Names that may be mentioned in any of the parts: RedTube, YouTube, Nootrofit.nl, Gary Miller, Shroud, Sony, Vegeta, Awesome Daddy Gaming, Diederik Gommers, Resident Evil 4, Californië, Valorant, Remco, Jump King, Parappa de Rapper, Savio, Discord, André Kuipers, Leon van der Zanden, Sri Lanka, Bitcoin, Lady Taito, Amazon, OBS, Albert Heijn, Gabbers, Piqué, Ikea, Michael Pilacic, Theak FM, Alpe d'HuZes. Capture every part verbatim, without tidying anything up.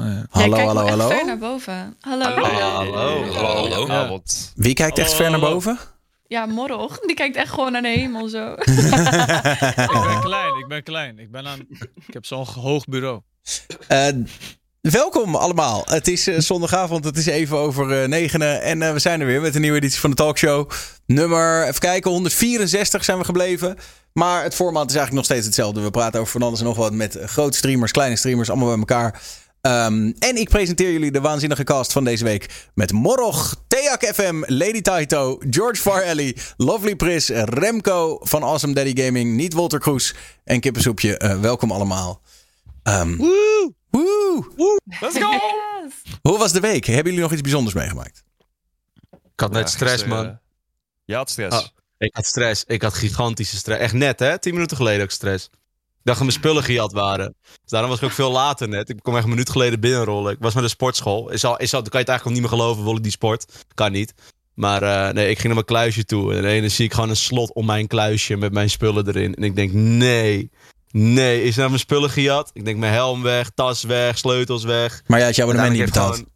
Oh, ja. Hallo, ja, hallo, hallo. Ver naar boven. Hallo. Hallo, hallo. hallo. hallo. Ja. Wie kijkt hallo. echt ver naar boven? Ja, Morrog. Die kijkt echt gewoon naar de hemel zo. ik ben klein, ik ben klein. Ik, ben aan... ik heb zo'n hoog bureau. Uh, welkom allemaal. Het is uh, zondagavond, het is even over uh, negenen. En uh, we zijn er weer met een nieuwe editie van de talkshow. Nummer, even kijken, honderdvierenzestig zijn we gebleven. Maar het format is eigenlijk nog steeds hetzelfde. We praten over van alles en nog wat met grote streamers, kleine streamers, allemaal bij elkaar. Um, en ik presenteer jullie de waanzinnige cast van deze week. Met Morrog, Theak F M, Lady Taito, George Farrelly, Lovely Pris, Remco van Awesome Daddy Gaming, NietWolterKroes en Kippensoepje. Uh, welkom allemaal. Um, Woe! Woe! Woe! Let's go! Yes. Hoe was de week? Hebben jullie nog iets bijzonders meegemaakt? Ik had net ja, stress, man. Uh, je had stress. Ah, ik had stress. Ik had gigantische stress. Echt net, hè? Tien minuten geleden ook stress. Ik dacht dat mijn spullen gejat waren. Dus daarom was ik ook veel later net. Ik kwam echt een minuut geleden binnenrollen. Ik was naar de sportschool. Is al, is al, dan kan je het eigenlijk ook niet meer geloven. Wil ik die sport? Kan niet. Maar uh, nee, ik ging naar mijn kluisje toe. En ineens zie ik gewoon een slot om mijn kluisje met mijn spullen erin. En ik denk, nee. Nee, is nou mijn spullen gejat? Ik denk, mijn helm weg, tas weg, sleutels weg. Maar ja, het jouw abonnement niet betaald. Gewoon...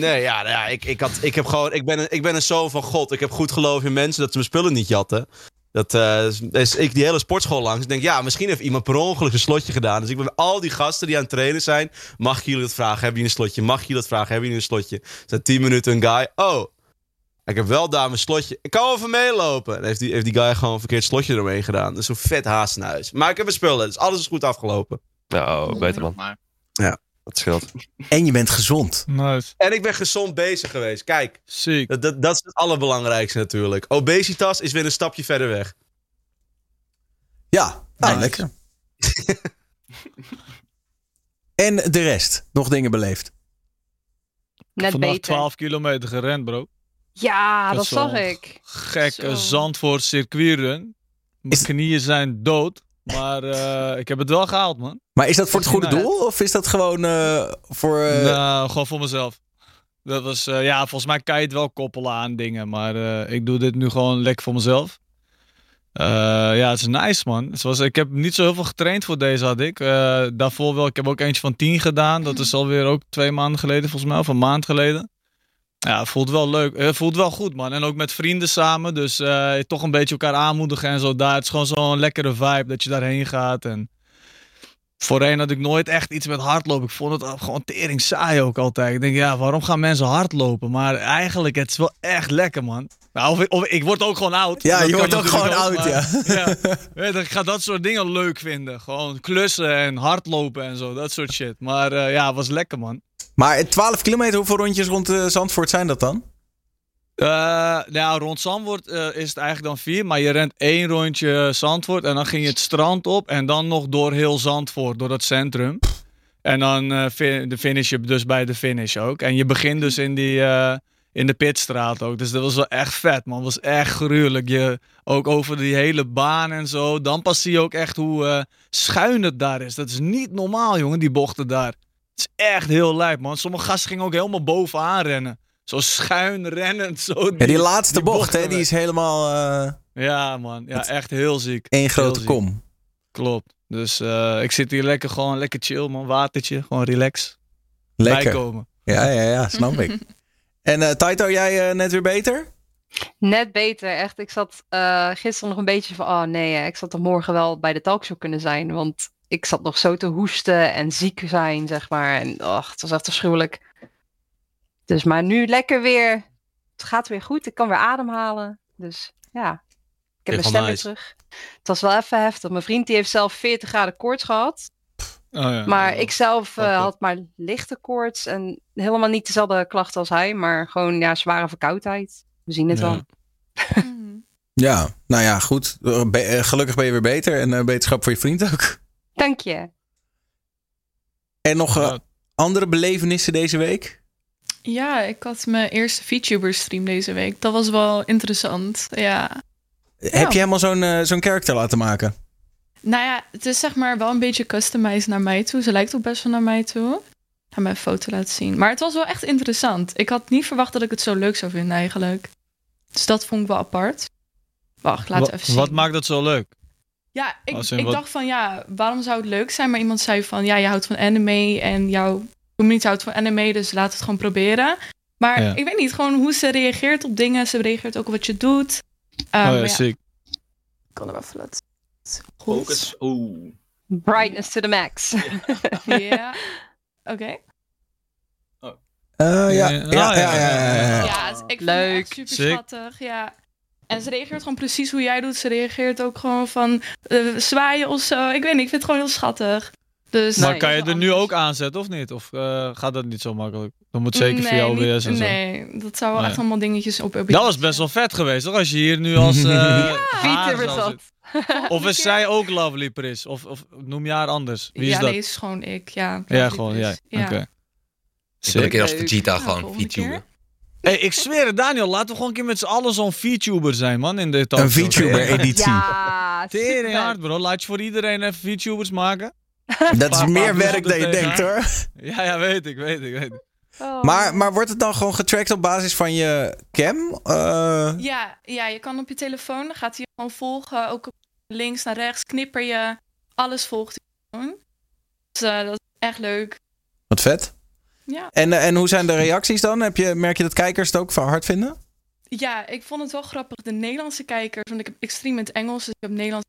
Nee, ja, nou ja ik, ik, had, ik, heb gewoon, ik, ben een, ik ben een zoon van God. Ik heb goed geloof in mensen dat ze mijn spullen niet jatten. Dat uh, is ik die hele sportschool langs. Ik denk, ja, misschien heeft iemand per ongeluk een slotje gedaan. Dus ik ben al die gasten die aan het trainen zijn. Mag ik jullie dat vragen? Hebben jullie een slotje? Mag ik jullie dat vragen? Hebben jullie een slotje? Zijn tien minuten een guy. Oh, ik heb wel daar mijn slotje. Ik kan even meelopen. En heeft die, heeft die guy gewoon een verkeerd slotje ermee gedaan. Dus zo'n vet haast naar huis. Maar ik heb mijn spullen. Dus alles is goed afgelopen. Nou, beter dan. Ja. Dat scheelt. En je bent gezond. Nice. En ik ben gezond bezig geweest. Kijk, ziek. Dat, dat, dat is het allerbelangrijkste natuurlijk. Obesitas is weer een stapje verder weg. Ja, nou, nice. Lekker. En de rest? Nog dingen beleefd? Net vannacht beter. twaalf kilometer gerend, bro. Ja, dat, dat zag ik. Gekke Zandvoort circuitrun. Mijn is... knieën zijn dood. Maar uh, ik heb het wel gehaald, man. Maar is dat voor het goede doel? Of is dat gewoon uh, voor... Uh... Nou, gewoon voor mezelf. Dat was, uh, ja, volgens mij kan je het wel koppelen aan dingen. Maar uh, ik doe dit nu gewoon lekker voor mezelf. Uh, ja, het is nice, man. Zoals, ik heb niet zo heel veel getraind voor deze, had ik. Uh, daarvoor wel. Ik heb ook eentje van tien gedaan. Dat is alweer ook twee maanden geleden, volgens mij. Of een maand geleden. Ja, het voelt wel leuk. Het voelt wel goed, man. En ook met vrienden samen. Dus uh, toch een beetje elkaar aanmoedigen en zo. Daar, het is gewoon zo'n lekkere vibe dat je daarheen gaat. En voorheen had ik nooit echt iets met hardlopen. Ik vond het gewoon tering saai ook altijd. Ik denk, ja, waarom gaan mensen hardlopen? Maar eigenlijk, het is wel echt lekker, man. Nou, of, of, ik word ook gewoon oud. Ja, je wordt ook gewoon oud, maar, ja. ja weet, ik ga dat soort dingen leuk vinden. Gewoon klussen en hardlopen en zo. Dat soort shit. Maar uh, ja, het was lekker, man. Maar twaalf kilometer, hoeveel rondjes rond uh, Zandvoort zijn dat dan? Uh, nou, rond Zandvoort uh, is het eigenlijk dan vier. Maar je rent één rondje Zandvoort. En dan ging je het strand op. En dan nog door heel Zandvoort, door dat centrum. En dan uh, fin- de finish je dus bij de finish ook. En je begint dus in, die, uh, in de Pitstraat ook. Dus dat was wel echt vet, man. Dat was echt gruwelijk. Je, ook over die hele baan en zo. Dan pas zie je ook echt hoe uh, schuin het daar is. Dat is niet normaal, jongen, die bochten daar. Het is echt heel lijp, man. Sommige gasten gingen ook helemaal bovenaan rennen. Zo schuin rennend. Zo die, ja, die laatste die bocht, hè, die is helemaal... Uh, ja, man. Ja, echt heel ziek. Eén grote heel kom. Ziek. Klopt. Dus uh, ik zit hier lekker gewoon lekker chill, man. Watertje. Gewoon relax. Lekker. Bijkomen. Ja, ja, ja. Snap ik. En uh, Taito, jij uh, net weer beter? Net beter, echt. Ik zat uh, gisteren nog een beetje van... Oh nee, hè, ik zat er morgen wel bij de talkshow kunnen zijn, want... Ik zat nog zo te hoesten en ziek zijn, zeg maar. En och, het was echt afschuwelijk. Dus maar nu lekker weer. Het gaat weer goed. Ik kan weer ademhalen. Dus ja, ik heb mijn stem weer terug. Het was wel even heftig. Mijn vriend die heeft zelf veertig graden koorts gehad. Oh ja, maar ja, ja. ik zelf uh, had maar lichte koorts. En helemaal niet dezelfde klachten als hij. Maar gewoon ja, zware verkoudheid. We zien het ja. wel. Ja, nou ja, goed. Be- gelukkig ben je weer beter. En uh, beterschap voor je vriend ook. Dank je. En nog uh, andere belevenissen deze week? Ja, ik had mijn eerste VTuber-stream deze week. Dat was wel interessant, ja. Heb ja. je helemaal zo'n, uh, zo'n character laten maken? Nou ja, het is zeg maar wel een beetje customized naar mij toe. Ze lijkt ook best wel naar mij toe. Ik ga mijn foto laten zien. Maar het was wel echt interessant. Ik had niet verwacht dat ik het zo leuk zou vinden eigenlijk. Dus dat vond ik wel apart. Wacht, laat Wa- even zien. Wat maakt dat zo leuk? Ja, ik, ik dacht van ja, waarom zou het leuk zijn? Maar iemand zei van ja, je houdt van anime en jouw me niet houdt van anime, dus laat het gewoon proberen. Maar ja. ik weet niet, gewoon hoe ze reageert op dingen. Ze reageert ook op wat je doet. Um, oh ja, ziek. Ja. Ik kan er wel flat. Focus. Oeh. Brightness to the max. Ja. yeah. Oké. Okay. Uh, ja. Ja, ja, ja, ja, ja. ja dus ik leuk. Vind het super schattig, ja. En ze reageert gewoon precies hoe jij doet. Ze reageert ook gewoon van uh, zwaaien of zo. Ik weet niet, ik vind het gewoon heel schattig. Dus, maar nee, kan je er anders. Nu ook aanzetten of niet? Of uh, gaat dat niet zo makkelijk? Dan moet zeker nee, via O B S niet, en zo. Nee, dat zou wel nee. echt allemaal dingetjes op O B S. Dat was best wel vet geweest, toch? Als je hier nu als... Uh, ja, haar of is zij ook Lovely Pris? Of, of noem je haar anders? Wie is ja, dat? Nee, is gewoon ik, ja. Lovely ja, gewoon jij. Ja. Oké. Okay. Ik een keer als Vegeta gewoon, VTuber. Hey, ik zweer het, Daniel, laten we gewoon een keer met z'n allen zo'n VTuber zijn, man, in de talkshow. Een VTuber-editie. Ja, tering hard, bro. Laat je voor iedereen even VTubers maken. Dat is meer werk dan je denkt, hoor. Ja, ja, weet ik, weet ik, weet ik. Oh. Maar, maar wordt het dan gewoon getrackt op basis van je cam? Uh... Ja, ja, je kan op je telefoon, dan gaat hij gewoon volgen, ook links naar rechts, knipper je, alles volgt hij gewoon. Dus uh, dat is echt leuk. Wat vet. Ja. En, en hoe zijn de reacties dan? Heb je, merk je dat kijkers het ook van hard vinden? Ja, ik vond het wel grappig. De Nederlandse kijkers, want ik heb extreem in het Engels, dus ik heb Nederlands.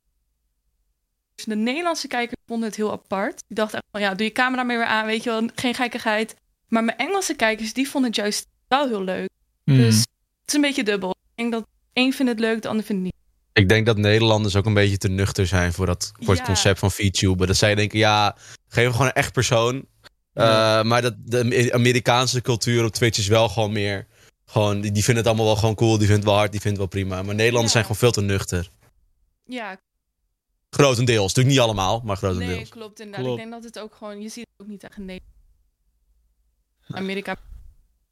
De Nederlandse kijkers vonden het heel apart. Die dachten echt van, ja, doe je camera maar weer aan, weet je wel, geen gekkigheid. Maar mijn Engelse kijkers, die vonden het juist wel heel leuk. Mm. Dus het is een beetje dubbel. Ik denk dat één vindt het leuk, de ander vindt het niet. Ik denk dat Nederlanders ook een beetje te nuchter zijn voor dat voor ja. het concept van VTuber. Dat zij denken, ja, geef gewoon een echt persoon. Uh, maar dat, de Amerikaanse cultuur op Twitch is wel gewoon meer... Gewoon, die, die vinden het allemaal wel gewoon cool, die vinden het wel hard, die vinden het wel prima. Maar Nederlanders ja. zijn gewoon veel te nuchter. Ja. Grotendeels, natuurlijk niet allemaal, maar grotendeels. Nee, klopt inderdaad. Klopt. Ik denk dat het ook gewoon... Je ziet het ook niet echt in Nederland. Amerika...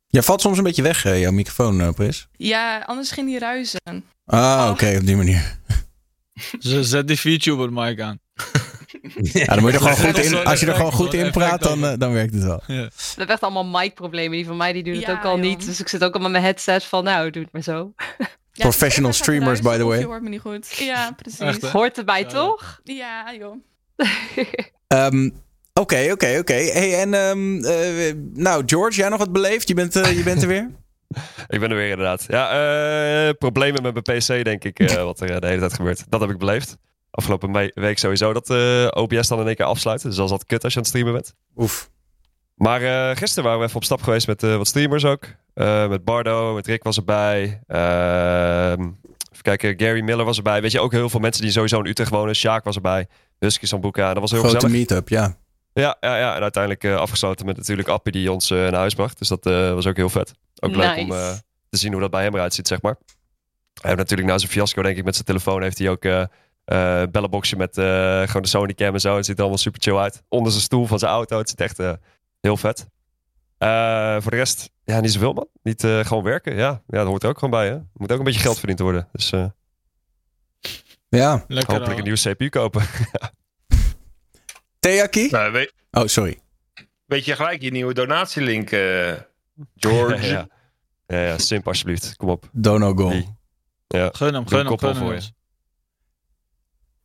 Ja, valt soms een beetje weg, jouw microfoon, Pris. Ja, anders ging die ruizen. Ah, oké, okay, op die manier. Zet die VTuber-mic aan. Ja, dan moet je er gewoon goed in, als je er gewoon goed in praat, dan, uh, dan werkt het wel. Ja. We hebben echt allemaal mic-problemen. Die van mij die doen het ja, ook al joh. niet. Dus ik zit ook al met mijn headset van, nou, doe het maar zo. Ja, professional streamers, by the way. Je hoort me niet goed. Ja, precies. Echt, hoort erbij, ja, toch? Ja, joh. Oké, oké, oké. Hey, en um, uh, nou, George, jij nog wat beleefd? Je bent, uh, je bent er weer? Ik ben er weer, inderdaad. Ja, uh, problemen met mijn P C, denk ik, uh, wat er uh, de hele tijd gebeurt. Dat heb ik beleefd. Afgelopen me- week sowieso dat uh, O B S dan in één keer afsluit. Dus dat is altijd kut als je aan het streamen bent. Oef. Maar uh, gisteren waren we even op stap geweest met uh, wat streamers ook. Uh, met Bardo, met Rick was erbij. Uh, even kijken, Gary Miller was erbij. Weet je, ook heel veel mensen die sowieso in Utrecht wonen. Sjaak was erbij. Husky Sambuca. Dat was heel Grote gezellig. Grote meet-up, ja. Ja, ja, ja. En uiteindelijk uh, afgesloten met natuurlijk Appie die ons uh, naar huis bracht. Dus dat uh, was ook heel vet. Ook nice. Leuk om uh, te zien hoe dat bij hem eruit ziet, zeg maar. Hij heeft natuurlijk na zijn fiasco, denk ik, met zijn telefoon heeft hij ook... Uh, Uh, bellenboxje met uh, gewoon de Sony cam en zo. Het ziet er allemaal super chill uit. Onder zijn stoel van zijn auto. Het ziet echt uh, heel vet. Uh, voor de rest, ja, niet zoveel, man. Niet uh, gewoon werken. Ja. ja, dat hoort er ook gewoon bij. Hè? Moet ook een beetje geld verdiend worden. Dus uh, ja. Lekker, hopelijk een nieuwe C P U kopen. Theakie? Nou, weet... Oh, sorry. Weet je gelijk je nieuwe donatielink, uh, George? ja, ja. ja, ja, simp alsjeblieft. Kom op. Dono goal. Nee. Ja. Gun hem, gun hem, gun hem.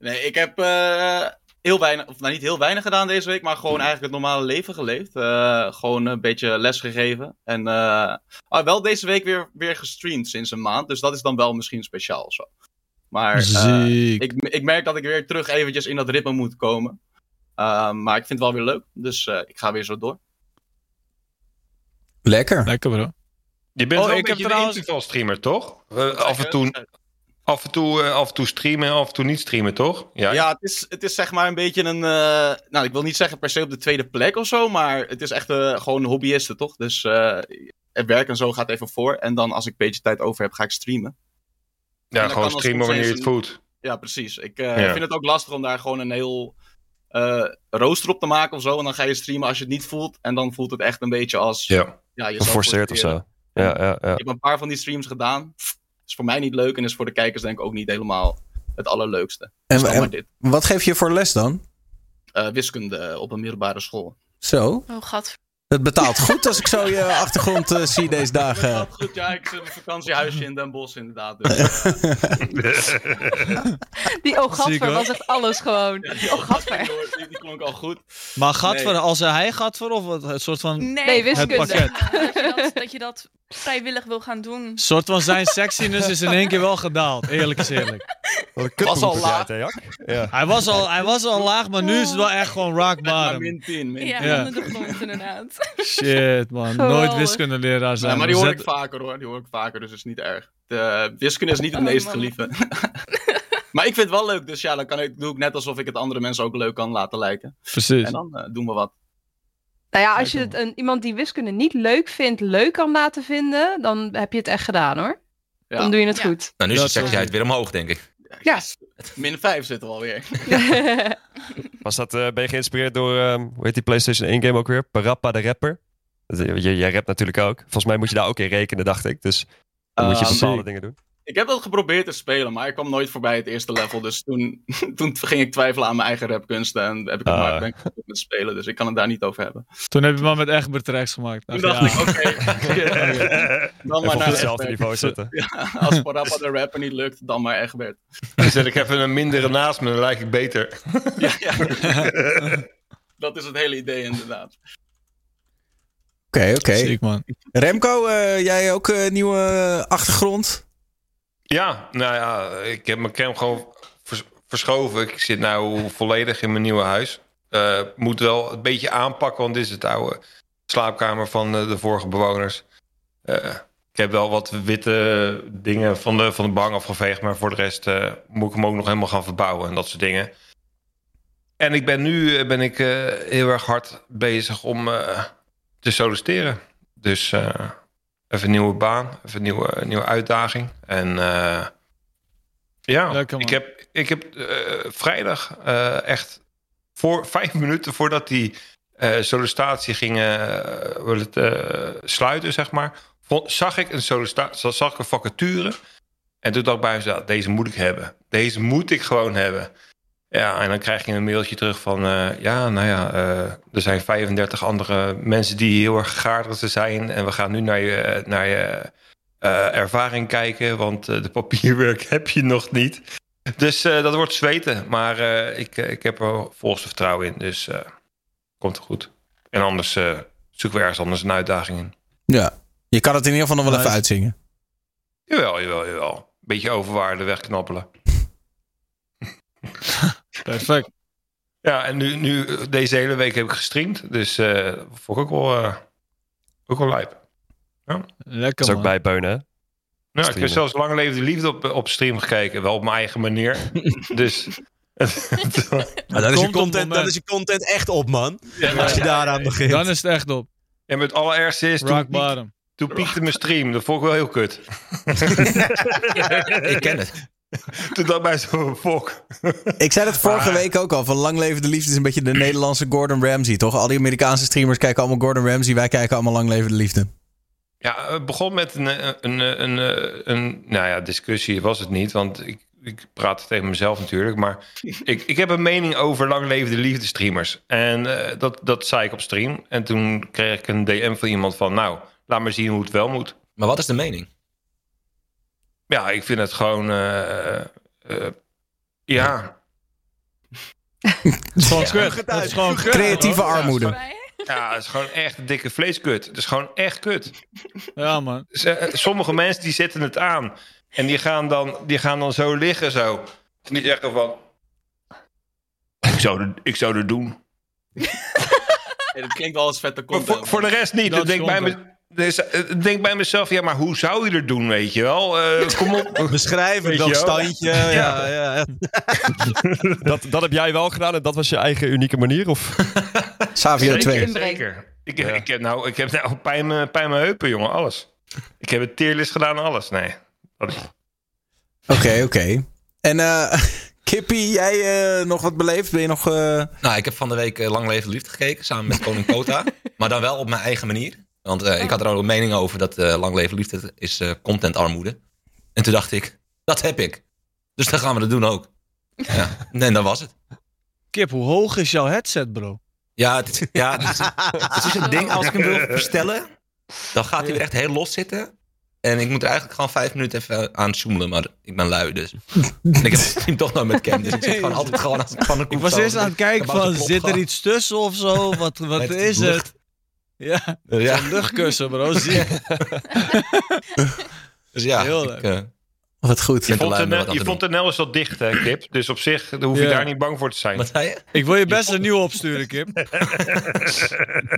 Nee, ik heb uh, heel weinig, of nou niet heel weinig gedaan deze week, maar gewoon eigenlijk het normale leven geleefd. Uh, gewoon een beetje les gegeven. En uh, ah, wel deze week weer, weer gestreamd sinds een maand, dus dat is dan wel misschien speciaal of zo. Maar uh, ik, ik merk dat ik weer terug eventjes in dat ritme moet komen. Uh, maar ik vind het wel weer leuk, dus uh, ik ga weer zo door. Lekker. Lekker bro. Je bent oh, een beetje trouwens... een interval streamer, toch? Uh, af en toe... Af en toe, uh, af en toe streamen, af en toe niet streamen, toch? Ja, ja het, is, het is zeg maar een beetje een... Uh, nou, ik wil niet zeggen per se op de tweede plek of zo, maar het is echt uh, gewoon hobbyisten, toch? Dus uh, het werk en zo gaat even voor. En dan als ik een beetje tijd over heb, ga ik streamen. Ja, gewoon streamen wanneer je het voelt. Ja, precies. Ik uh, ja. vind het ook lastig om daar gewoon een heel uh, rooster op te maken of zo. En dan ga je streamen als je het niet voelt. En dan voelt het echt een beetje als... Ja, ja geforceerd of zo. Ja, ja, ja. Ik heb een paar van die streams gedaan... is voor mij niet leuk en is voor de kijkers denk ik ook niet helemaal het allerleukste. En, dus en dit. Wat geef je voor les dan? Uh, wiskunde op een middelbare school. Zo? Oh, gadver. Het betaalt goed als ik zo je achtergrond uh, zie deze dagen. Het betaalt goed, ja. Ik zit in een vakantiehuisje in Den Bosch inderdaad. Dus. Die Ogatver was echt alles gewoon. Ja, die Ogatver. Die, die klonk al goed. Maar Gatver, nee. Als hij Gatver of het soort van nee, wiskunde. Ja, dat, je dat, dat je dat vrijwillig wil gaan doen. Een soort van zijn sexiness is in één keer wel gedaald. Eerlijk is eerlijk. Was al laag. Uit, hè, ja. hij, was al, hij was al laag, maar nu is het wel echt gewoon rock bottom. Min tien, min tien. Ja, ja. Onder de grond inderdaad. Shit, man. Geweldig. Nooit wiskundeleraar zijn. Ja, maar die hoor ik vaker, hoor. Die hoor ik vaker, dus dat is niet erg. De wiskunde is niet het oh, meest geliefde. Maar ik vind het wel leuk, dus ja, dan kan ik, doe ik net alsof ik het andere mensen ook leuk kan laten lijken. Precies. En dan uh, doen we wat. Nou ja, als je het een, iemand die wiskunde niet leuk vindt, leuk kan laten vinden, dan heb je het echt gedaan, hoor. Ja. Dan doe je het ja. goed. Nou, nu is de seksualiteit weer omhoog, denk ik. Ja. Yes. Min vijf zit er alweer. Was dat, uh, ben je geïnspireerd door, uh, hoe heet die PlayStation één game ook weer? Parappa de Rapper. Jij rapt natuurlijk ook. Volgens mij moet je daar ook in rekenen, dacht ik. Dus dan uh, moet je bepaalde dingen doen. Ik heb dat geprobeerd te spelen, maar ik kwam nooit voorbij het eerste level. Dus toen, toen ging ik twijfelen aan mijn eigen rapkunsten. En heb ik het uh. maar ben ik met spelen, dus ik kan het daar niet over hebben. Toen heb je maar met Egbert tracks gemaakt. Toen dacht ja. ik, oké. Okay, okay, okay. Dan maar naar hetzelfde niveau zitten. Ja, als Parappa de Rapper niet lukt, dan maar Egbert. Dan zet ik even een mindere naast me, dan lijk ik beter. Ja, ja. Dat is het hele idee inderdaad. Oké, okay, oké. Okay. Ziek, man. Remco, uh, jij ook uh, nieuwe achtergrond? Ja, nou ja, ik heb mijn cam gewoon vers- verschoven. Ik zit nou volledig in mijn nieuwe huis. Uh, moet wel een beetje aanpakken, want dit is het oude slaapkamer van de, de vorige bewoners. Uh, ik heb wel wat witte dingen van de, van de bank afgeveegd, maar voor de rest uh, moet ik hem ook nog helemaal gaan verbouwen en dat soort dingen. En ik ben nu ben ik, uh, heel erg hard bezig om uh, te solliciteren. Dus... Uh, Even een nieuwe baan, even een nieuwe, nieuwe uitdaging. En uh, ja, Lekker, ik heb, ik heb uh, vrijdag uh, echt voor vijf minuten voordat die uh, sollicitatie ging uh, uh, sluiten, zeg maar, vond, zag ik een sollicitatie, zag ik een vacature. En toen dacht ik bij mezelf, deze moet ik hebben. Deze moet ik gewoon hebben. Ja, en dan krijg je een mailtje terug van... Uh, ja, nou ja, uh, er zijn vijfendertig andere mensen die heel erg gegadigd zijn... en we gaan nu naar je, naar je uh, ervaring kijken... want uh, de papierwerk heb je nog niet. Dus uh, dat wordt zweten, maar uh, ik, ik heb er volste vertrouwen in. Dus uh, komt het goed. En anders uh, zoeken we ergens anders een uitdaging in. Ja, je kan het in ieder geval nog wel even uitzingen. Jawel, jawel, jawel. Beetje overwaarde wegknappelen. Perfect. Ja, en nu, nu deze hele week heb ik gestreamd. Dus uh, dat vond ik ook wel, uh, ook wel lijp. Ja. Lekker, dat is ook bijbeunen, hè? Ja, streamen. Ik heb zelfs Lang Leven de Liefde op, op stream gekeken. Wel op mijn eigen manier. Dus... nou, dan, is je content, dan is je content echt op, man. Ja, als je daaraan begint. Dan is het echt op. En met alle R C's... Rock bottom. Toen piekte mijn stream. Dat vond ik wel heel kut. Ik ken het. Toen dat mij zo'n volk. Ik zei dat vorige ah. week ook al. Van Lang Leven de Liefde is een beetje de Nederlandse Gordon Ramsay, toch? Al die Amerikaanse streamers kijken allemaal Gordon Ramsay. Wij kijken allemaal Lang Leven de Liefde. Ja, het begon met een, een, een, een, een nou ja, discussie was het niet. Want ik, ik praat tegen mezelf natuurlijk. Maar ik, ik heb een mening over Lang Leven de Liefde streamers. En uh, dat, dat zei ik op stream. En toen kreeg ik een D M van iemand van... Nou, laat maar zien hoe het wel moet. Maar wat is de mening? Ja, ik vind het gewoon... Uh, uh, ja. Het is gewoon kut. Ja, het is gewoon kut. Creatieve armoede. Ja, het is gewoon echt een dikke vleeskut. Het is gewoon echt kut. Ja, man. Sommige mensen die zetten het aan. En die gaan dan, die gaan dan zo liggen zo. En die zeggen van... Ik zou het, ik zou het doen. Ja, dat klinkt wel als vette content. Voor, voor de rest niet. Dat, dat denk bij me... Dus ik denk bij mezelf, ja, maar hoe zou je er doen, weet je wel? Uh, kom op. Beschrijven, dat standje. Ja, ja. Ja, ja. dat, dat heb jij wel gedaan en dat was je eigen unieke manier? Of? Savio twee. Zeker. Ik, ja. ik heb nou, ik heb nou pijn mijn heupen, jongen, alles. Ik heb het teerlist gedaan, alles. Nee. Oké, oké. Okay. En uh, Kippie, jij uh, nog wat beleefd? Ben je nog... Uh... Nou, ik heb van de week uh, Lang Leven Liefde gekeken, samen met Koning Kota. Maar dan wel op mijn eigen manier. Want uh, ik had er ook een mening over dat uh, Lang Leven Liefde is uh, contentarmoede. En toen dacht ik, dat heb ik. Dus dan gaan we dat doen ook. Ja. En dat was het. Kip, hoe hoog is jouw headset, bro? Ja, het is, ja, het is, het is een ding. Als ik hem wil verstellen, dan gaat hij weer echt heel los zitten. En ik moet er eigenlijk gewoon vijf minuten even aan zoemelen, maar ik ben lui dus. En ik heb hem toch nooit met Cam, dus ik zit gewoon altijd gewoon als een pannenkoek. Ik was eerst aan het kijken van, zit er iets tussen of zo? Wat, wat het is lucht. Het? Ja, ja. Zo'n luchtkussen, bro. Zie je. Dus ja, heel leuk. Ik, uh, wat goed. Je vond, N L, wat je vond N L is al dicht, hè, Kip. Dus op zich hoef je yeah. daar niet bang voor te zijn. Wat zei je? Ik wil je best je een nieuwe opsturen, Kip.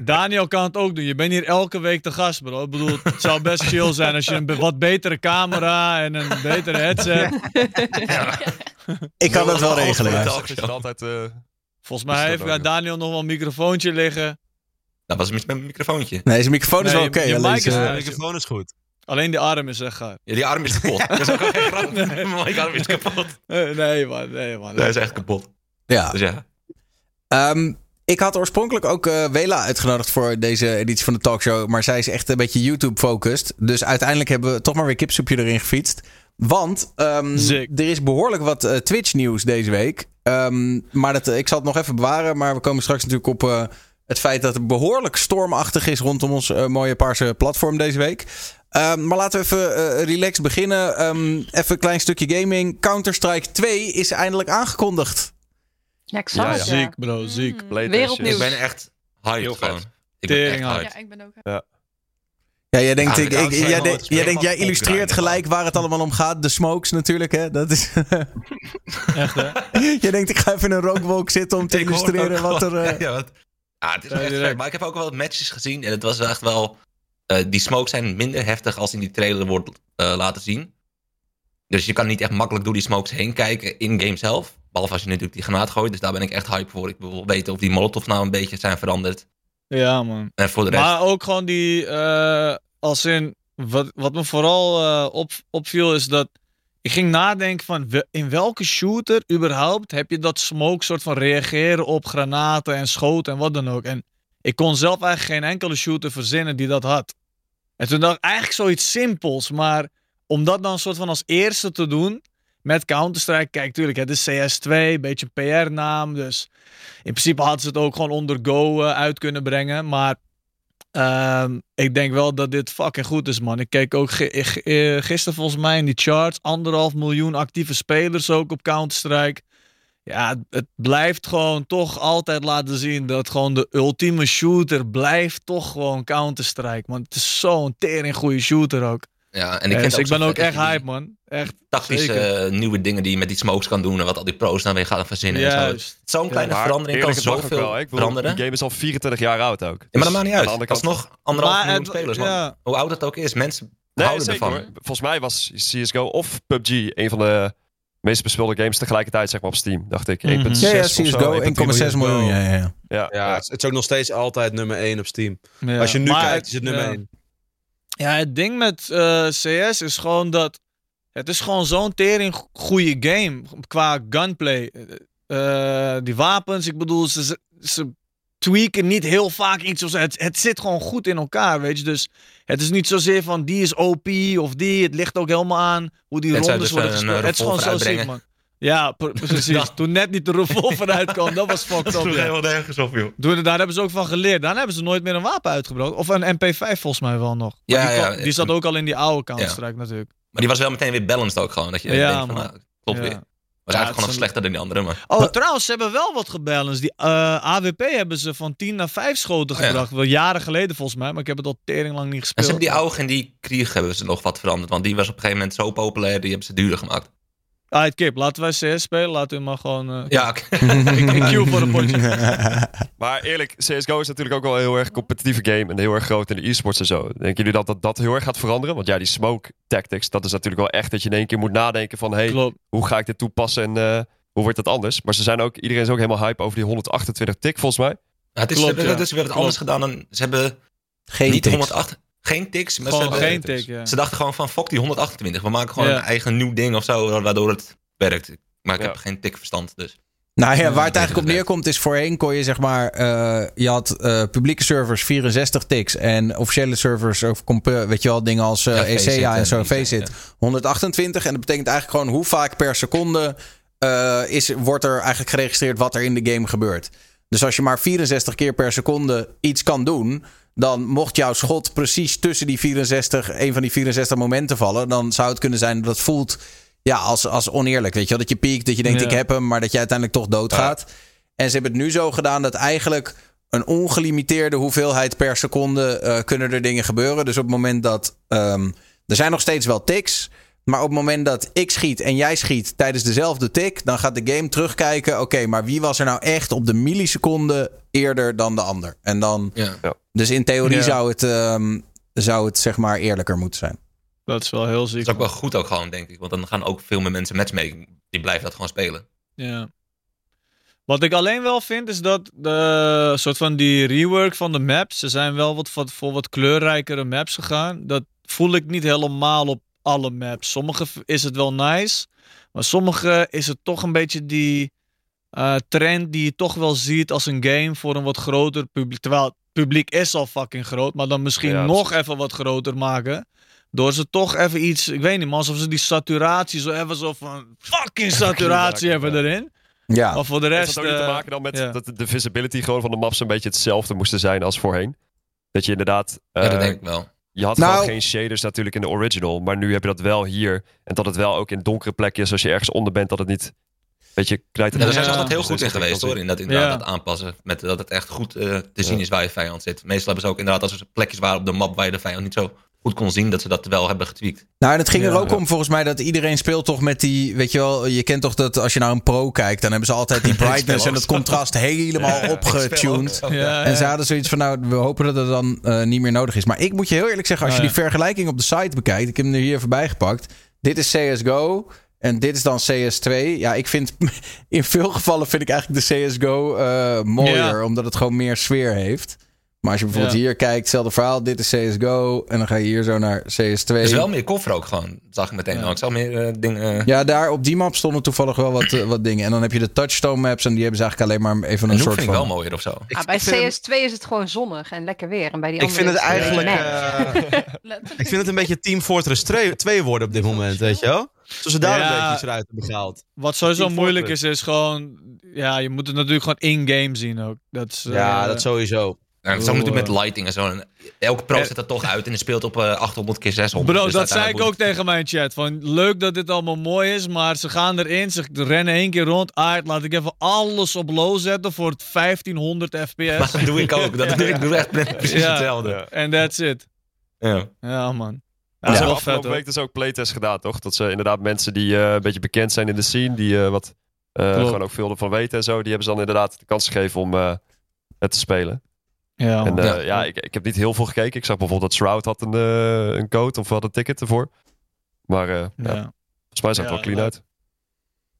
Daniel kan het ook doen. Je bent hier elke week te gast, bro. Ik bedoel, het zou best chill zijn als je een wat betere camera en een betere headset. Ja. Ik kan dat wel regelen. Ja. Altijd, uh, Volgens mij heeft ja, Daniel nog wel een microfoontje liggen. Dat was met een microfoontje. Nee, zijn microfoon is nee, wel oké. Okay, je mic is, uh, microfoon is goed. Alleen die arm is echt gaar. Ja, die arm is kapot. Dat is ook geen grap. Nee. Die arm is kapot. Nee, man. Nee, man. Dat is echt kapot. Ja. Dus ja. Um, ik had oorspronkelijk ook uh, Wela uitgenodigd voor deze editie van de talkshow. Maar zij is echt een beetje YouTube-focused. Dus uiteindelijk hebben we toch maar weer Kippensoepje erin gefietst. Want um, er is behoorlijk wat uh, Twitch-nieuws deze week. Um, maar dat, ik zal het nog even bewaren. Maar we komen straks natuurlijk op... Uh, Het feit dat het behoorlijk stormachtig is rondom ons uh, mooie paarse platform deze week. Um, maar laten we even uh, relaxed beginnen. Um, even een klein stukje gaming. Counter-Strike twee is eindelijk aangekondigd. Ja, ik zag ja, het. Ja. Ziek bro, ziek. Mm, wereldnieuws. Ik ben echt hyped gewoon. Ik ben echt hyped. Ja, ik ben ook hyped. Ja. Ja, jij denkt, ja, ik, ik, jij, de, jij, denkt jij illustreert gelijk waar het allemaal om gaat. De smokes natuurlijk, hè. Dat is... echt, hè? Jij denkt, ik ga even in een rookwolk zitten om te illustreren wat er... Uh... Ja, wat... Ja, het is echt ver, maar ik heb ook wel wat matches gezien. En het was echt wel... Uh, die smokes zijn minder heftig als in die trailer wordt uh, laten zien. Dus je kan niet echt makkelijk door die smokes heen kijken in-game zelf. Behalve als je natuurlijk die granaat gooit. Dus daar ben ik echt hype voor. Ik wil weten of die molotov nou een beetje zijn veranderd. Ja, man. En voor de rest... Maar ook gewoon die... Uh, als in... Wat, wat me vooral uh, op, opviel is dat... Ik ging nadenken van, in welke shooter überhaupt heb je dat smoke soort van reageren op granaten en schoten en wat dan ook. En ik kon zelf eigenlijk geen enkele shooter verzinnen die dat had. En toen dacht ik eigenlijk zoiets simpels, maar om dat dan soort van als eerste te doen met Counter-Strike. Kijk, tuurlijk, het is C S twee, een beetje P R-naam, dus in principe hadden ze het ook gewoon onder Go uh, uit kunnen brengen, maar... Um, ik denk wel dat dit fucking goed is, man. Ik keek ook g- g- gisteren volgens mij in die charts. Anderhalf miljoen actieve spelers ook op Counter-Strike. Ja, het, het blijft gewoon toch altijd laten zien dat gewoon de ultieme shooter blijft toch gewoon Counter-Strike. Want het is zo'n tering goede shooter ook. Ja, en ik, dus ook ik ben ook echt hype, man. Echt. Tactische uh, nieuwe dingen die je met die smokes kan doen en wat al die pro's nou weer gaan verzinnen. Juist. En zo. Zo'n kleine ja, verandering kan zoveel wel, ik veranderen. De game is al vierentwintig jaar oud ook. Dus ja, maar dat maakt niet uit. Aan de kant... Dat is nog anderhalf maar miljoen het, spelers, man. Ja. Hoe oud het ook is, mensen nee, houden zeker, ervan. Hoor. Volgens mij was C S G O of P U B G een van de meest bespeelde games tegelijkertijd, zeg maar, op Steam, dacht ik. Mm-hmm. één komma zes ja, ja, C S G O, één komma zes miljoen. Ja, ja. Ja. Ja, het is ook nog steeds altijd nummer één op Steam. Ja. Als je nu maar kijkt, is het nummer één. Ja, het ding met uh, C S is gewoon dat... Het is gewoon zo'n tering goede game qua gunplay. Uh, die wapens, ik bedoel, ze, ze tweaken niet heel vaak iets of zo. Het, het zit gewoon goed in elkaar, weet je. Dus het is niet zozeer van die is O P of die. Het ligt ook helemaal aan hoe die rondes dus worden gespeeld. Het is gewoon zo ziek, man. Ja, pre- precies. Ja. Toen net niet de revolver uitkwam, dat was fucked up. Dat was helemaal nergens op, joh. Toen, daar hebben ze ook van geleerd. Daar hebben ze nooit meer een wapen uitgebroken. Of een M P vijf volgens mij wel nog. Ja, die, ja, kon, die zat ook al in die oude Counter-Strike ja. natuurlijk. Maar die was wel meteen weer balanced ook gewoon. Dat je ja, denkt van, nou, klopt ja. weer. Was ja, eigenlijk gewoon nog slechter dan die andere, maar... Oh, maar... trouwens, ze hebben wel wat gebalanced. Die uh, A W P hebben ze van tien naar vijf schoten oh, gebracht. Ja. Wel jaren geleden volgens mij, maar ik heb het al tering lang niet gespeeld. En ze hebben die oog en die krieg hebben ze nog wat veranderd. Want die was op een gegeven moment zo populair, die hebben ze duurder gemaakt. Alright, Kip, laten wij C S spelen. Laten we maar gewoon... Uh... Ja, oké. Okay. Ik queue voor een potje. Maar eerlijk, C S G O is natuurlijk ook wel een heel erg competitieve game. En heel erg groot in de e-sports en zo. Denken jullie dat, dat dat heel erg gaat veranderen? Want ja, die smoke tactics, dat is natuurlijk wel echt dat je in één keer moet nadenken van... Hé, hey, hoe ga ik dit toepassen en uh, hoe wordt dat anders? Maar ze zijn ook, iedereen is ook helemaal hype over die honderdachtentwintig tik, volgens mij. Ja, het is, Klopt, ja. Dus weer wat anders gedaan dan... Ze hebben geen niet honderdachttwintig... Geen tics, maar gewoon, ze, hebben, geen tics. Tics, ja. Ze dachten gewoon van fuck die honderdachtentwintig. We maken gewoon ja. een eigen nieuw ding of zo, waardoor het werkt. Maar ik ja. heb geen tikverstand, dus. Nou ja, waar het eigenlijk op neerkomt is voorheen kon je zeg maar... Uh, je had uh, publieke servers vierenzestig tics en officiële servers, of compu- weet je wel, dingen als uh, ja, E C A en zo, V-zit, ja. honderdachtentwintig. En dat betekent eigenlijk gewoon hoe vaak per seconde uh, is, wordt er eigenlijk geregistreerd wat er in de game gebeurt. Dus als je maar vierenzestig keer per seconde iets kan doen, dan mocht jouw schot precies tussen die vierenzestig, een van die vierenzestig momenten vallen, dan zou het kunnen zijn dat het voelt ja, als, als oneerlijk. Weet je wel? Dat je piekt, dat je denkt ja. ik heb hem, maar dat je uiteindelijk toch doodgaat. Ja. En ze hebben het nu zo gedaan dat eigenlijk een ongelimiteerde hoeveelheid per seconde uh, kunnen er dingen gebeuren. Dus op het moment dat... Um, er zijn nog steeds wel tics, maar op het moment dat ik schiet en jij schiet tijdens dezelfde tik, dan gaat de game terugkijken. Oké, okay, maar wie was er nou echt op de milliseconde eerder dan de ander? En dan, ja. Dus in theorie ja. zou, het, um, zou het zeg maar eerlijker moeten zijn. Dat is wel heel ziek. Dat is ook wel goed ook gewoon, denk ik. Want dan gaan ook veel meer mensen matchmaking. Die blijven dat gewoon spelen. Ja. Wat ik alleen wel vind is dat de soort van die rework van de maps, ze zijn wel wat, wat voor wat kleurrijkere maps gegaan. Dat voel ik niet helemaal op alle maps. Sommige is het wel nice, maar sommige is het toch een beetje die uh, trend die je toch wel ziet als een game voor een wat groter publiek. Terwijl het publiek is al fucking groot, maar dan misschien ja, nog is... even wat groter maken. Door ze toch even iets, ik weet niet, maar alsof ze die saturatie zo even zo van fucking saturatie hebben erin. Ja. Maar voor de rest... Heeft dat ook niet te maken dan met uh, yeah. dat de visibility gewoon van de maps een beetje hetzelfde moesten zijn als voorheen? Dat je inderdaad... Uh, ja, dat denk ik wel. Je had nou, gewoon geen shaders natuurlijk in de original, maar nu heb je dat wel hier. En dat het wel ook in donkere plekjes, als je ergens onder bent, dat het niet... Weet je, knijt... Ja, daar zijn ze altijd heel goed in geweest, hoor. In dat inderdaad ja. dat aanpassen. Met, dat het echt goed uh, te zien ja. is waar je vijand zit. Meestal hebben ze ook inderdaad, als er plekjes waren op de map waar je de vijand niet zo... goed kon zien dat ze dat wel hebben getweakt. Nou, en het ging ja, er ook ja. om volgens mij dat iedereen speelt toch met die... Weet je wel, je kent toch dat als je naar een pro kijkt... dan hebben ze altijd die brightness en dat contrast helemaal ja, opgetuned. Ja, ja. En ze hadden zoiets van, nou, we hopen dat het dan uh, niet meer nodig is. Maar ik moet je heel eerlijk zeggen, als je die vergelijking op de site bekijkt... ik heb hem nu hier voorbij gepakt. Dit is C S G O en dit is dan C S twee. Ja, ik vind... In veel gevallen vind ik eigenlijk de C S G O uh, mooier... Ja. omdat het gewoon meer sfeer heeft... Maar als je bijvoorbeeld ja. hier kijkt, hetzelfde verhaal. Dit is C S G O. En dan ga je hier zo naar C S twee. Er is wel meer koffer ook gewoon. Dat zag ik meteen. Ja. Ik zag meer uh, dingen. Uh... Ja, daar op die map stonden toevallig wel wat, uh, wat dingen. En dan heb je de touchstone maps. En die hebben ze eigenlijk alleen maar even een soort van... vind ik wel mooier of zo. Ah, ik, bij ik C S twee hem... is het gewoon zonnig en lekker weer. En bij die ik andere vind het eigenlijk... Uh, ik vind het een beetje Team Fortress twee worden op dit moment. Weet je wel? Zoals ze daar ja, een beetje iets eruit hebben gehaald. Wat sowieso Team moeilijk Fortress. is, is gewoon... Ja, je moet het natuurlijk gewoon in-game zien ook. Dat is, uh, ja, dat sowieso. Nou, zo moet het met lighting en zo. Elke pro zet er toch uit en het speelt op uh, achthonderd keer zeshonderd. Bro, dus dat zei ik ook tegen mijn chat. Van, leuk dat dit allemaal mooi is, maar ze gaan erin. Ze rennen één keer rond. Ah, laat ik even alles op low zetten voor het vijftienhonderd F P S. Maar dat doe ik ook. Dat ja, doe ja. ik doe echt precies ja. hetzelfde. En that's it. Ja, ja man. Ja, ja, ze hebben afgelopen week dus ook playtest gedaan, toch? Dat ze inderdaad mensen die uh, een beetje bekend zijn in de scene, die uh, wat uh, gewoon ook veel ervan weten en zo, die hebben ze dan inderdaad de kans gegeven om uh, het te spelen. Ja, en, uh, ja. ja ik, ik heb niet heel veel gekeken. Ik zag bijvoorbeeld dat Shroud had een, uh, een code of had een ticket ervoor. Maar uh, ja. Ja, volgens mij zag het ja, wel clean ja. uit.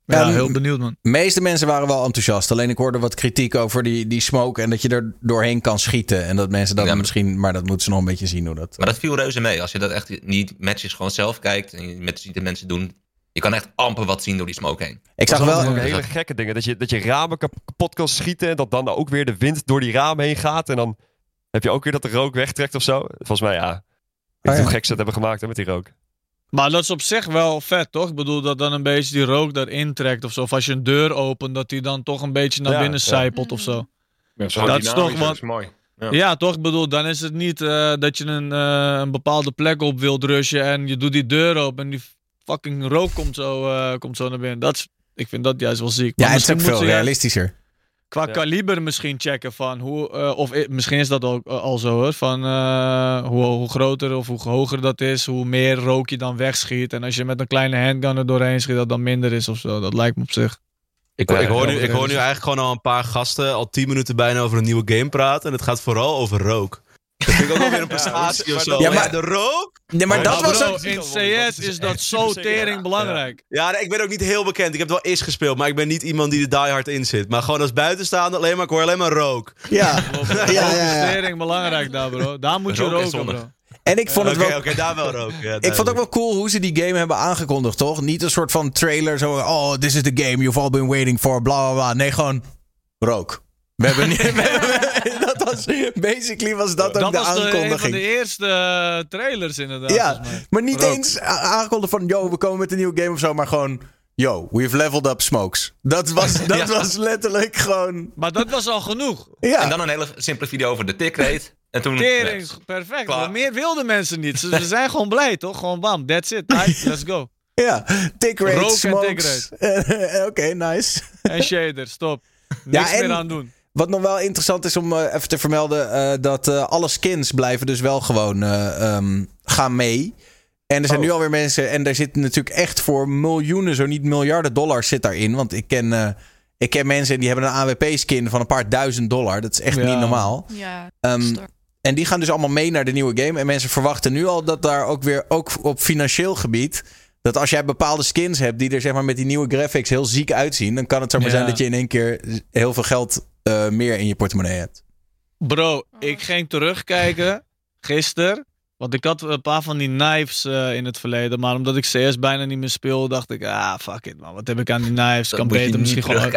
Ja, ja, heel benieuwd, man. De meeste mensen waren wel enthousiast. Alleen ik hoorde wat kritiek over die, die smoke en dat je er doorheen kan schieten. En dat mensen dat ja, maar, misschien... Maar dat moeten ze nog een beetje zien hoe dat... Maar dat viel reuze mee. Als je dat echt niet matches gewoon zelf kijkt en je met ziet de mensen doen... Je kan echt amper wat zien door die smoke heen. Ik zag wel een hele gekke dingen. Dat je, dat je ramen kapot kan schieten. En dat dan ook weer de wind door die ramen heen gaat. En dan heb je ook weer dat de rook wegtrekt of zo. Volgens mij ja. Ik heb het gekste dat hebben gemaakt hè, met die rook. Maar dat is op zich wel vet, toch? Ik bedoel, dat dan een beetje die rook daarin trekt of zo. Of als je een deur opent, dat die dan toch een beetje naar ja, binnen sijpelt ja. of zo. Ja, zo dat is toch wat... mooi. Ja. ja, toch? Ik bedoel, dan is het niet uh, dat je een, uh, een bepaalde plek op wilt rushen. En je doet die deur open en die... fucking rook komt zo, uh, komt zo naar binnen. Dat is, ik vind dat juist wel ziek. Maar ja, het is ook veel realistischer. Qua ja. kaliber misschien checken van hoe... Uh, of i- misschien is dat ook uh, al zo hoor. Van uh, hoe, hoe groter of hoe hoger dat is, hoe meer rook je dan wegschiet. En als je met een kleine handgun er doorheen schiet, dat dan minder is of zo. Dat lijkt me op zich. Ik, ja, ik, hoor, nu, ik hoor nu eigenlijk gewoon al een paar gasten al tien minuten bijna over een nieuwe game praten. En het gaat vooral over rook. Dat vind ik ook wel weer een prestatie ja, of zo. Ja, maar ja, de rook... Nee, maar dat was ook... In C S is dat zo tering belangrijk. Ja, ik ben ook niet heel bekend. Ik heb het wel eens gespeeld, maar ik ben niet iemand die er die hard in zit. Maar gewoon als buitenstaander, alleen maar, ik hoor alleen maar rook. Ja. ja, ja, ja. Tering belangrijk daar, bro. Daar moet je roken, bro. En ik vond het okay, wel... Oké, okay, daar wel rook. Ja, ik vond het ook wel cool hoe ze die game hebben aangekondigd, toch? Niet een soort van trailer, zo... Oh, this is the game you've all been waiting for, bla, bla, bla. Nee, gewoon... Rook. We hebben niet... Dat was, basically was dat ook dat de was de, aankondiging. Dat was een van de eerste uh, trailers inderdaad. Ja, maar niet Rook. eens aangekondigd van... Yo, we komen met een nieuwe game of zo, maar gewoon... yo, we've leveled up smokes. Dat was, dat ja. was letterlijk gewoon... Maar dat was al genoeg. Ja. En dan een hele simpele video over de tickrate. En toen... Tering, perfect. Maar meer wilden mensen niet. Ze zijn gewoon blij, toch? Gewoon bam, that's it. Right, let's go. Ja, tickrate, rook smokes. Oké, okay, nice. En shader, stop. Niks ja, en... meer aan doen. Wat nog wel interessant is om uh, even te vermelden... Uh, dat uh, alle skins blijven dus wel gewoon uh, um, gaan mee. En er zijn oh. nu alweer mensen... En daar zit natuurlijk echt voor miljoenen... zo niet miljarden dollars zit daarin. Want ik ken, uh, ik ken mensen... en die hebben een A W P-skin van een paar duizend dollar. Dat is echt ja. niet normaal. Ja, um, en die gaan dus allemaal mee naar de nieuwe game. En mensen verwachten nu al dat daar ook weer... ook op financieel gebied... dat als jij bepaalde skins hebt... die er zeg maar met die nieuwe graphics heel ziek uitzien... dan kan het zomaar ja. zijn dat je in één keer... heel veel geld... Uh, meer in je portemonnee hebt. Bro, ik ging terugkijken gisteren, want ik had een paar van die knives uh, in het verleden, maar omdat ik C S bijna niet meer speel, dacht ik, ah, fuck it man, wat heb ik aan die knives? Dat kan beter misschien gewoon...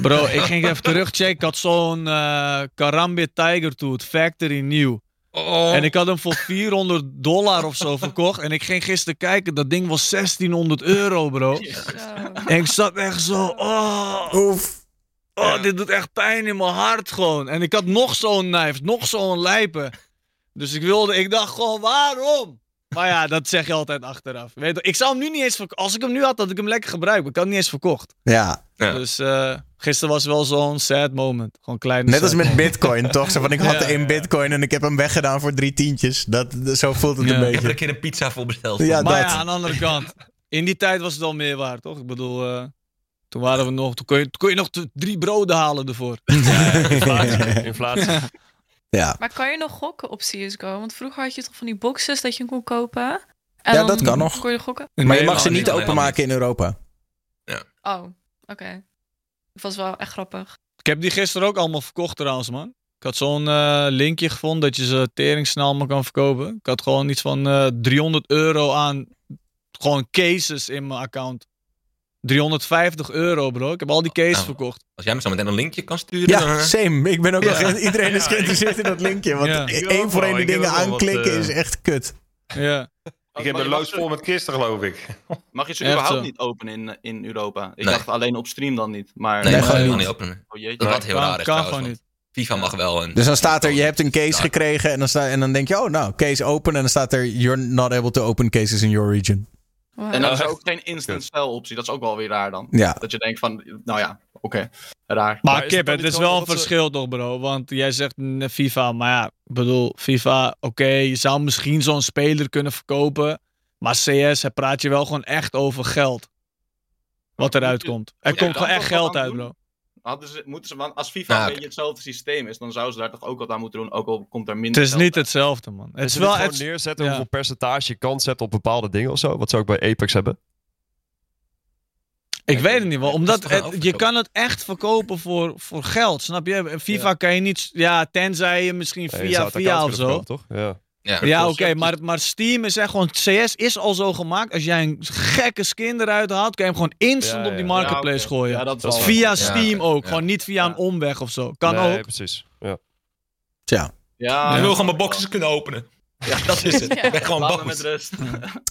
Bro, ik ging even terugchecken, ik had zo'n uh, Karambit Tiger Tooth, factory nieuw. Oh. En ik had hem voor vierhonderd dollar of zo verkocht. En ik ging gisteren kijken, dat ding was zestienhonderd euro, bro. Yes. En ik zat echt zo, oh, oef. Oh, ja. Dit doet echt pijn in mijn hart gewoon. En ik had nog zo'n knife, nog zo'n lijpen. Dus ik wilde, ik dacht gewoon, waarom? Maar ja, dat zeg je altijd achteraf. Weet je, ik zou hem nu niet eens verkopen. Als ik hem nu had, had ik hem lekker gebruikt. Maar ik had hem niet eens verkocht. Ja. ja. Dus uh, gisteren was wel zo'n sad moment. Gewoon klein. Net als met bitcoin, toch? Zo van, ik had ja, één ja. bitcoin en ik heb hem weggedaan voor drie tientjes. Dat, zo voelt het ja. een beetje. Ik heb er een keer een pizza voor besteld. Ja, maar dat. ja, aan de andere kant. In die tijd was het al meer waard, toch? Ik bedoel... Uh, Toen, waren we nog, toen, kon je, toen kon je nog t- drie broden halen ervoor. Ja, inflatie. inflatie. Ja. Ja. Maar kan je nog gokken op C S G O? Want vroeger had je toch van die boxes dat je kon kopen? En ja, dat kan nog. Kon je gokken? Nee, maar je mag ze niet openmaken in Europa. Ja. Oh, oké. Okay. Dat was wel echt grappig. Ik heb die gisteren ook allemaal verkocht trouwens, man. Ik had zo'n uh, linkje gevonden dat je ze teringsnel allemaal kan verkopen. Ik had gewoon iets van uh, driehonderd euro aan gewoon cases in mijn account. driehonderdvijftig euro, bro. Ik heb al die cases nou, verkocht. Als jij me zo meteen een linkje kan sturen... Ja, dan... same. Ik ben ook ja. nog... Iedereen ja, is geïnteresseerd ja. in dat linkje. Want ja. één ja. voor één oh, die dingen aanklikken wat, uh... is echt kut. Ja. Ik heb een loos vol met kisten, geloof ik. Mag je ze überhaupt zo. niet openen in, in Europa? Ik nee. dacht alleen op stream dan niet. Maar... Nee, nee dat kan je niet openen. Oh, dat wat heel raar is trouwens. FIFA mag wel. En... Dus dan staat er, je hebt een case gekregen... En dan, sta, en dan denk je, oh nou, case open... En dan staat er, you're not able to open cases in your region. Wow. En dat is ook geen instant sell optie. Dat is ook wel weer raar dan. Ja. Dat je denkt van, nou ja, oké, okay, raar. Maar, maar Kip, het is, het is wel een verschil ze... toch bro. Want jij zegt FIFA, maar ja, ik bedoel, FIFA, oké, okay, je zou misschien zo'n speler kunnen verkopen. Maar C S, daar praat je wel gewoon echt over geld. Wat eruit komt. Er komt gewoon echt geld uit, bro. Hadden ze, moeten ze, want als FIFA ah, okay. een beetje hetzelfde systeem is, dan zouden ze daar toch ook wat aan moeten doen, ook al komt er minder. Het is niet uit. hetzelfde, man. Het is wel het gewoon neerzetten ja. hoeveel percentage je kans hebt op bepaalde dingen of zo. Wat zou ik bij Apex hebben? Ik ja, weet het niet, wel. Omdat het, je kan het echt verkopen voor, voor geld, snap je? FIFA ja. kan je niet, ja, tenzij je misschien via ja, je via of zo. Vragen, toch? Ja. Ja, ja oké, okay, maar, maar Steam is echt gewoon... C S is al zo gemaakt. Als jij een gekke skin eruit haalt... kan je hem gewoon instant ja, ja. op die marketplace ja, okay. gooien. Ja, dat dat via wel. Steam ja, ook. Ja. Gewoon niet via ja. een omweg of zo. Kan nee, ook. precies. Ja. Tja. Ja, ik ja. wil gewoon mijn boxes kunnen openen. Ja, dat is het. Ja. Ik ben gewoon boos. Met rust.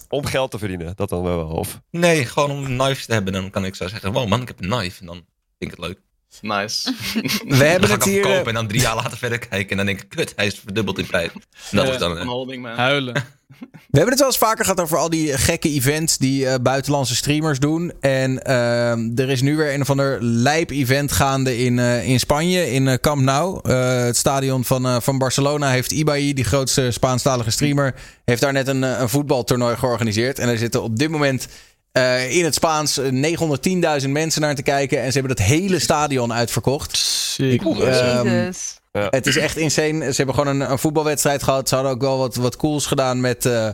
Om geld te verdienen. Dat dan wel. Of... Nee, gewoon om knives te hebben. Dan kan ik zo zeggen... Wow man, ik heb een knife. En dan vind ik het leuk. Nice. We hebben het hier... kopen en dan drie jaar later verder kijken. En dan denk ik, kut, hij is verdubbeld in prijs. En dat ja, is dan een holding, man. Huilen. We hebben het wel eens vaker gehad over al die gekke events die uh, buitenlandse streamers doen. En uh, er is nu weer een of ander lijp-event gaande in, uh, in Spanje, in uh, Camp Nou. Uh, het stadion van, uh, van Barcelona heeft Ibai, die grootste Spaanstalige streamer, heeft daar net een, een voetbaltoernooi georganiseerd. En er zitten op dit moment... Uh, in het Spaans negenhonderdtienduizend mensen naar te kijken. En ze hebben dat hele stadion uitverkocht. Zeker. Um, ja. Het is echt insane. Ze hebben gewoon een, een voetbalwedstrijd gehad. Ze hadden ook wel wat, wat cools gedaan met... Uh, uh,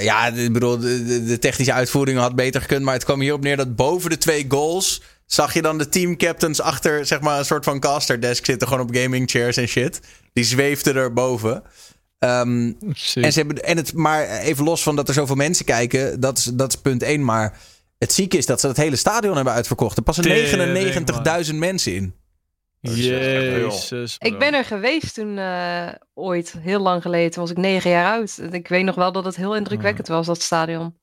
ja, ik bedoel, de, de technische uitvoering had beter gekund. Maar het kwam hierop neer dat boven de twee goals... zag je dan de teamcaptains achter zeg maar een soort van casterdesk zitten. Gewoon op gaming chairs en shit. Die zweefden erboven. Um, en ze hebben, en het, maar even los van dat er zoveel mensen kijken, dat is, dat is punt één. Maar het zieke is dat ze dat hele stadion hebben uitverkocht. Er passen negenennegentigduizend mensen in. Jezus. Ik ben er geweest toen uh, ooit, heel lang geleden. Toen was ik negen jaar oud. Ik weet nog wel dat het heel indrukwekkend was, dat stadion.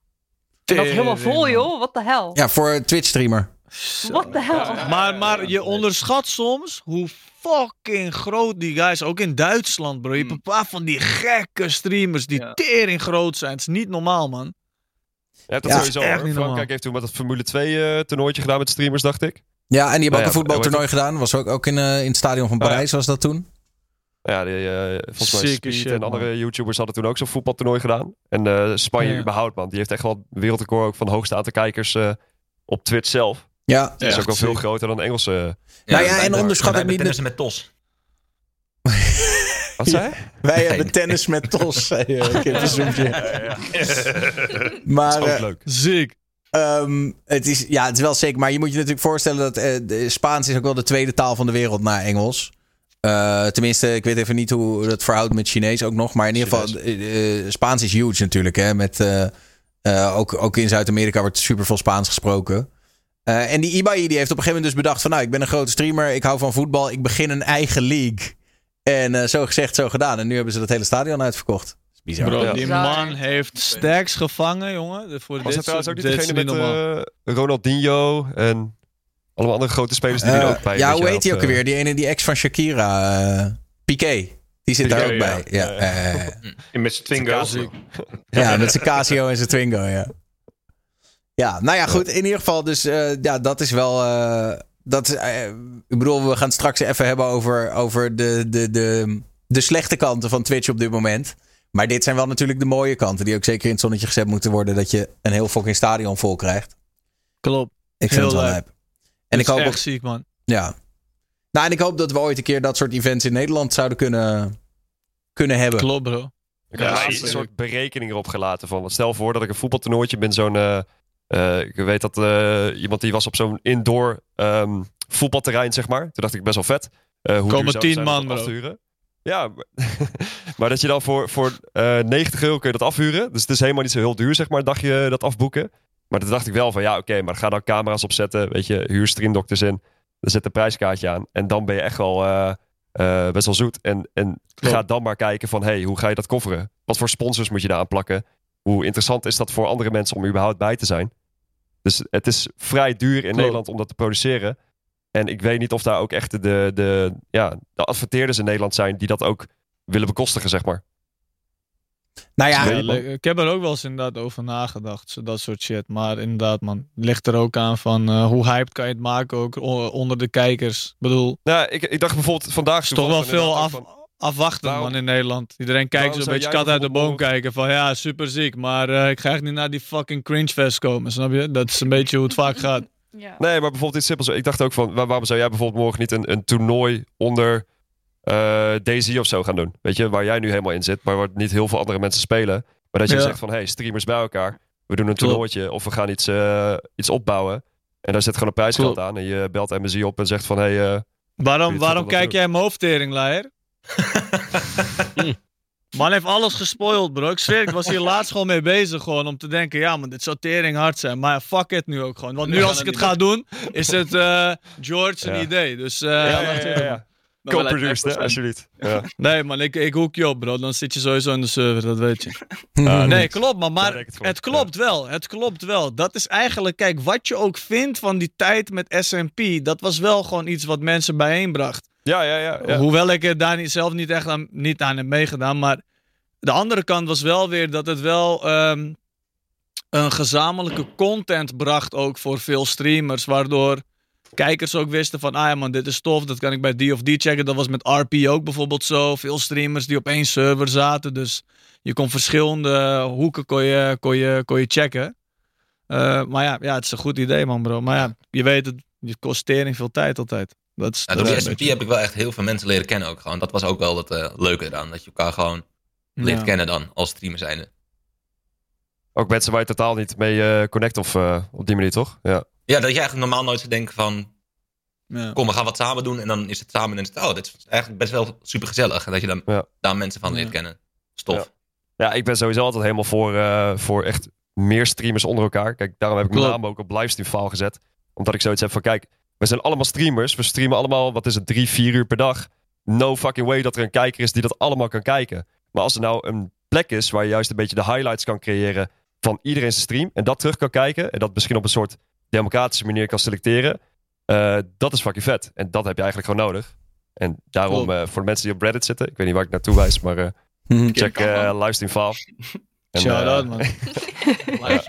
En dat is helemaal vol, joh. Wat de hel? Ja, voor een Twitch-streamer. Wat de hel? Maar, maar je onderschat soms hoe fucking groot die guys, ook in Duitsland, bro. Je hebt een paar van die gekke streamers die ja. tering groot zijn. Het is niet normaal, man. Ja, dat ja, sowieso. Frankrijk normaal. heeft toen met dat Formule twee uh, toernooitje gedaan met streamers, dacht ik. Ja, en die hebben nou, ook ja, een voetbaltoernooi ja, gedaan. Was ook, ook in, uh, in het stadion van Parijs, nou, ja. was dat toen. Ja, die, uh, volgens mij Speed en andere man. YouTubers hadden toen ook zo'n voetbaltoernooi gedaan. En uh, Spanje ja. überhaupt, man. Die heeft echt wel het wereldrecord ook van het hoogste aantal kijkers uh, op Twitch zelf. Ja. Dat is ja, ook wel veel groter dan de Engelse. Ja, nou ja, en onderschat ik niet... tennissen met Tos. Wat zei? Ja, wij nee. hebben tennis met Tos, zei uh, Kippensoepje. Ja, ja. Maar, dat is ook leuk. Uh, Ziek. Um, het is, ja, het is wel zeker. Maar je moet je natuurlijk voorstellen dat uh, de Spaans is ook wel de tweede taal van de wereld na Engels. Uh, tenminste, ik weet even niet hoe dat verhoudt met Chinees ook nog. Maar in ieder geval, uh, uh, Spaans is huge natuurlijk. Hè, met, uh, uh, ook, ook in Zuid-Amerika wordt super veel Spaans gesproken. Uh, en die Ibai die heeft op een gegeven moment dus bedacht van... nou, ik ben een grote streamer, ik hou van voetbal, ik begin een eigen league. En uh, zo gezegd, zo gedaan. En nu hebben ze dat hele stadion uitverkocht. Bizar. Bro, ja. die man heeft stacks gevangen, jongen. Voor was dit dat soort, ook niet degene met uh, Ronaldinho en allemaal andere grote spelers die uh, er ook bij. Ja, hoe heet hij ook alweer? Uh, die ene, die ex van Shakira. Uh, Piqué. Die zit Piqué, daar ook ja. bij. Ja, ja, uh, ja. Met zijn Twingo. Ja, met zijn Casio en zijn Twingo, ja. Ja, nou ja, goed. In ieder geval, dus uh, ja, dat is wel... Uh, dat is, uh, ik bedoel, we gaan het straks even hebben over, over de, de, de, de slechte kanten van Twitch op dit moment. Maar dit zijn wel natuurlijk de mooie kanten die ook zeker in het zonnetje gezet moeten worden. Dat je een heel fucking stadion vol krijgt. Klopt. Ik vind heel het wel lijp. En ik hoop echt ook, ziek, man. Ja. Nou, en ik hoop dat we ooit een keer dat soort events in Nederland zouden kunnen, kunnen hebben. Klopt, bro. Ik heb ja, een soort berekening erop gelaten van. Want stel voor dat ik een voetbaltoernooitje ben zo'n... Uh, Uh, ik weet dat uh, iemand die was op zo'n indoor um, voetbalterrein, zeg maar. Toen dacht ik, best wel vet. Uh, hoe komen tien man, afhuren? Ja, maar, maar dat je dan voor, voor uh, negentig euro kun je dat afhuren. Dus het is helemaal niet zo heel duur, zeg maar, een dagje dat afboeken. Maar toen dacht ik wel van, ja, oké, okay, maar ga dan camera's opzetten. Weet je, huur streamdokters in. Dan zet een prijskaartje aan. En dan ben je echt wel uh, uh, best wel zoet. En, en ga dan maar kijken van, hey, hoe ga je dat coveren? Wat voor sponsors moet je daar aan plakken? Hoe interessant is dat voor andere mensen om überhaupt bij te zijn? Dus het is vrij duur in Klopt. Nederland om dat te produceren. En ik weet niet of daar ook echt de, de, ja, de adverteerders in Nederland zijn... die dat ook willen bekostigen, zeg maar. Nou ja, ja ik heb er ook wel eens inderdaad over nagedacht. Dat soort shit. Maar inderdaad, man. Ligt er ook aan van uh, hoe hyped kan je het maken ook onder de kijkers. Bedoel, ja, ik, ik dacht bijvoorbeeld vandaag... Is toch wel veel af... Van, afwachten, waarom, man, in Nederland. Iedereen kijkt zo'n beetje kat uit de boom kijken. Van ja, super ziek. Maar uh, ik ga echt niet naar die fucking cringefest komen. Snap je? Dat is een beetje hoe het vaak gaat. Ja. Nee, maar bijvoorbeeld iets simpels. Ik dacht ook van, waar, waarom zou jij bijvoorbeeld morgen niet een, een toernooi onder uh, D Z of zo gaan doen? Weet je, waar jij nu helemaal in zit. Maar waar niet heel veel andere mensen spelen. Maar dat je ja. zegt van, hey, streamers bij elkaar. We doen een toernooitje. Of we gaan iets, uh, iets opbouwen. En daar zit gewoon een prijsgeld aan. En je belt M S I op en zegt van, hey... Uh, waarom waarom kijk jij mijn hoofdtering, Leier? Man heeft alles gespoild, bro. Ik zweer, ik was hier laatst gewoon mee bezig gewoon om te denken, ja man, dit zou tering hard zijn. Maar fuck it nu ook gewoon. Want nu als ik het ga doen, is het uh, George een ja. idee. Dus uh, ja, ja, ja, ja. co-produced, hè, alsjeblieft. Ja. Nee man, ik, ik hoek je op, bro. Dan zit je sowieso in de server, dat weet je. Uh, nee, klopt man, maar het, het klopt ja. wel. Het klopt wel. Dat is eigenlijk, kijk, wat je ook vindt van die tijd met S M P, dat was wel gewoon iets wat mensen bijeenbracht. Ja, ja, ja, ja. Hoewel ik er daar zelf niet echt aan, niet aan heb meegedaan. Maar de andere kant was wel weer dat het wel um, een gezamenlijke content bracht ook voor veel streamers. Waardoor kijkers ook wisten van, ah ja man, dit is tof. Dat kan ik bij die of die checken. Dat was met R P ook bijvoorbeeld zo. Veel streamers die op één server zaten. Dus je kon verschillende hoeken kon je, kon je, kon je checken. Uh, maar ja, ja, het is een goed idee man bro. Maar ja, je weet het, je kost tering veel tijd altijd. Dat ja, door die S M P heb ik wel echt heel veel mensen leren kennen ook gewoon. Dat was ook wel het uh, leuke eraan. Dat je elkaar gewoon leert ja. kennen dan als streamer zijnde. Ook mensen waar je totaal niet mee uh, connect of uh, op die manier toch? Ja. ja, dat je eigenlijk normaal nooit zou denken van... Ja. Kom, we gaan wat samen doen en dan is het samen en het, oh, dit is eigenlijk best wel super gezellig. En dat je dan ja. daar mensen van leert ja. kennen. Stof. Ja. ja, ik ben sowieso altijd helemaal voor, uh, voor echt meer streamers onder elkaar. Kijk, daarom heb ik mijn naam ook op livestream file gezet. Omdat ik zoiets heb van, kijk... We zijn allemaal streamers. We streamen allemaal, wat is het, drie, vier uur per dag. No fucking way dat er een kijker is die dat allemaal kan kijken. Maar als er nou een plek is waar je juist een beetje de highlights kan creëren... van iedereen zijn stream en dat terug kan kijken en dat misschien op een soort democratische manier kan selecteren, uh, dat is fucking vet. En dat heb je eigenlijk gewoon nodig. En daarom, uh, voor de mensen die op Reddit zitten, ik weet niet waar ik naartoe wijs, maar uh, mm-hmm. check uh, livestream file. Shout out, uh, man. Ja.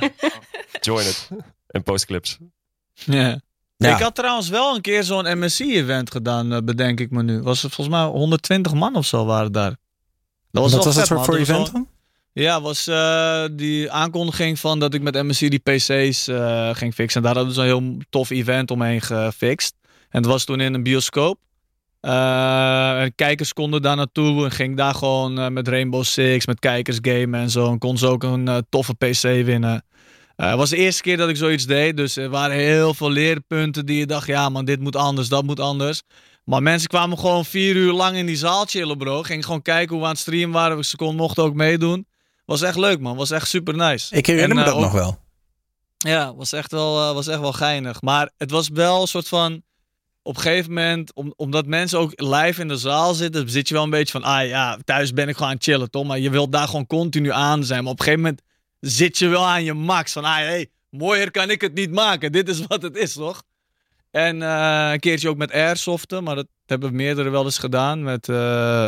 Join it. En post clips. Yeah. Ja. Ik had trouwens wel een keer zo'n M S C-event gedaan, bedenk ik me nu. Was het volgens mij honderdtwintig man of zo waren daar. Dat was, Wat was vet, dat soort voor event dan? Gewoon... Ja, was uh, die aankondiging van dat ik met M S C die P C's uh, ging fixen. En daar hadden we zo'n heel tof event omheen gefixt. En het was toen in een bioscoop. Uh, en kijkers konden daar naartoe en ging daar gewoon uh, met Rainbow Six, met kijkers gamen en zo. En kon ze ook een uh, toffe P C winnen. Het uh, was de eerste keer dat ik zoiets deed, dus er waren heel veel leerpunten die je dacht, ja man, dit moet anders, dat moet anders. Maar mensen kwamen gewoon vier uur lang in die zaal chillen, bro. Gingen gewoon kijken hoe we aan het streamen waren, ze kon, mochten ook meedoen. Was echt leuk, man, was echt super nice. Ik herinner en, me uh, dat ook, nog wel. Ja, was echt wel, uh, was echt wel geinig. Maar het was wel een soort van, op een gegeven moment, om, omdat mensen ook live in de zaal zitten, zit je wel een beetje van, ah ja, thuis ben ik gewoon aan het chillen, toch? Maar je wilt daar gewoon continu aan zijn, maar op een gegeven moment zit je wel aan je max. Van, ah, hey, mooier kan ik het niet maken. Dit is wat het is, toch? En uh, een keertje ook met airsoften. Maar dat hebben meerdere wel eens gedaan. Met uh,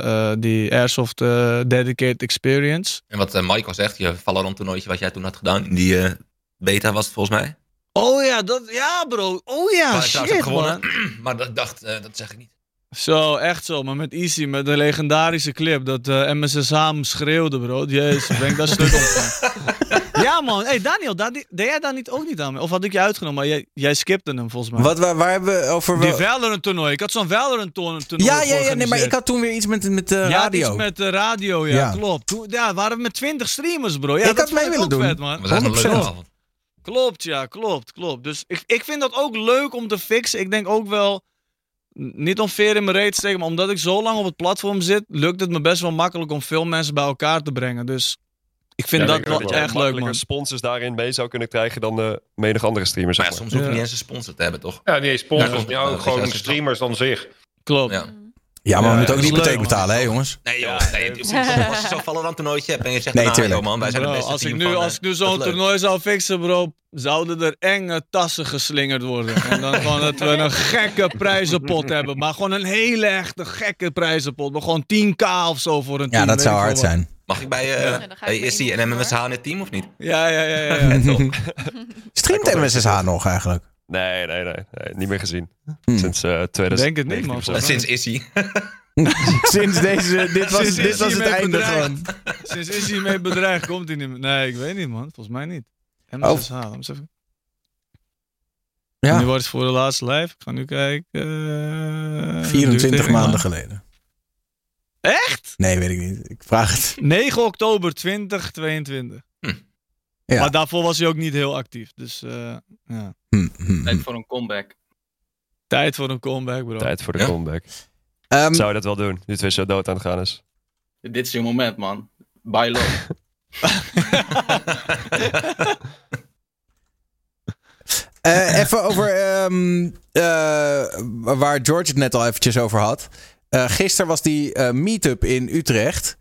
uh, die airsoft uh, dedicated experience. En wat uh, Michael zegt, je Valorant toernooitje wat jij toen had gedaan. In die uh, beta was het volgens mij. Oh ja, dat, ja bro. Oh ja, maar, shit heb gewonnen, man. Maar dat dacht, uh, dat zeg ik niet. Zo, echt zo. Maar met Easy, met de legendarische clip. Dat uh, M S S H schreeuwde, bro. Jezus, ben ik daar stuk op. Ja, man. Hey Daniel, da- deed jij daar niet ook niet aan mee? Of had ik je uitgenomen? Maar jij, jij skipte hem, volgens mij. Wat, waar, waar hebben we over... Die Valorant toernooi. Ik had zo'n Valorant toernooi Ja, ja, ja. Nee, maar ik had toen weer iets met, met uh, radio. Ja, iets met uh, radio, ja, ja. Klopt. Toen, ja, waren we met twintig streamers, bro. Ja, ik dat had mee willen doen. Vet, man. Dat was een leuke avond. Klopt, ja. Klopt, klopt. Dus ik, ik vind dat ook leuk om te fixen. Ik denk ook wel... Niet om veer in mijn reet te steken, maar omdat ik zo lang op het platform zit, lukt het me best wel makkelijk om veel mensen bij elkaar te brengen. Dus ik vind ja, dat ik wel dat echt leuk, man. Sponsors daarin mee zou kunnen krijgen dan de menig andere streamers. Maar ja, soms hoef je ja. niet eens een sponsor te hebben, toch? Ja, niet eens sponsors, ja, ook gewoon streamers dan zich. Klopt. Ja, ja maar ja, we moeten ook die hypotheek betalen, hè, jongens? Nee, joh. Nee, als je zo'n Valorant toernooitje hebt en je zegt, nee, nou, joh, man, wij zijn bro, het beste als team ik nu, van, Als ik nu zo'n toernooi zou fixen, bro... Zouden er enge tassen geslingerd worden. En dan gewoon dat we een gekke prijzenpot hebben. Maar gewoon een hele echte gekke prijzenpot. Maar gewoon tien k of zo voor een team. Ja, dat zou hard zijn. Mag ik bij uh, ja, ik hey, is die M M S H in het team of niet? Ja, ja, ja. ja, ja. Streamt M M S H nog eigenlijk? Nee, nee, nee. nee niet meer gezien. Hmm. Sinds uh, tweeduizend. Denk het niet, man. En sinds Issy. Sinds deze, dit was, Sinds dit was het einde bedreigd. Gewoon. Sinds Issy mee bedreigd komt hij niet meer. Nee, ik weet niet, man. Volgens mij niet. M S S H, oh. even... ja. Nu wordt het voor de laatste live. Ik ga nu kijken. Uh, vierentwintig maanden man. geleden. Echt? Nee, weet ik niet. Ik vraag het. negen oktober tweeduizend tweeëntwintig. Hm. Ja. Maar daarvoor was hij ook niet heel actief. Dus uh, ja. Hm, hm. Tijd voor een comeback. Tijd voor een comeback, bro. Tijd voor de ja? comeback. Um, Zou je dat wel doen? Nu Twitch zo dood aan het gaan is. Dit is je moment, man. Bye love. uh, even over um, uh, waar George het net al eventjes over had. Uh, gisteren was die uh, meetup in Utrecht.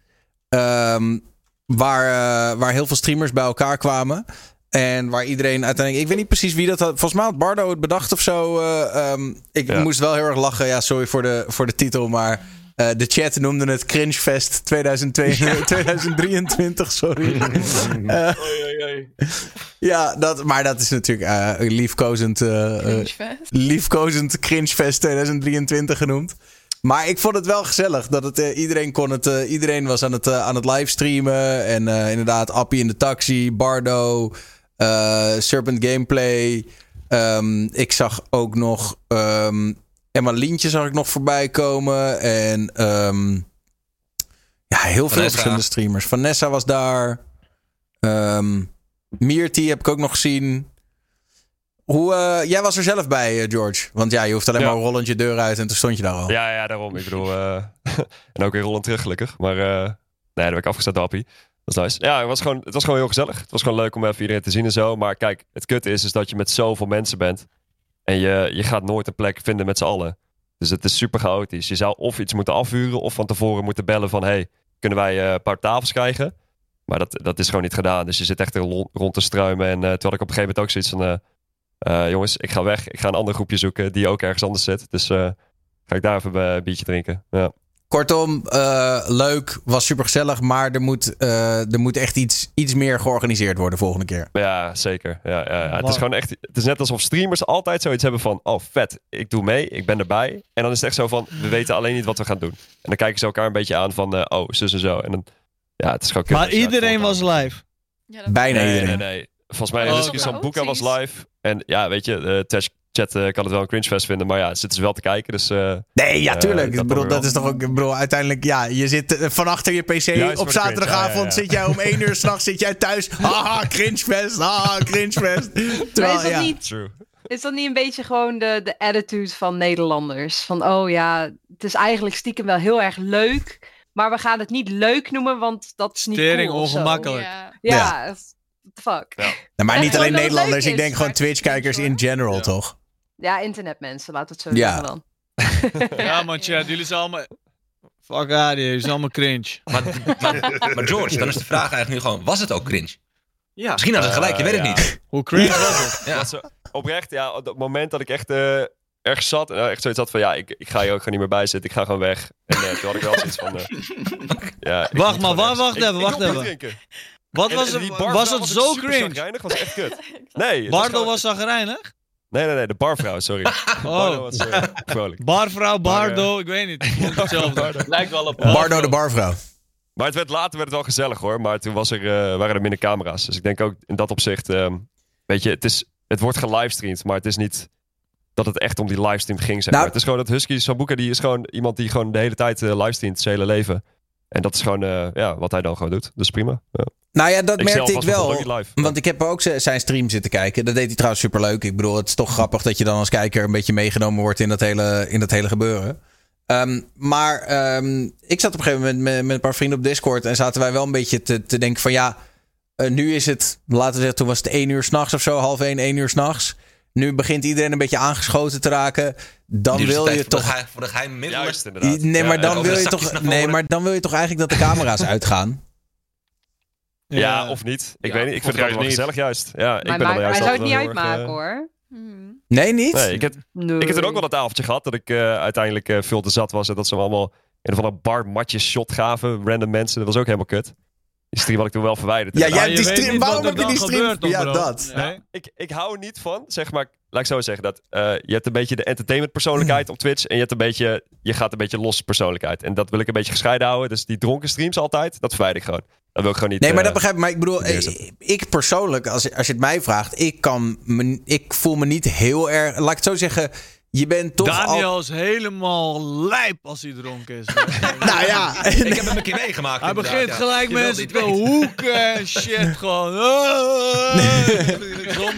Um, waar, uh, waar heel veel streamers bij elkaar kwamen. En waar iedereen uiteindelijk... Ik weet niet precies wie dat had. Volgens mij had Bardo het bedacht of zo. Uh, um, ik ja. moest wel heel erg lachen. Ja, sorry voor de, voor de titel, maar... Uh, de chat noemde het Cringefest tweeduizend drieëntwintig, sorry. Uh, ja, dat, maar dat is natuurlijk uh, liefkozend, uh, uh, liefkozend Cringefest tweeduizend drieëntwintig genoemd. Maar ik vond het wel gezellig. Dat het, uh, iedereen, kon het, uh, iedereen was aan het, uh, aan het livestreamen. En uh, inderdaad, Appie in de taxi, Bardo, uh, Serpent Gameplay. Um, ik zag ook nog... Um, En maar Lientje zag ik nog voorbij komen. En um, ja, heel veel Vanessa. verschillende streamers. Vanessa was daar. Um, Mierty heb ik ook nog gezien. Hoe, uh, jij was er zelf bij, uh, George. Want ja, je hoeft alleen ja. maar rollend je deur uit en toen stond je daar al. Ja, ja daarom. Ik bedoel, uh, en ook weer rollend terug gelukkig. Maar uh, nee, daar ben ik afgezet, Appie. Dat is nice. Ja, het was, gewoon, het was gewoon heel gezellig. Het was gewoon leuk om even iedereen te zien en zo. Maar kijk, het kut is, is dat je met zoveel mensen bent. En je, je gaat nooit een plek vinden met z'n allen. Dus het is super chaotisch. Je zou of iets moeten afhuren of van tevoren moeten bellen van... hey, kunnen wij uh, een paar tafels krijgen? Maar dat, dat is gewoon niet gedaan. Dus je zit echt rond te struimen. En uh, terwijl ik op een gegeven moment ook zoiets van... Uh, uh, jongens, ik ga weg. Ik ga een ander groepje zoeken die ook ergens anders zit. Dus uh, ga ik daar even uh, een biertje drinken. Ja. Kortom, uh, leuk. Was supergezellig. Maar er moet, uh, er moet echt iets, iets meer georganiseerd worden volgende keer. Ja, zeker. Ja, ja, ja. Het is gewoon echt, het is net alsof streamers altijd zoiets hebben van... Oh, vet. Ik doe mee. Ik ben erbij. En dan is het echt zo van... We weten alleen niet wat we gaan doen. En dan kijken ze elkaar een beetje aan van... Uh, oh, zus en zo. En dan... Ja, het is gewoon maar kuttig, iedereen was live. Ja, bijna nee, iedereen. Nee, nee. Volgens mij Husky Sambuca was live. En ja, weet je, de uh, chat uh, kan het wel een cringefest vinden. Maar ja, zitten ze wel te kijken. Dus, uh, nee, ja, tuurlijk. Uh, ik bedoel, dat is toch ook... Ik bedoel, uiteindelijk, ja, je zit uh, van achter je pc. Juist op zaterdagavond ja, ja, ja. Zit jij om één uur s'nachts zit jij thuis. Haha, cringefest. Haha, cringefest. Terwijl, is, dat ja. niet, is dat niet een beetje gewoon de, de attitude van Nederlanders? Van, oh ja, het is eigenlijk stiekem wel heel erg leuk... Maar we gaan het niet leuk noemen, want dat is niet Stering cool ongemakkelijk. Ja, ja, ja. Fuck. Ja. Ja, maar niet alleen Nederlanders, ik denk gewoon Twitch-kijkers in general, ja. toch? Ja, internetmensen, laten we het zo ja. doen dan. Ja, want ja, jullie zijn allemaal... Fuck ja, jullie zijn allemaal cringe. Maar, maar, maar George, dan is de vraag eigenlijk nu gewoon, was het ook cringe? Ja. Misschien hadden ze gelijk, je weet het uh, ja. niet. Hoe cringe ja. was het? Ja. Dat ze, oprecht, ja, op het moment dat ik echt... Uh, erg zat en nou, echt zoiets had van ja, ik, ik ga hier ook gewoon niet meer bij zitten, ik ga gewoon weg. En nee, toen had ik wel zoiets van... Uh, ja, wacht maar, wacht, wacht even, wacht even. Wat en, was, en was, was het was zo cringe? Was echt kut. Nee, Bardo was zagrijnig? Nee, nee, nee, de barvrouw, sorry. Oh. Bardo was uh, vrolijk. Barvrouw, Bardo, ik weet niet. Hetzelfde. Lijkt wel op Bardo de barvrouw. Maar het werd, later werd het wel gezellig hoor, maar toen was er, uh, waren er minder camera's. Dus ik denk ook in dat opzicht, um, weet je, het, is, het wordt gelivestreamd, maar het is niet... dat het echt om die livestream ging, zeg maar. Nou, het is gewoon dat Husky Sambuca, die is gewoon iemand die gewoon de hele tijd uh, livestreamt zijn hele leven. En dat is gewoon uh, ja, wat hij dan gewoon doet. Dus prima. Ja. Nou ja, dat ik merkte ik wel. Live, want ik heb ook zijn stream zitten kijken. Dat deed hij trouwens superleuk. Ik bedoel, het is toch grappig dat je dan als kijker een beetje meegenomen wordt in dat hele, in dat hele gebeuren. Um, maar um, ik zat op een gegeven moment met, met een paar vrienden op Discord en zaten wij wel een beetje te, te denken van ja, uh, nu is het, laten we zeggen, toen was het één uur s'nachts of zo, half één, één uur s'nachts. Nu begint iedereen een beetje aangeschoten te raken. Dan die wil je toch... Voor de, voor de geheime middelen. Juist, inderdaad. Nee, maar dan, ja, wil je toch... nee, maar dan wil je toch eigenlijk dat de camera's uitgaan? Ja, ja, of niet. Ik ja, weet niet. Ik vind het juist wel niet gezellig juist. Ja, maar ik ben maar, juist hij zou het niet uitmaken, uh... hoor. Hmm. Nee, niet? Nee, ik heb nee. toen ook wel dat avondje gehad. Dat ik uh, uiteindelijk uh, veel te zat was. En dat ze me allemaal in van een bar matjes shot gaven. Random mensen. Dat was ook helemaal kut. Die stream had ik toen wel verwijderd. Ja, jij die stream, waarom heb je die stream? Ja, dat. Nee. Nou, ik, ik hou niet van, zeg maar, laat ik zo zeggen, dat uh, je hebt een beetje de entertainment persoonlijkheid op Twitch en je hebt een beetje, je gaat een beetje los persoonlijkheid. En dat wil ik een beetje gescheiden houden, dus die dronken streams altijd, dat verwijder ik gewoon. Dat wil ik gewoon niet. Nee, maar uh, dat begrijp ik, maar ik bedoel, ik, ik persoonlijk, als, als je het mij vraagt, ik kan, me, ik voel me niet heel erg, laat ik het zo zeggen... Je bent toch Daniel al... is helemaal lijp als hij dronken is. Nou ja. Ik heb hem een keer meegemaakt. Hij begint ja. gelijk mensen te hoeken en shit gewoon. Nee,